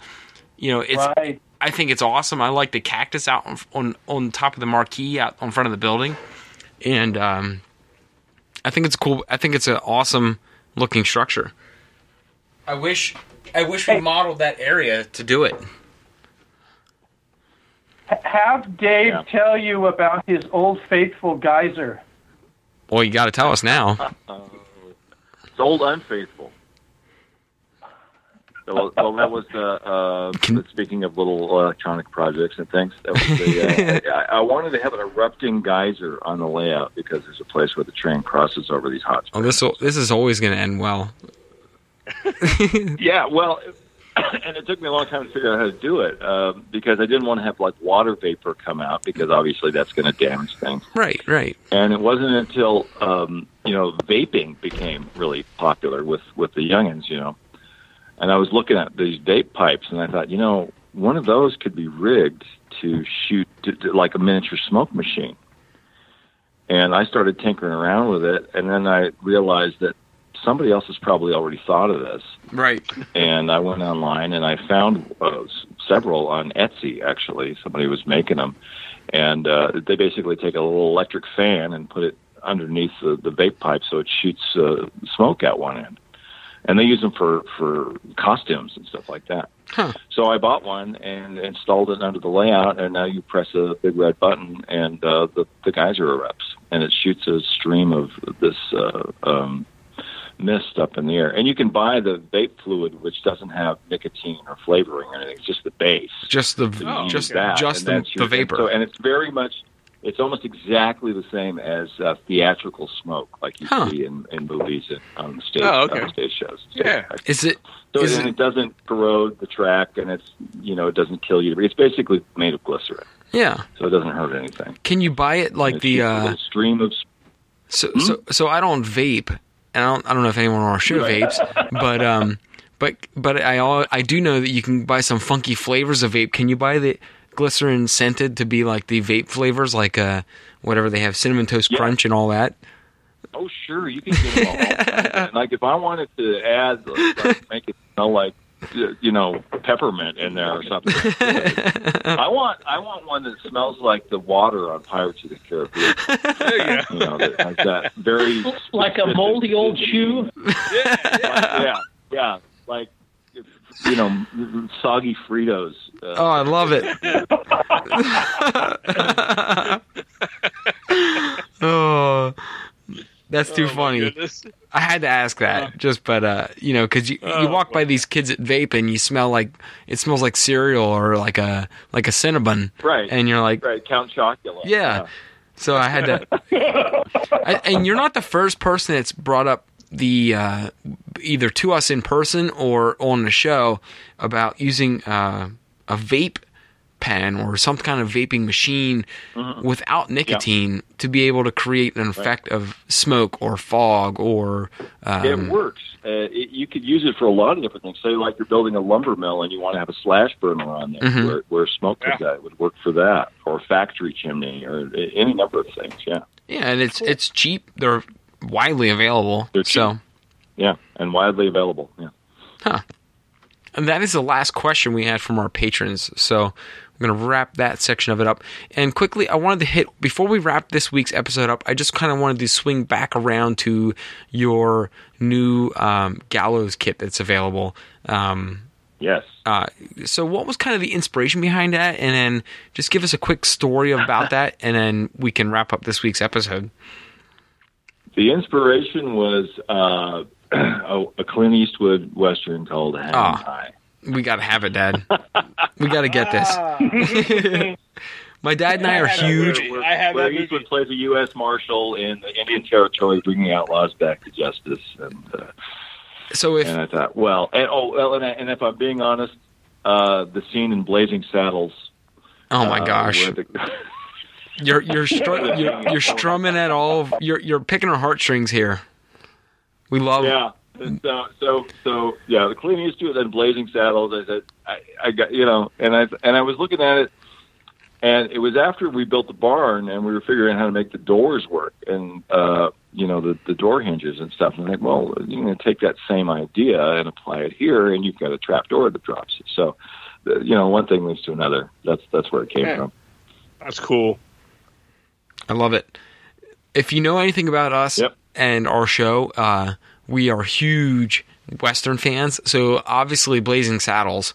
it's. Right. I think it's awesome. I like the cactus out on top of the marquee out in front of the building, and I think it's cool. I think it's an awesome-looking structure. I wish we modeled that area to do it. Have Dave tell you about his Old Faithful geyser. Well, you got to tell us now. It's Old Unfaithful. Well, that was speaking of little electronic projects and things. That was the, I wanted to have an erupting geyser on the layout because there's a place where the train crosses over these hot springs. Oh, this is always going to end well. Yeah, well... And it took me a long time to figure out how to do it because I didn't want to have like water vapor come out because obviously that's going to damage things. Right, right. And it wasn't until vaping became really popular with the youngins, you know. And I was looking at these vape pipes, and I thought, you know, one of those could be rigged to shoot to like a miniature smoke machine. And I started tinkering around with it, and then I realized that somebody else has probably already thought of this. Right. And I went online, and I found several on Etsy, actually. Somebody was making them. And they basically take a little electric fan and put it underneath the vape pipe so it shoots smoke at one end. And they use them for costumes and stuff like that. Huh. So I bought one and installed it under the layout, and now you press a big red button, and the geyser erupts, and it shoots a stream of this mist up in the air. And you can buy the vape fluid, which doesn't have nicotine or flavoring or anything; it's just the base, the vapor. So, and it's very much. It's almost exactly the same as theatrical smoke, like you see in movies and on the stage, on stage shows. Yeah, is it? So is it doesn't corrode the track, and it's it doesn't kill you. It's basically made of glycerin. Yeah, so it doesn't hurt anything. Can you buy it like the stream of? So I don't vape, and I don't know if anyone on our show vapes, but I do know that you can buy some funky flavors of vape. Can you buy the glycerin scented to be like the vape flavors, like whatever they have, Cinnamon Toast Crunch and all that? Oh, sure, you can get them all. And like if I wanted to add, make it smell like peppermint in there or something. I want one that smells like the water on Pirates of the Caribbean. There you go. That has that very like a moldy old shoe. Yeah, yeah. Like. Soggy Fritos. Oh, I love it. Oh, that's too funny. Goodness. I had to ask that because you walk by these kids at vape and you smell like it smells like cereal or like a Cinnabon. Right. And you're like Count Chocula. Yeah. So I had to. And you're not the first person that's brought up the either to us in person or on the show about using a vape pen or some kind of vaping machine without nicotine to be able to create an effect of smoke or fog or it works. You could use it for a lot of different things. Say like you're building a lumber mill and you want to have a slash burner on there where smoke like that would work for that, or a factory chimney, or any number of things. Yeah, and it's cheap. They're widely available. Huh. And that is the last question we had from our patrons, so I'm going to wrap that section of it up. And quickly, I wanted to hit, before we wrap this week's episode up, I just kind of wanted to swing back around to your new Gallows kit that's available. Yes. So what was kind of the inspiration behind that? And then just give us a quick story about that, and then we can wrap up this week's episode. The inspiration was a Clint Eastwood Western called Hang High. We got to have it, Dad. We got to get this. My dad and I are huge. Clint Eastwood plays a U.S. Marshal in the Indian Territory bringing outlaws back to justice. And, and I thought, if I'm being honest, the scene in Blazing Saddles. Oh, my gosh. You're strumming at all. You're picking our heartstrings here. We love it. Yeah. So yeah, the Clint Eastwood and Blazing Saddles. I said I got and I was looking at it, and it was after we built the barn and we were figuring out how to make the doors work and the door hinges and stuff. And I'm like, well, you're going to take that same idea and apply it here, and you've got a trap door that drops it. So one thing leads to another. That's where it came from. That's cool. I love it. If you know anything about us and our show, we are huge Western fans. So obviously Blazing Saddles,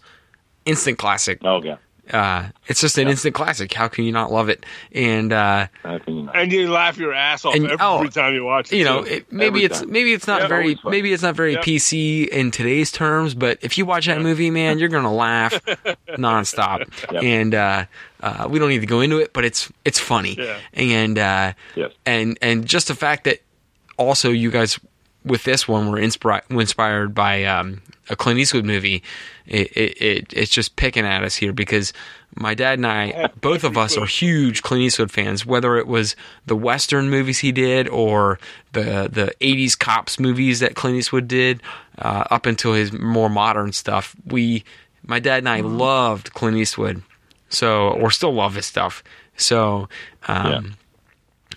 instant classic. Oh, yeah. It's just an instant classic. How can you not love it? And you laugh your ass off every time you watch it. Maybe it's not very PC in today's terms, but if you watch that movie, man, you're gonna laugh nonstop. And we don't need to go into it, but it's funny. And just the fact that also you guys with this one were inspired by a Clint Eastwood movie. It's just picking at us here because my dad and I, both of us, are huge Clint Eastwood fans. Whether it was the Western movies he did or the 80s cops movies that Clint Eastwood did, up until his more modern stuff, my dad and I loved Clint Eastwood, or still love his stuff. So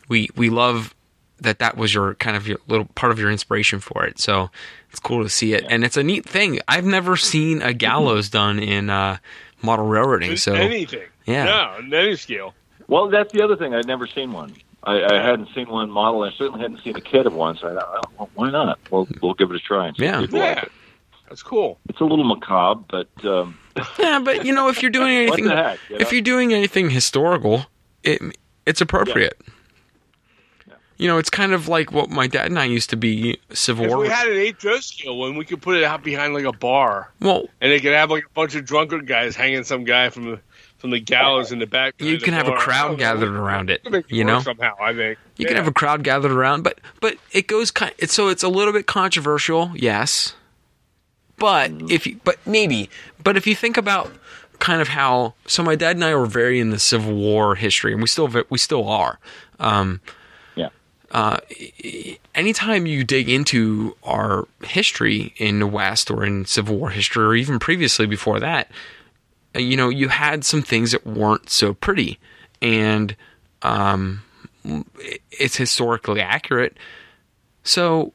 we love that was your kind of your little part of your inspiration for it. So it's cool to see it. Yeah. And it's a neat thing. I've never seen a gallows done in model railroading. So anything. Yeah. No, in any scale. Well, that's the other thing. I'd never seen one. I hadn't seen one model. I certainly hadn't seen a kit of one. So I thought, well, why not? We'll give it a try. And see if people like it. That's cool. It's a little macabre, but... yeah, but, if you're doing anything... what the heck, if you're doing anything historical, it's appropriate. Yeah. Yeah. It's kind of like what my dad and I used to be Civil War. If we had an 8 scale one, we could put it out behind, like, a bar. Well... and they could have, like, a bunch of drunkard guys hanging some guy from the gallows in the back. You can have a crowd gathered around it, somehow, I think. You can have a crowd gathered around, but it goes... so it's a little bit controversial, yes... But if you think about kind of how, so my dad and I were very in the Civil War history, and we still are. Anytime you dig into our history in the West or in Civil War history, or even previously before that, you had some things that weren't so pretty, and it's historically accurate. So.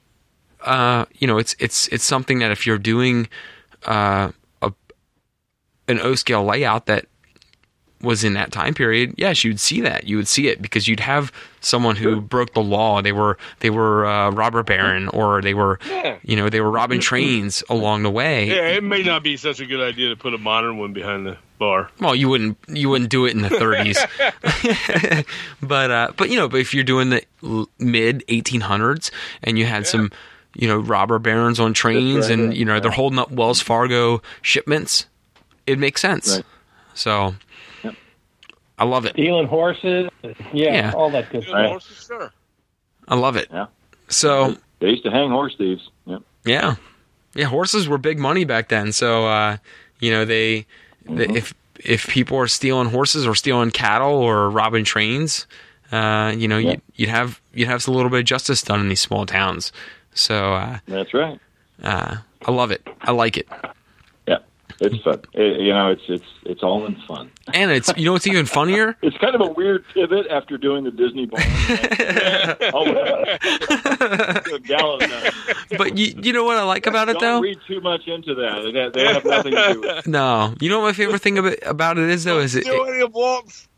It's something that if you're doing an O scale layout that was in that time period, yes, you'd see that. You would see it because you'd have someone who broke the law. They were robber baron, or they were they were robbing trains along the way. Yeah, it may not be such a good idea to put a modern one behind the bar. Well, you wouldn't do it in the 30s, but if you're doing the mid 1800s and you had some. Robber barons on trains, right, and they're holding up Wells Fargo shipments. It makes sense. Right. So, I love it. Stealing horses, all that good stuff. Stealing horses, sure. I love it. Yeah. So they used to hang horse thieves. Yep. Yeah, yeah. Horses were big money back then. So, if people are stealing horses or stealing cattle or robbing trains, you'd have a little bit of justice done in these small towns. So that's right. I love it. I like it. Yeah, it's fun. It's all in fun. And it's what's even funnier. It's kind of a weird pivot after doing the Disney Barn. But you know what I like about it though. Don't read too much into that. They have nothing to do with it. No, what my favorite thing about it is though is it.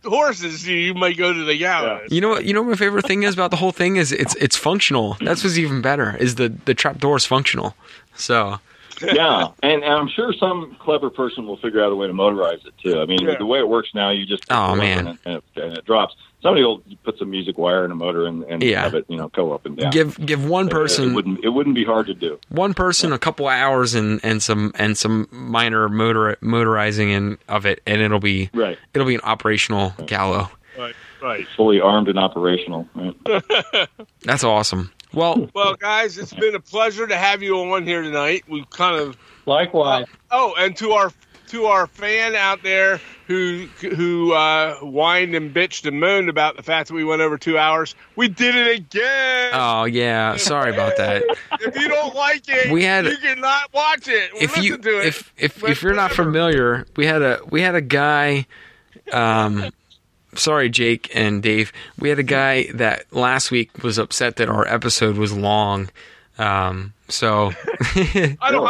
Horses, you might go to the gallows. Yeah. You know what my favorite thing is about the whole thing is it's functional. That's what's even better is the trap door is functional. So yeah, and I'm sure some clever person will figure out a way to motorize it too. I mean, the way it works now, you just it drops. Somebody will put some music wire in a motor and have it go up and down. Give one person it wouldn't be hard to do. One person a couple of hours and some minor motorizing of it, and it'll be right. It'll be an operational gallow. Right. Fully armed and operational. Right. That's awesome. Well, guys, it's been a pleasure to have you on here tonight. We kind of likewise. And to our fan out there who whined and bitched and moaned about the fact that we went over 2 hours, we did it again. Oh yeah, sorry about that. If you don't like it, you cannot watch it. If you're not familiar, we had a guy. Sorry, Jake and Dave. We had a guy that last week was upset that our episode was long. So I don't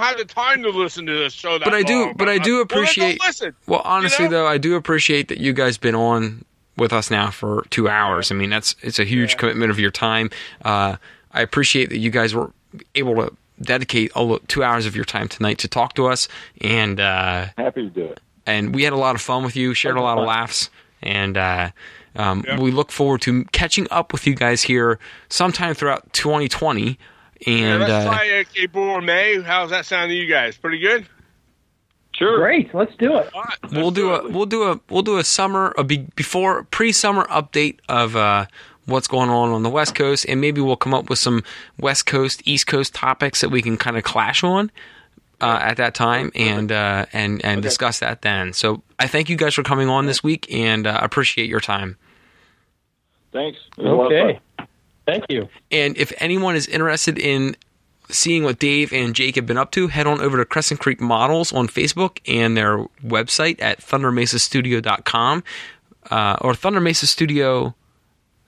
have the time to listen to this show. Well, honestly, though, I do appreciate that you guys been on with us now for 2 hours. I mean, it's a huge commitment of your time. I appreciate that you guys were able to dedicate 2 hours of your time tonight to talk to us, and happy to do it. And we had a lot of fun with you, shared a lot of laughs, and we look forward to catching up with you guys here sometime throughout 2020. And let's try April or May. How's that sound to you guys? Pretty good. Sure. Great. Let's do it. Right, we'll do a summer before pre-summer update of what's going on the West Coast, and maybe we'll come up with some West Coast, East Coast topics that we can kind of clash on at that time and discuss that then. So I thank you guys for coming on this week, and appreciate your time. Thanks. Okay. Thank you. And if anyone is interested in seeing what Dave and Jake have been up to, head on over to Crescent Creek Models on Facebook and their website at thundermesastudio.com or thundermesa.studio.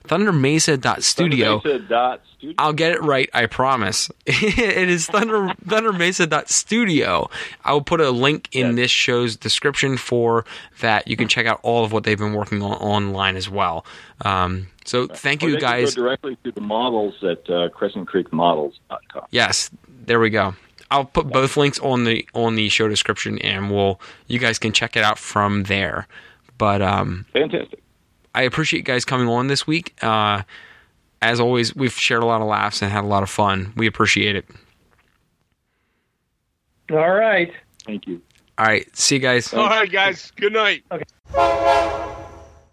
Thundermesa.studio. I'll get it right, I promise. It is thundermesa.studio. I will put a link in this show's description for that. You can check out all of what they've been working on online as well. So thank you guys. Go directly to the models at crescentcreekmodels.com. Yes, there we go. I'll put both links on the show description, and you guys can check it out from there. But fantastic. I appreciate you guys coming on this week. As always, we've shared a lot of laughs and had a lot of fun. We appreciate it. All right. Thank you. All right. See you guys. All right, guys. Good night. Okay.